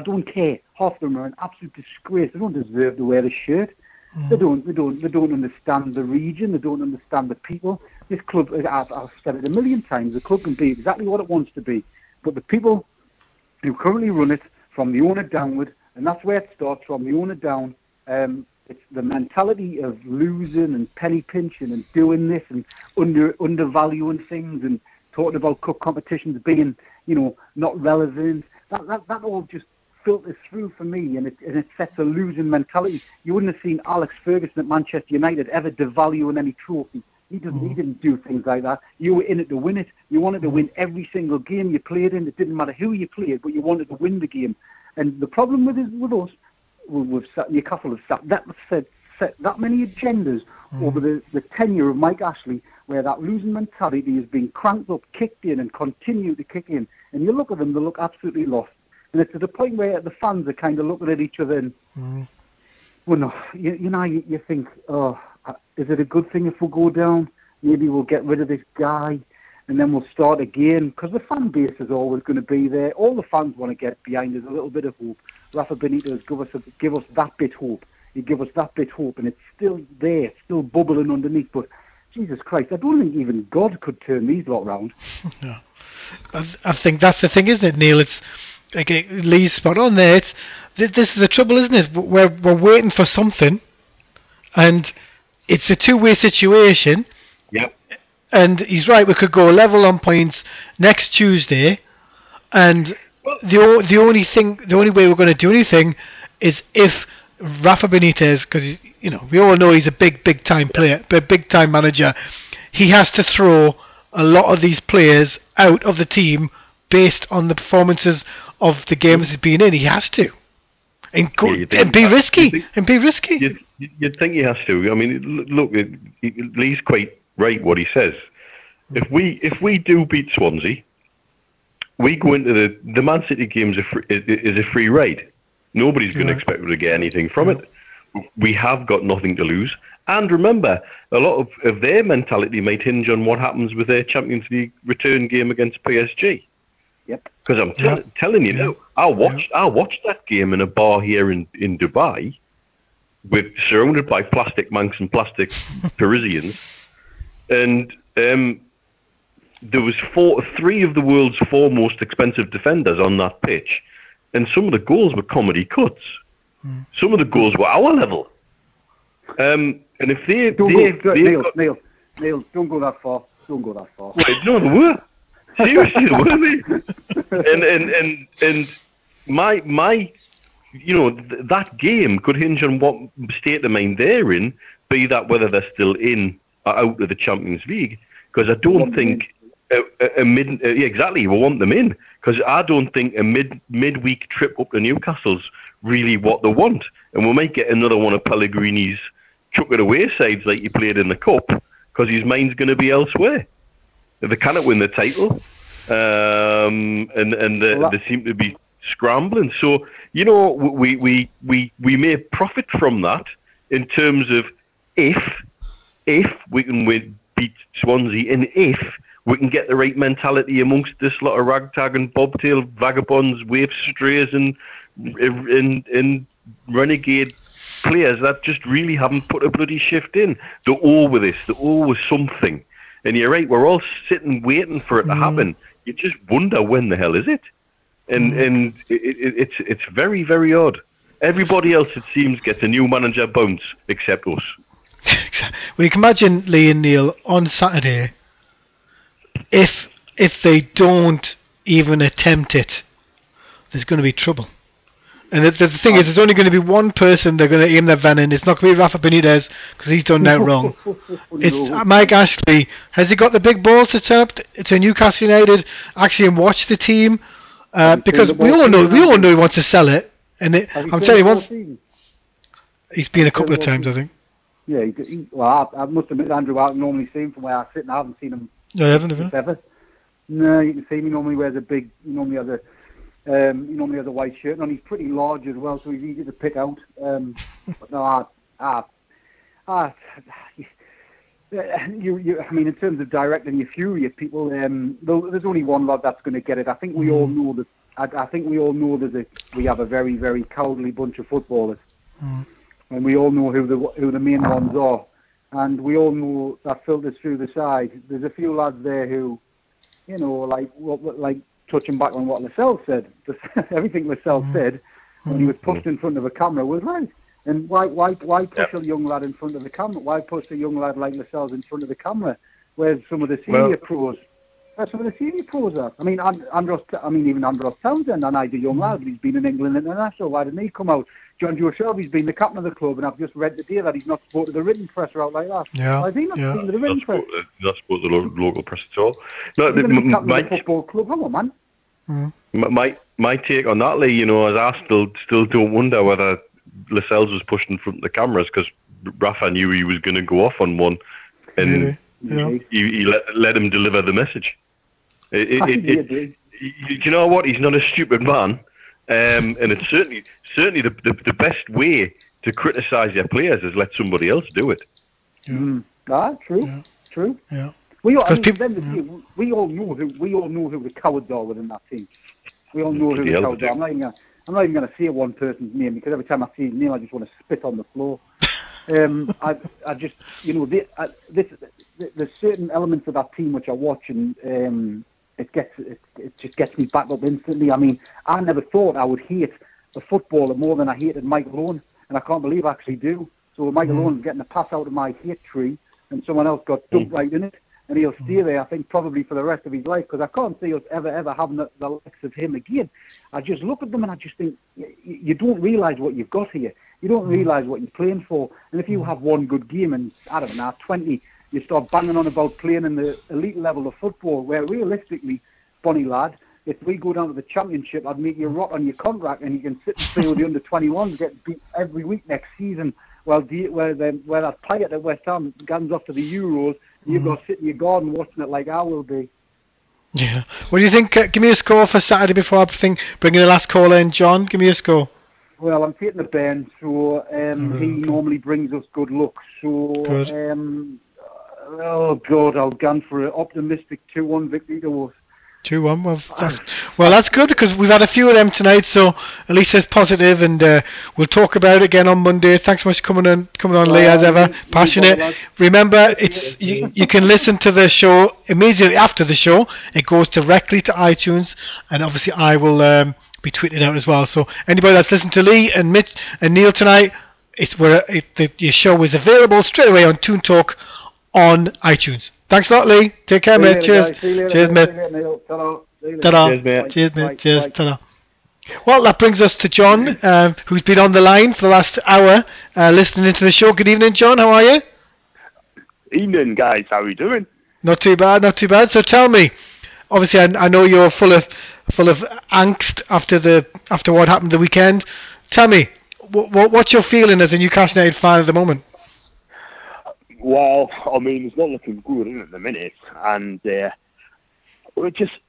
don't care. Half of them are an absolute disgrace. They don't deserve to wear the shirt. Mm. They don't understand the region. They don't understand the people. This club, I've said it a million times, the club can be exactly what it wants to be, but the people who currently run it, from the owner downward, and that's where it starts, from the owner down. It's the mentality of losing and penny pinching and doing this and undervaluing things and talking about cup competitions being, not relevant. That all just filters through for me, and it sets a losing mentality. You wouldn't have seen Alex Ferguson at Manchester United ever devaluing any trophy. He didn't do things like that. You were in it to win it. You wanted to win every single game you played in. It didn't matter who you played, but you wanted to win the game. And the problem with us, Newcastle have set that many agendas over the tenure of Mike Ashley, where that losing mentality has been cranked up, kicked in, and continued to kick in. And you look at them, they look absolutely lost. And it's to the point where the fans are kind of looking at each other and, you think, oh, is it a good thing if we go down? Maybe we'll get rid of this guy and then we'll start again. Because the fan base is always going to be there. All the fans want to get behind us a little bit of hope. Rafa Benitez give us that bit hope. He gave us that bit hope, and it's still there, still bubbling underneath. But Jesus Christ, I don't think even God could turn these lot round. No. I think that's the thing, isn't it, Neil? It's okay, Lee's spot on there. This is the trouble, isn't it? We're waiting for something, and it's a two-way situation. Yep. And he's right. We could go level on points next Tuesday, and the only way we're going to do anything is if Rafa Benitez, because we all know he's a big time player, a big time manager. He has to throw a lot of these players out of the team based on the performances of the games he's been in. He has to, and be risky. You'd think he has to. I mean, look, Lee's quite right what he says. If we do beat Swansea, we go into the Man City games is a free ride. Nobody's going to expect to get anything from it. We have got nothing to lose. And remember, a lot of their mentality might hinge on what happens with their Champions League return game against PSG. Yep. Because I'm telling you now, I watched that game in a bar here in Dubai, surrounded by plastic monks and plastic Parisians, and there was three of the world's four most expensive defenders on that pitch. And some of the goals were comedy cuts. Mm. Some of the goals were our level. And if they... Neil, don't go that far. Right, no, they were. Seriously, they were, mate. And my that game could hinge on what state of mind they're in, be that whether they're still in or out of the Champions League, because I don't think... we want them in, because I don't think a midweek trip up to Newcastle's really what they want, and we might get another one of Pellegrini's chuck it away sides like he played in the cup, because his mind's going to be elsewhere. They cannot win the title, and they seem to be scrambling. So we may profit from that in terms of if we can beat Swansea, and if we can get the right mentality amongst this lot of ragtag and bobtail vagabonds, waif strays and renegade players that just really haven't put a bloody shift in. They're all with this. They're all with something. And you're right, we're all sitting waiting for it to happen. You just wonder when the hell is it? And it's very, very odd. Everybody else, it seems, gets a new manager bounce except us. Well, you can imagine, Lee and Neil, on Saturday... If they don't even attempt it, there's going to be trouble. And the thing is, there's only going to be one person they're going to aim their van in. It's not going to be Rafa Benitez, because he's done that wrong. It's Mike Ashley. Has he got the big balls to turn up to Newcastle United, actually, and watch the team? Because we all know he wants to sell it. And I'm telling you, he's been a couple of times, I think. Yeah, I must admit, Andrew, I normally see him from where I sit, and I haven't seen him. No, you can see him. He normally wears a big. He normally has a He normally has a white shirt, and he's pretty large as well, so he's easy to pick out. But no, I mean, in terms of directing your fury at people, there's only one lad that's going to get it. I think we all know that. I think we all know that we have a very, very cowardly bunch of footballers, and we all know who the main ones are, and we all know that filters through the side. There's a few lads there who, you know, like touching back on what Lascelles said. Everything Lascelles said when he was pushed in front of a camera was right. And why push a young lad in front of the camera? Why push a young lad like Lascelles in front of the camera? Where's some of the senior pros? That's some of the senior pros are. I mean, even Andros Townsend, and I, the young lad, he's been in England international. Why didn't he come out? John Joe Shelby's been the captain of the club, and I've just read today that he's not supported the written press or out like that. Yeah, well, not the written press. Not supported the local press at all. No, the football club. Come on, man. My take on that, Lee, you know, is I still don't wonder whether Lascelles was pushed in front of the cameras because Rafa knew he was going to go off on one, and he let him deliver the message. You know what? He's not a stupid man, and it's certainly the best way to criticise your players is let somebody else do it. True. Yeah. We all know who the cowards are within that team. We all know who the cowards are. I'm not even going to say one person's name because every time I see his name, I just want to spit on the floor. There's certain elements of that team which I watch, and it just gets me back up instantly. I mean, I never thought I would hate a footballer more than I hated Michael Owen, and I can't believe I actually do. So Michael Owen's getting a pass out of my hate tree, and someone else got dumped right in it, and he'll stay there, I think, probably for the rest of his life, because I can't see us ever having the likes of him again. I just look at them and I just think, you don't realise what you've got here. You don't realise what you're playing for. And if you have one good game and, I don't know, 20, you start banging on about playing in the elite level of football, where realistically, Bonnie lad, if we go down to the Championship, I'd make you rot on your contract and you can sit and play with the under-21s, get beat every week next season, where that player at West Ham guns off to the Euros. You've got to sit in your garden watching it like I will be. Yeah. What do you think? Give me a score for Saturday before I bring in the last caller in. John, give me a score. Well, I'm taking the Ben, so he normally brings us good luck. So, good. I'll gun for an optimistic 2-1 victory to us. 2-1. That's good because we've had a few of them tonight, so at least it's positive, and we'll talk about it again on Monday. Thanks so much for coming on, Lee, as ever. Passionate. Remember, it's you can listen to the show immediately after the show. It goes directly to iTunes, and obviously I will be tweeting out as well. So anybody that's listened to Lee and Mitch and Neil tonight, your show is available straight away on Toon Talk on iTunes. Thanks a lot, Lee. Take care, mate. Cheers. Cheers, mate. Ta-da. Cheers, mate. Cheers. Ta-da. Well, that brings us to John, who's been on the line for the last hour, listening to the show. Good evening, John. How are you? Evening, guys. How are you doing? Not too bad. So tell me, obviously, I know you're full of angst after what happened the weekend. Tell me, what's your feeling as a Newcastle United fan at the moment? Well, I mean, it's not looking good in at the minute, and we're just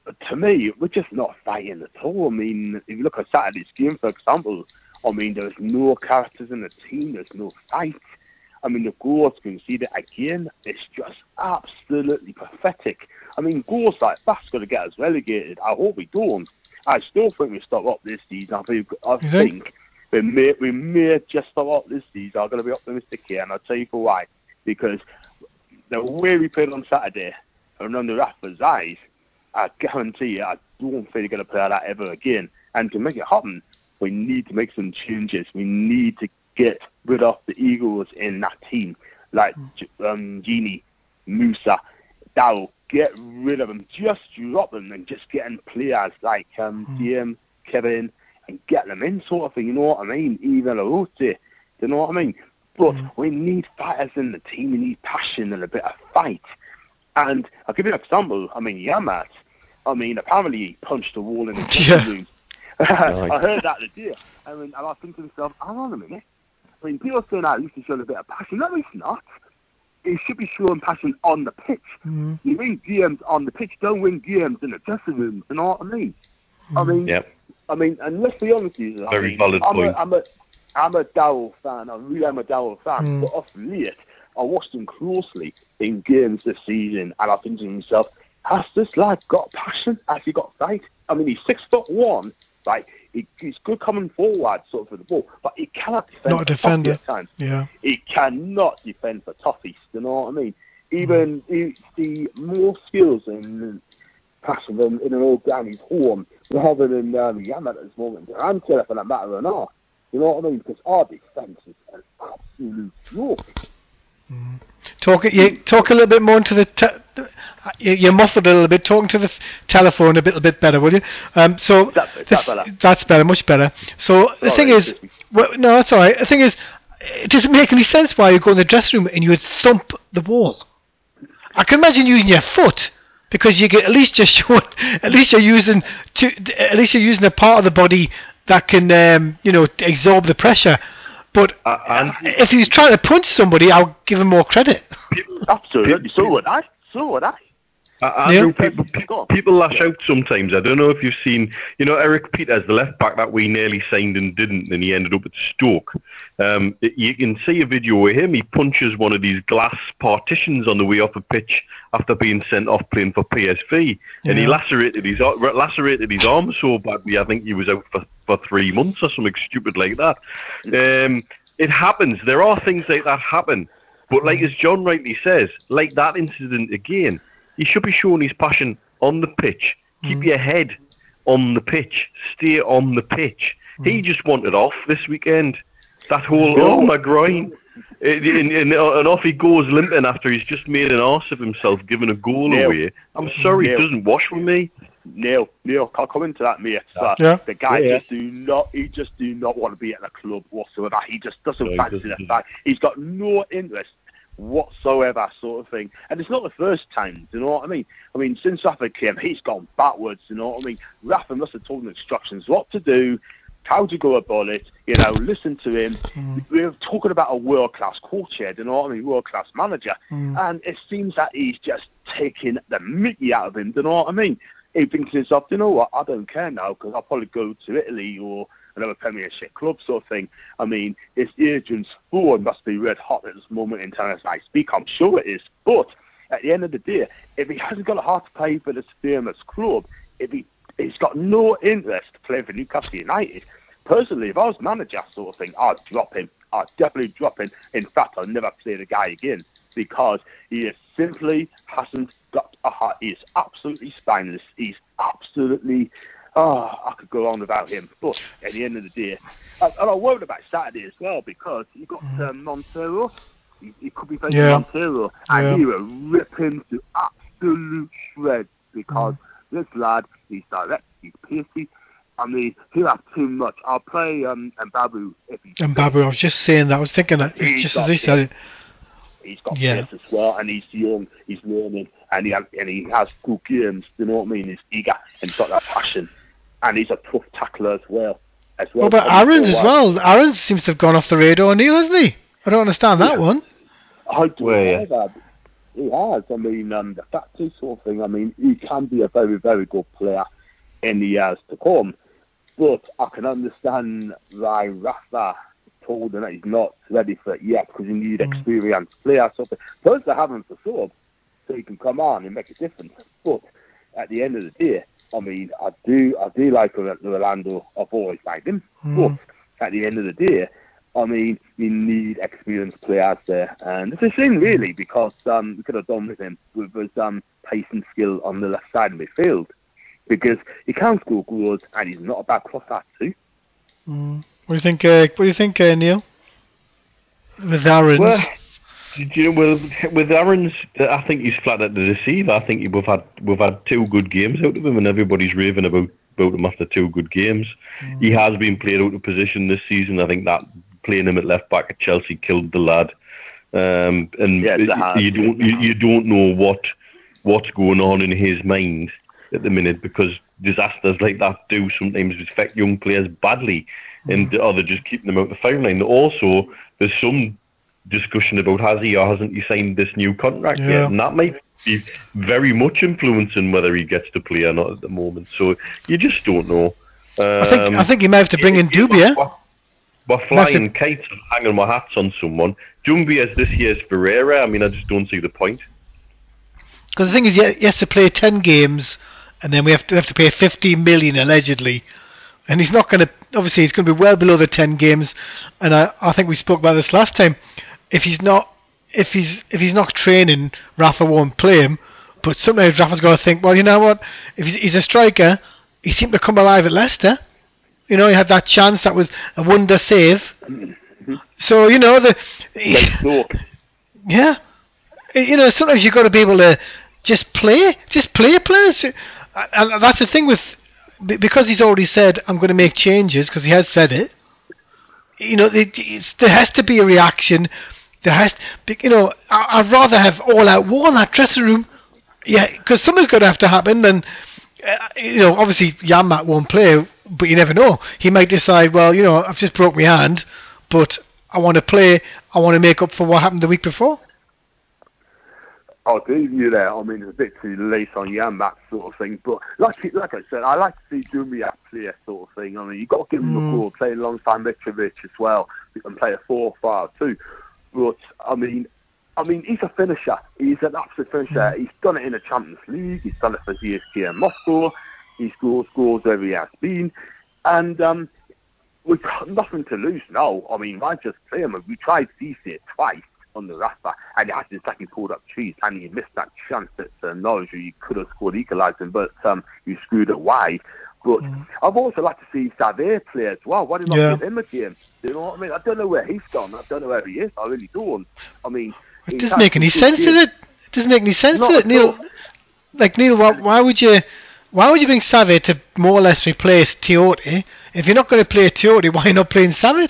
not fighting at all. I mean, if you look at Saturday's game, for example, I mean, there's no characters in the team, there's no fight. I mean, the goals, you can see that again, it's just absolutely pathetic. I mean, goals like that's going to get us relegated. I hope we don't. I still think we stop up this season. I think we may just stop up this season. I'm going to be optimistic here, and I'll tell you for why. Because the way we played on Saturday, and under Rafa's eyes, I guarantee you, I don't think they're going to play like that ever again. And to make it happen, we need to make some changes. We need to get rid of the egos in that team, like Gini, Musa, Darryl. Get rid of them. Just drop them and just get in players like DM, Kevin, and get them in sort of thing. You know what I mean? Even Arote. You know what I mean? But we need fighters in the team. We need passion and a bit of fight. And I'll give you an example. I mean, Janmaat. I mean, apparently he punched a wall in the room. I heard that today. I mean, and I think to myself, hang on a minute. I mean, people saying that he should show a bit of passion. No, he's not. He should be showing passion on the pitch. You win games on the pitch. Don't win games in the dressing room. You know what I mean? I mean, I mean, and let's be honest with you, I'm a Darryl fan. I really am a Darryl fan. Mm. But of late, I watched him closely in games this season, and I think to myself, has this lad got passion? Has he got fight? I mean, he's 6'1", like, he's good coming forward sort of for the ball, but he cannot defend. Not a defender. At times. Yeah. He cannot defend for toughies. You know what I mean? Even the more skills and passion than in an old granny's home rather than Janmaat at this moment. I'm telling you, for that matter or not. You know what I mean? Because our defence is an absolute joke. Mm. Talk a little bit more into the. You muffled a little bit. Talking to the telephone a little bit better, will you? That's better, much better. So the thing is, no, that's all right. The thing is, it doesn't make any sense why you go in the dressing room and you would thump the wall. I can imagine using your foot because you get at least you're using a part of the body that can absorb the pressure. But if he's trying to punch somebody, I'll give him more credit. Absolutely. So would I. Andrew, people lash out sometimes. I don't know if you've seen, Eric Peters, the left back that we nearly signed and didn't, and he ended up at Stoke. You can see a video of him. He punches one of these glass partitions on the way off a pitch after being sent off playing for PSV, and he lacerated his arm so badly. I think he was out for 3 months or something stupid like that. It happens. There are things like that happen, but like as John rightly says, like that incident again. He should be showing his passion on the pitch. Keep your head on the pitch. Stay on the pitch. He just wanted off this weekend. That whole, my groin. And off he goes limping after he's just made an arse of himself, giving a goal away. I'm sorry, it doesn't wash with me. Neil, I'll come into that, mate. The guy just do not want to be at the club whatsoever. He just doesn't fancy the fact. He's got no interest whatsoever, sort of thing, and it's not the first time. Do you know what I mean? I mean, since Rafa came, he's gone backwards. Do you know what I mean? Rafa must have told him instructions what to do, how to go about it. Listen to him. We're talking about a world-class coach here. Do you know what I mean? World-class manager, and it seems that he's just taking the mickey out of him. Do you know what I mean? He thinks to himself, do you know what? I don't care now because I'll probably go to Italy or another Premiership club sort of thing. I mean, his agent's forward must be red hot at this moment in time as I speak. I'm sure it is. But at the end of the day, if he hasn't got a heart to play for this famous club, if he's got no interest to play for Newcastle United, personally, if I was manager sort of thing, I'd drop him. I'd definitely drop him. In fact, I'll never play the guy again because he simply hasn't got a heart. He's absolutely spineless. He's absolutely... Oh, I could go on without him. But at the end of the day, and I worried about Saturday as well because you've got Montero. He could be facing Montero. And he will rip him to absolute shreds because this lad, he's direct, he's pacey. I mean, he'll have too much. I'll play Mbabu if he can. Mbabu, I was just saying that. I was thinking that just as he said it. He's got pace as well, and he's young, he's learning, and he has good games. Do you know what I mean? He's eager and he's got that passion. And he's a tough tackler as well. But Aaron's as well. Aaron seems to have gone off the radar, Neil, hasn't he? I don't understand that one. I do. He has. I mean, the fact is sort of thing. I mean, he can be a very, very good player in the years to come. But I can understand why Rafa told him that he's not ready for it yet because he needs experienced players. Those that haven't for sure, so he can come on and make a difference. But at the end of the day, I mean, I do like Orlando. I've always liked him. But at the end of the day, I mean, you need experienced players there, and it's a shame really because we could have done with him with his pace and skill on the left side of midfield because he can score goals and he's not a bad crosser too. What do you think? Neil? With Aaron's. Well, with Aaron's, I think he's flat out to deceive. I think we've had two good games out of him, and everybody's raving about him after two good games. He has been played out of position this season. I think that playing him at left back at Chelsea killed the lad. You don't know what's going on in his mind at the minute because disasters like that do sometimes affect young players badly, and they're just keeping them out the firing line. Also, there's some discussion about has he or hasn't he signed this new contract yet, and that might be very much influencing whether he gets to play or not at the moment. So you just don't know. I think he may have to bring in Dubia. We're flying kites and hanging my hats on someone. Dubia is this year's Barrera. I mean, I just don't see the point. Because the thing is, he has to play 10 games, and then we have to pay 15 million allegedly. And he's not going to. Obviously, he's going to be well below the 10 games. And I think we spoke about this last time. If he's not training, Rafa won't play him. But sometimes Rafa's got to think, well, you know what? If he's a striker, he seemed to come alive at Leicester. You know, he had that chance. That was a wonder save. So you know yeah. You know, sometimes you've got to be able to just play players. And that's the thing with. Because he's already said, I'm going to make changes, because he has said it, you know, there has to be a reaction. I'd rather have all-out war in that dressing room. Yeah, because something's going to have to happen. And, you know, obviously, Janmaat won't play, but you never know. He might decide, well, you know, I've just broke my hand, but I want to play. I want to make up for what happened the week before. I'll agree with you there. I mean, it's a bit too late on Jan, that sort of thing. But like I said, I like to see Dubia play, sort of thing. I mean, you've got to give him the ball, play alongside Mitrovic as well. He can play a 4-5-2. But, I mean, he's a finisher. He's an absolute finisher. He's done it in the Champions League. He's done it for CSKA in Moscow. He scores wherever he has been. And we've got nothing to lose now. I mean, why just play him? We tried Cissé twice on the Rafa, and he hasn't exactly pulled up trees, and he missed that chance at Norwich. You could have scored equalising, but you screwed it wide. But I've also liked to see Save play as well. Why did not give him a game? You know what I mean? I don't know where he's gone. I don't know where he is. I really don't. I mean, it doesn't make any sense, does it? It doesn't make any sense, does it, Neil? Like, Neil, why would you bring Save to more or less replace Tioté? If you're not going to play Tioté, why not playing Save?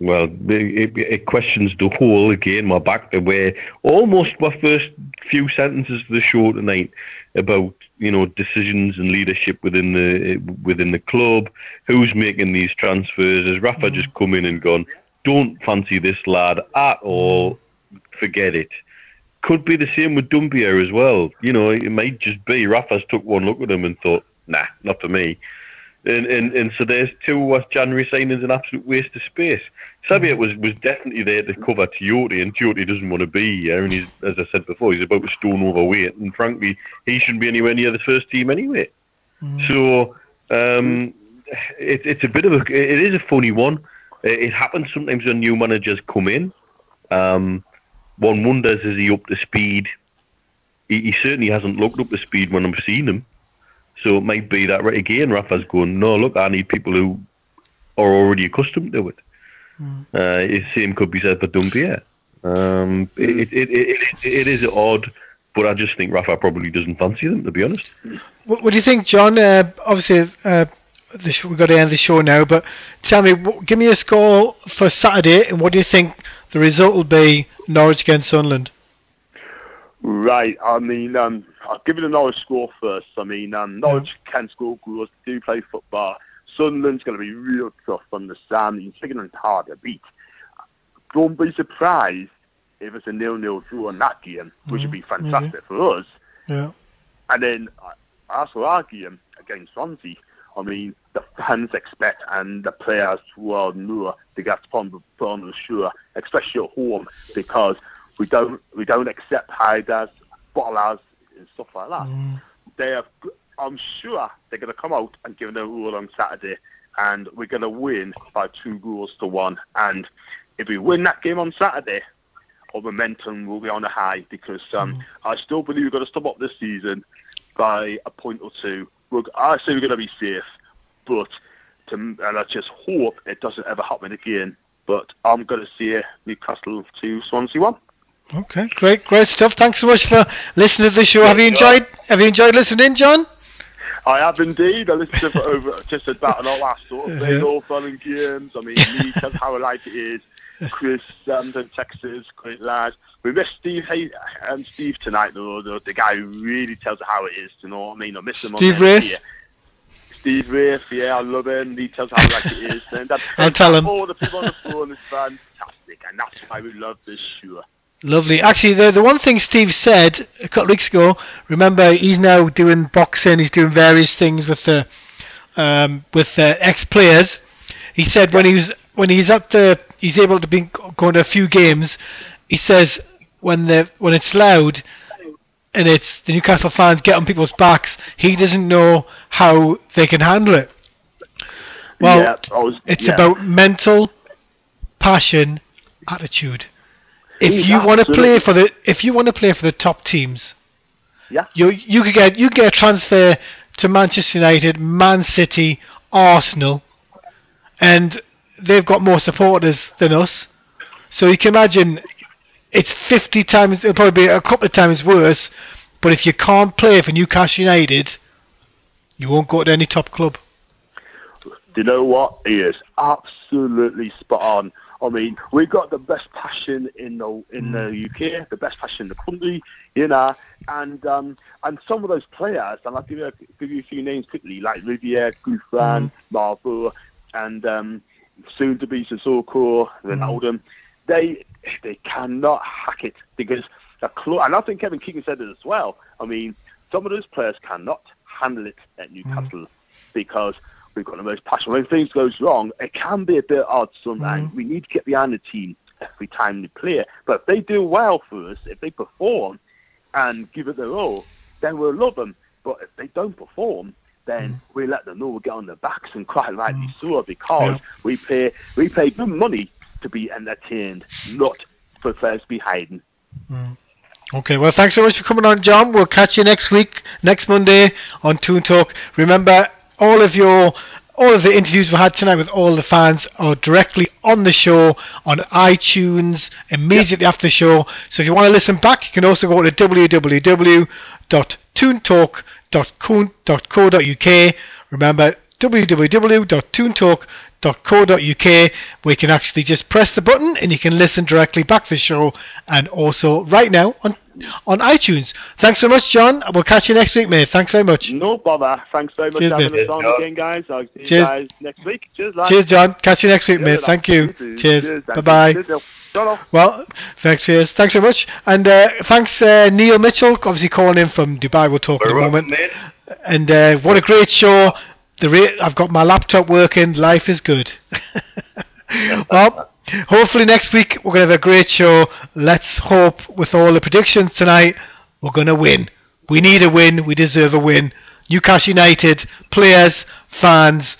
Well, it questions the whole, again, my back to where almost my first few sentences of the show tonight about, you know, decisions and leadership within the club, who's making these transfers. Has Rafa just come in and gone, don't fancy this lad at all, forget it. Could be the same with Dumbia as well. You know, it might just be Rafa's took one look at him and thought, nah, not for me. And so there's two January signings, an absolute waste of space. Sabiat was definitely there to cover Tioté, and Tioté doesn't want to be here. And he's, as I said before, he's about a stone overweight, and frankly, he shouldn't be anywhere near the first team anyway. So it is a funny one. It happens sometimes when new managers come in. One wonders, is he up to speed? He certainly hasn't looked up to speed when I've seen him. So it might be that, again, Rafa's going, no, look, I need people who are already accustomed to it. The same could be said for Dumbia. It is odd, but I just think Rafa probably doesn't fancy them, to be honest. What do you think, John? Obviously, we've got to end the show now, but tell me, give me a score for Saturday, and what do you think the result will be, Norwich against Sunderland? Right, I mean, I'll give you the Norwich score first. I mean, Norwich can score goals, do play football. Sunderland's going to be real tough on the sand. He's taking them hard to beat. Don't be surprised if it's a 0-0 draw in that game, which would be fantastic for us. Yeah. And then, also our game against Swansea, I mean, the fans expect, and the players will know they got to perform for sure, especially at home, because we don't accept hiders, bottlers, and stuff like that. I'm sure they're going to come out and give it a roll on Saturday, and we're going to win by 2-1. And if we win that game on Saturday, our momentum will be on a high, because I still believe we're going to stop up this season by a point or two. I say we're going to be safe, and I just hope it doesn't ever happen again. But I'm going to see Newcastle 2-1. Okay, great stuff. Thanks so much for listening to the show. Have you enjoyed listening, John? I have indeed. I listened to it for over just about an hour sort of thing, all fun and games. I mean, me tells how I like it is. Chris Samson, Texas, great lad. We missed Steve Steve tonight, though. The guy who really tells it how it is, you know what I mean? I miss him. Steve Rafe? Steve Rafe, yeah, I love him. He tells how like it is. I'll tell him. All the people on the phone is fantastic, and that's why we love this show. Lovely. Actually, the one thing Steve said a couple of weeks ago, remember, he's now doing boxing, he's doing various things with the with ex-players. He said he's able to be going to a few games. He says when it's loud and it's the Newcastle fans get on people's backs, he doesn't know how they can handle it. Well, it's about mental, passion, attitude. If you want to play for the top teams, you could get a transfer to Manchester United, Man City, Arsenal, and they've got more supporters than us. So you can imagine it's 50 times, it'll probably be a couple of times worse. But if you can't play for Newcastle United, you won't go to any top club. Do you know what? He is absolutely spot on. I mean, we've got the best passion in the UK, the best passion in the country, you know, and some of those players, and I'll give you a few names quickly, like Riviere, Gouffran, Marbourg, and soon to be Sissoko, Wijnaldum. They cannot hack it because a club, and I think Kevin Keegan said it as well. I mean, some of those players cannot handle it at Newcastle because we've got the most passion. When things goes wrong, it can be a bit odd sometimes. We need to get behind the team every time they play. But if they do well for us, if they perform and give it their all, then we'll love them. But if they don't perform, then we let them know, we'll get on their backs, and quite rightly so, because we pay good money to be entertained, not for players to be hiding. Okay, well, thanks so much for coming on, John. We'll catch you next Monday on Toon Talk. Remember, all of the interviews we had tonight with all the fans are directly on the show on iTunes immediately after the show. So if you want to listen back, you can also go to www.toontalk.co.uk. Remember, www.toontalk.co.uk, where you can actually just press the button and you can listen directly back to the show, and also right now on iTunes. Thanks so much, John. We'll catch you next week, mate. Thanks very much. No bother. Thanks very much for having us on again, guys. I'll see you guys next week. Cheers, lads. Cheers, John. Catch you next week, mate. Thank you. Cheers. Bye-bye. Well, thanks, cheers. Thanks so much. And thanks, Neil Mitchell, obviously calling in from Dubai. We'll talk in a moment. And what a great show. I've got my laptop working. Life is good. Well, hopefully next week we're going to have a great show. Let's hope with all the predictions tonight we're going to win. We need a win. We deserve a win. Newcastle United, players, fans,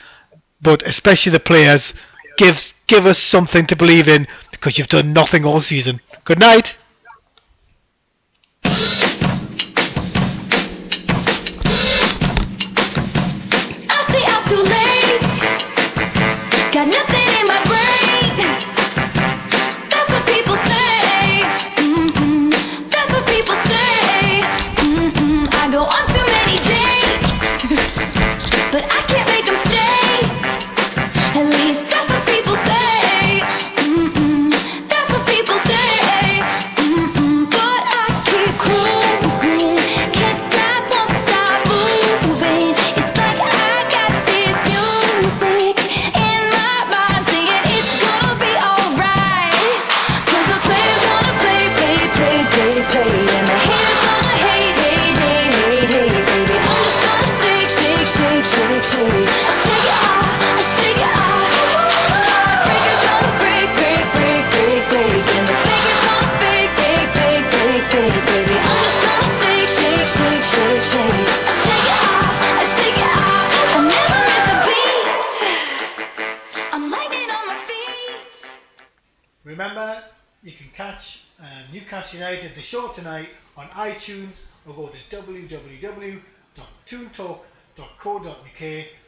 but especially the players, give us something to believe in, because you've done nothing all season. Good night. Newcastle United, the show tonight on iTunes, or go to www.toontalk.co.uk